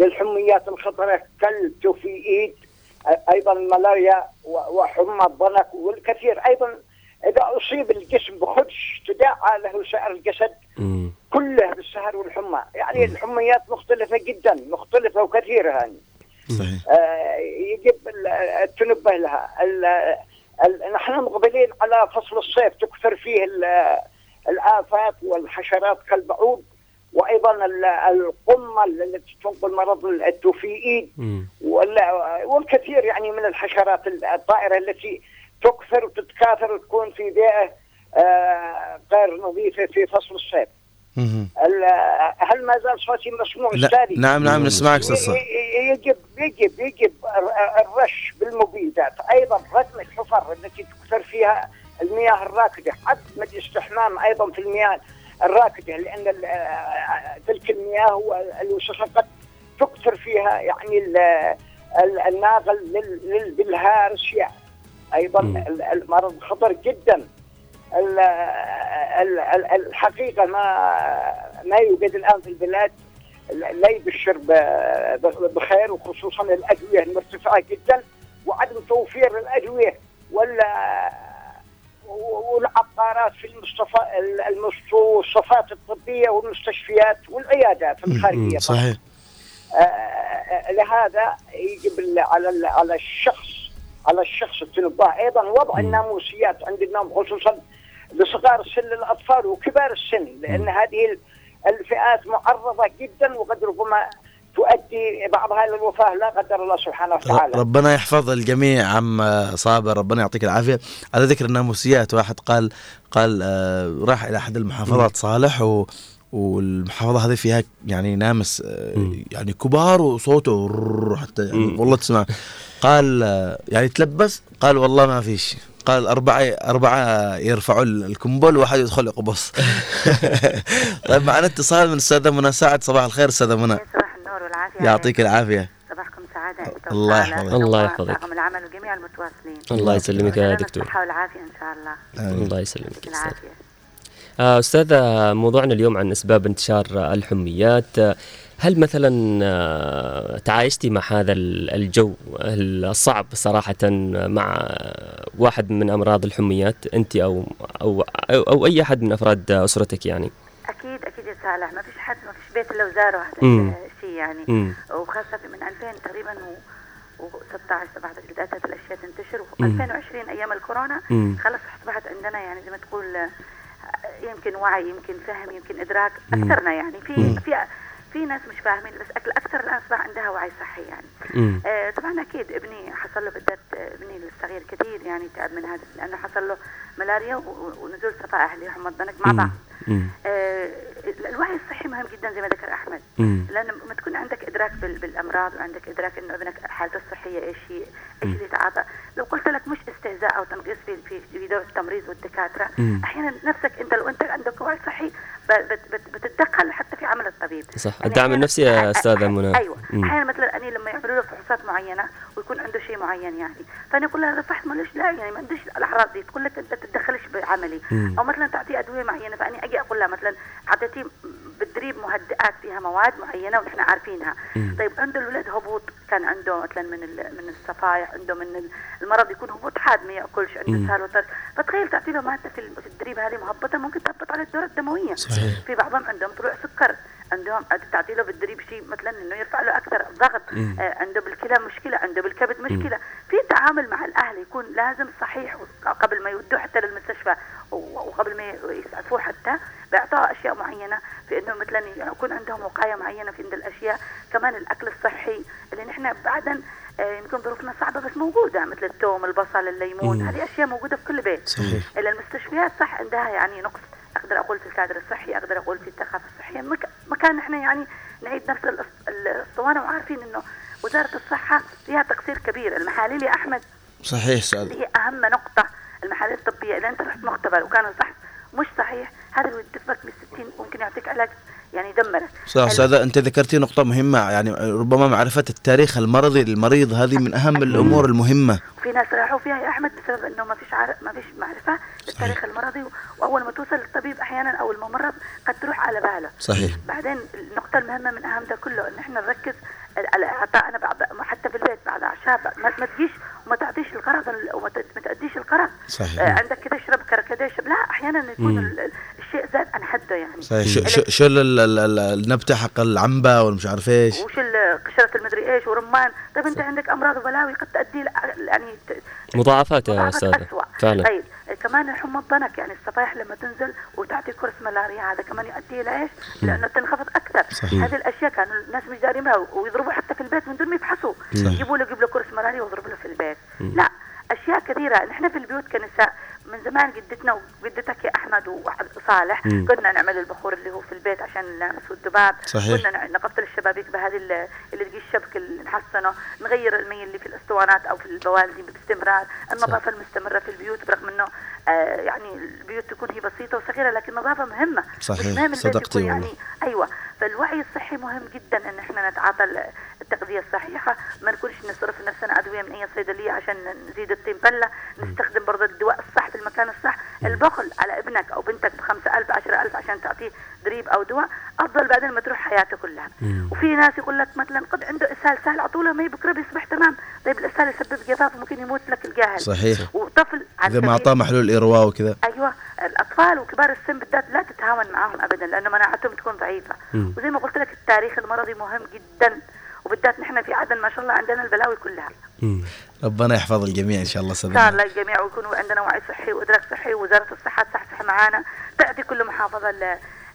للحميات الخطرة كالتوفيئيد، أيضا الملاريا وحمى الضنك والكثير. أيضا إذا أصيب الجسم بخدش تداعى له سائر الجسد مم. كله بالسهر والحمى، يعني مم. الحميات مختلفة جدا، مختلفة وكثيرة يعني. آه يجب التنبه لها. ال ال نحن مقبلين على فصل الصيف تكثر فيه الآفات والحشرات كالبعوض وأيضا القمة التي تنقل مرض التوفيئيد والكثير يعني من الحشرات الطائرة التي تكثر وتتكاثر وتكون في بيئة آه غير نظيفة في فصل الصيف. هل ما زال صوتي مسموع التالي؟ نعم نعم نسمعك. يجب يجب يجب الرش بالمبيدات، أيضا ردم الحفر التي تكثر فيها المياه الراكدة، عدم الاستحمام أيضا في المياه الراكدة لأن تلك المياه والوسخة تكثر فيها يعني الناغل للبلهار الشيء. أيضا المرض خطر جدا. الحقيقة ما ما يوجد الآن في البلاد لي بالشرب بخير، وخصوصا الأدوية المرتفعة جدا وعدم توفير الأدوية ولا والعقارات في المستوصفات الطبية والمستشفيات والعيادات الخارجية. صحيح. لهذا يجب على على الشخص على الشخص التنبه. أيضا وضع الناموسيات عند النوم خصوصا لصغار السن، الأطفال وكبار السن، لأن هذه الفئات معرضة جدا وقد ربما تؤدي بعضها للوفاة لا قدر الله سبحانه وتعالى. ربنا يحفظ الجميع عم صابر. ربنا يعطيك العافية. على ذكر الناموسيات واحد قال قال آه راح إلى أحد المحافظات صالح و والمحافظة هذه فيها يعني نامس يعني كبار وصوته حتى يعني والله تسمع. قال يعني تلبس قال والله ما فيش، قال أربعة أربعة يرفعوا الكمبل واحد يدخل يقبص. طيب معنا اتصال من السادة منى سعد. صباح الخير السادة منى. صباح النور والعافية. يعطيك العافية. صباحكم سعادة. الله يحفظك. الله يحفظك. رقم العمل وجميع المتواصلين. الله يسلمك يا دكتور. الصحة والعافية إن شاء الله. الله يسلمك. أستاذ موضوعنا اليوم عن أسباب انتشار الحميات. هل مثلا تعايشتي مع هذا الجو الصعب صراحة مع واحد من أمراض الحميات أنت أو أو أو, أو أي أحد من أفراد أسرتك يعني؟ أكيد أكيد طالع، ما فيش حد، ما فيش بيت الا وزاره شيء يعني. مم. وخاصه من ألفين تقريبا و ستة عشر سبعة عشر بدات الاشياء تنتشر، و2020 ايام الكورونا مم. خلص اصبحت عندنا يعني زي ما تقول يمكن وعي، يمكن فهم، يمكن ادراك اكثرنا يعني. في في في ناس مش فاهمين بس اكثر الان صار عندها وعي صحي يعني. آه طبعا اكيد ابني حصل له، بالذات ابني الصغير كثير يعني تعب من هذا، لانه حصل له ملاريا ونزول صفاء اهلي ومضنك مع بعض. آه الوعي الصحي مهم جدا زي ما ذكر احمد، لان ما تكون عندك ادراك بالامراض وعندك ادراك انه ابنك حالته الصحيه ايش هي، ايش اللي يتعاطى. لو قلت لك مش استهزاء او تنقيص في في دور التمريض والدكاتره، احيانا نفسك انت لو انت عندك وعي صحي بتتدخل حتى في عمل الطبيب. صح، الدعم النفسي يا استاذه منى. ايوه، احيانا مثلا اني لما يعملوا له فحوصات معينه ويكون عنده شيء معين يعني، فانا اقول لها الفحص مالوش لا يعني ما عندوش الاعراض دي، تقول لك انت تتدخلش بعملي. او مثلا تعطيه ادويه معينه، فاني اجي اقول لها مثلا عطيتيه بالتدريب مهدئات فيها مواد معينه ونحن عارفينها. مم. طيب عنده الولد هبوط، كان عنده مثلا من من الصفائح، عنده من المرض يكون هبوط حاد ما ياكلش، عنده اسهال وترك، فتخيل تعطي له ماده في التدريب هذه مهبطه ممكن تهبط على الدوره الدمويه. صحيح. في بعضهم عندهم طلوع سكر، عندهم تعطي له بالتدريب شيء مثلا انه يرفع له اكثر الضغط، آه عنده بالكلى مشكله، عنده بالكبد مشكله. مم. في تعامل مع الاهل يكون لازم صحيح قبل ما يودوه حتى للمستشفى وقبل ما يسعفوه، حتى بيعطوه اشياء معينه في انه مثلا يكون عندهم وقايه معينه في عند الاشياء. كمان الاكل الصحي اللي نحن بعدين يمكن ظروفنا صعبه بس موجوده، مثل الثوم، البصل، الليمون، هذه اشياء موجوده في كل بيت. صحيح. المستشفيات صح عندها يعني نقص، اقدر اقول في الكادر الصحي، اقدر اقول في الثقافه الصحيه، مكان احنا يعني نعيد نفس الصواني، وعارفين انه وزاره الصحه فيها تقصير كبير. المحاليل يا احمد، صحيح استاذ، هي اهم نقطه. المحاليل الطبيه اذا انت رحت مختبر وكان الفحص مش صحيح، هذا اللي يدفك من ستين وممكن يعطيك علاج يعني يدمرك. صح استاذه، انت ذكرتي نقطه مهمه يعني، ربما معرفه التاريخ المرضي للمريض هذه من اهم الامور المهمه. في ناس راحوا فيها يا احمد بسبب انه ما فيش عارف، ما فيش معرفه للتاريخ المرضي، واول ما توصل للطبيب احيانا او الممرض قد تروح على باله. صحيح. بعدين النقطه المهمه من اهم ده كله ان احنا نركز على اعطائنا بعض حتى في البيت بعض اعشاب، ما تجيش وما تعطيش القرض وما تاديش القرض. صحيح. آه عندك كده اشرب كركديه اشرب، لا احيانا يكون الشيء زاد عن حده يعني. صحيح. شل النبته حق العنبه والمش عارف ايش، وشل قشره المدري ايش ورمان. طيب انت عندك امراض وبلاوي قد تؤدي يعني مضاعفات يا استاذ. فعلا. طيب كمان حمى الضنك يعني الصفائح لما تنزل وتعطي كورس ملاريا، هذا كمان يؤدي الى ايش؟ لانه تنخفض اكثر. هذه الاشياء كانوا الناس مش دارينها ويضربوا حتى في البيت من دون ما يفحصوا، يجيبوا له يجيب له كورس ملاريا ويضربوا له في البيت. م. لا، اشياء كثيره نحن في البيوت كنساء من زمان، جدتنا وجدتك يا احمد وصالح م. كنا نعمل البخور اللي هو في البيت عشان اللامس والذباب. كنا نقفل الشبابيك بهذه اللي تجي الشبك اللي نحصنه، نغير المي اللي في الاسطوانات او في البوالدي باستمرار. النظافه المستمره في البيوت برغم انه آه يعني البيوت تكون هي بسيطه وصغيره، لكن النظافه مهمه. صحيح. مش مهم البيت يكون يعني. ايوه، فالوعي الصحي مهم جدا ان احنا نتعاطى التغذيه الصحيحه، ما نكونش نصرف نفسنا ادويه من اي صيدليه عشان نزيد الطين بله، نستخدم برضه الدواء الصح في المكان الصح. البخل على ابنك او بنتك بخمسة ألف عشرة ألف عشان تعطيه دريب او دواء افضل بعدين ما تروح حياته كلها. مم. وفي ناس يقول لك مثلا قد عنده اسهال سهل، عطوله مي بكره بيصبح تمام. طيب الاسهال يسبب جفاف وممكن يموت لك الجاهل. صحيح. وطفل اذا ما اعطاه محلول ايرواء وكذا. ايوه، الاطفال وكبار السن بالذات لا تتهاون معاهم ابدا، لانه مناعتهم تكون ضعيفه. مم. وزي ما قلت لك التاريخ المرضي مهم جدا، وبالذات نحن في عدن ما شاء الله عندنا البلاوي كلها. مم. ربنا يحفظ الجميع ان شاء الله. سبحان الله الجميع، ويكونوا عندنا وعي صحي وادراك صحي، ووزاره الصحه تصحح معانا، تعطي كل محافظه ل...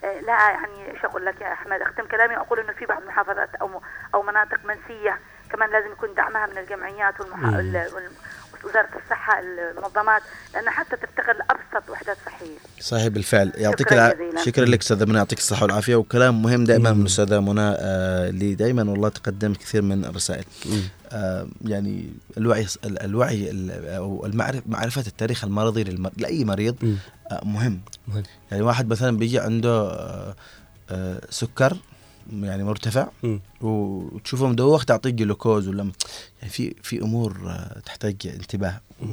لا يعني ايش اقول لك يا احمد، اختم كلامي واقول انه في بعض المحافظات او او مناطق منسيه كمان لازم يكون دعمها من الجمعيات والمح... وال... وزاره الصحه المنظمات، لان حتى تفتقر لابسط وحدات صحيه. صحيح بالفعل. يعطيك شكرا, الع... شكرا لك استاذه منى، يعطيك الصحه والعافيه، وكلام مهم دائما من استاذه منى اللي دائما والله تقدم كثير من الرسائل. آه يعني الوعي الوعي او المعرفه معرفه التاريخ المرضي للمر... لاي مريض آه مهم. مهم يعني واحد مثلا بيجي عنده آه آه سكر يعني مرتفع م. وتشوفه مدوخ تعطيه جلوكوز ولا يعني في في امور تحتاج انتباه. م.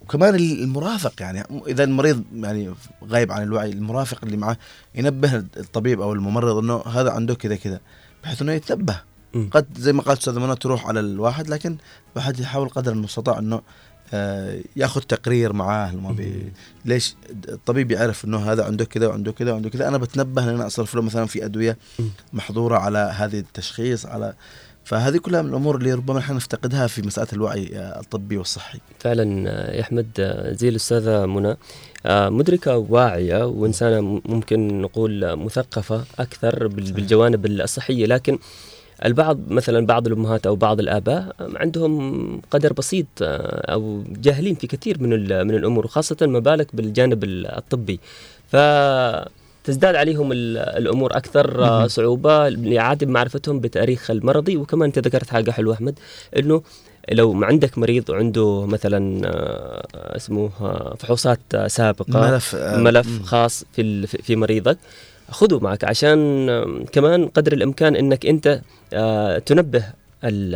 وكمان المرافق يعني اذا المريض يعني غايب عن الوعي، المرافق اللي معاه ينبه الطبيب او الممرض انه هذا عنده كذا كذا بحيث انه يتنبه. قد زي ما قالت استاذ منى تروح على الواحد، لكن الواحد يحاول قدر المستطاع انه ياخذ تقرير معاه المريض. ليش الطبيب يعرف انه هذا عنده كذا وعنده كذا وعنده كذا، انا بتنبه ان انا اصرف له مثلا في ادويه محظوره على هذه التشخيص على، فهذه كلها من الامور اللي ربما احنا نفتقدها في مساله الوعي الطبي والصحي. فعلا يا احمد، زي الاستاذه منى مدركه واعيه وانسانه ممكن نقول مثقفه اكثر بالجوانب الصحيه، لكن البعض مثلا بعض الأمهات أو بعض الآباء عندهم قدر بسيط أو جاهلين في كثير من من الأمور، وخاصة ما بالك بالجانب الطبي، فتزداد عليهم الأمور أكثر صعوبة لإعادة معرفتهم بتاريخ المرضي. وكمان أنت ذكرت حاجة حلوة أحمد، إنه لو عندك مريض وعنده مثلا اسمه فحوصات سابقة، ملف, ملف خاص في في مريضك، خذوا معك عشان كمان قدر الإمكان أنك أنت تنبه،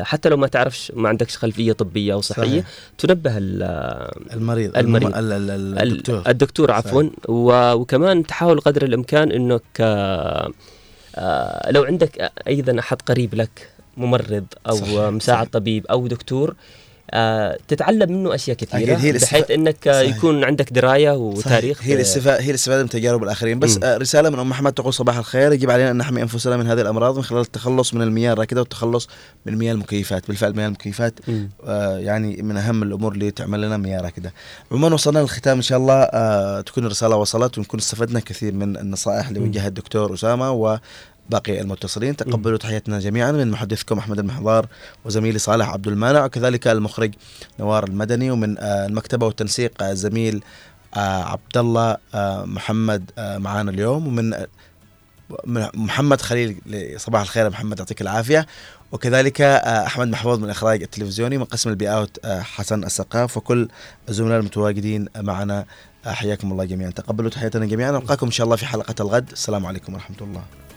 حتى لو ما تعرفش ما عندكش خلفية طبية أو صحية. صحيح. تنبه المريض, المريض. الدكتور, الدكتور عفوا. وكمان تحاول قدر الإمكان أنك لو عندك أيضا أحد قريب لك ممرض أو صحيح. مساعد صحيح. طبيب أو دكتور، آه، تتعلم منه أشياء كثيرة بحيث أنك صحيح. يكون عندك دراية وتاريخ. هي الاستفادة هي الاستفادة من تجارب الآخرين. بس آه رسالة من أم محمد تقول صباح الخير، يجب علينا أن نحمي أنفسنا من هذه الأمراض من خلال التخلص من المياه الراكدة والتخلص من مياه المكيفات. بالفعل مياه المكيفات آه يعني من أهم الأمور اللي تعمل لنا مياه راكدة. عموما وصلنا للختام إن شاء الله، آه تكون الرسالة وصلت ونكون استفدنا كثير من النصائح اللي وجهها الدكتور أسامة و باقي المتصلين. تقبلوا تحياتنا جميعا من محدثكم أحمد المحضار وزميلي صالح عبد المانع، وكذلك المخرج نوار المدني، ومن المكتبة والتنسيق زميل عبد الله محمد معانا اليوم، ومن محمد خليل. صباح الخير محمد، يعطيك العافية. وكذلك أحمد محفوظ من الإخراج التلفزيوني، من قسم البيئات حسن السقاف، وكل الزملاء المتواجدين معنا حياكم الله جميعا. تقبلوا تحياتنا جميعا، نلقاكم إن شاء الله في حلقة الغد. السلام عليكم ورحمة الله.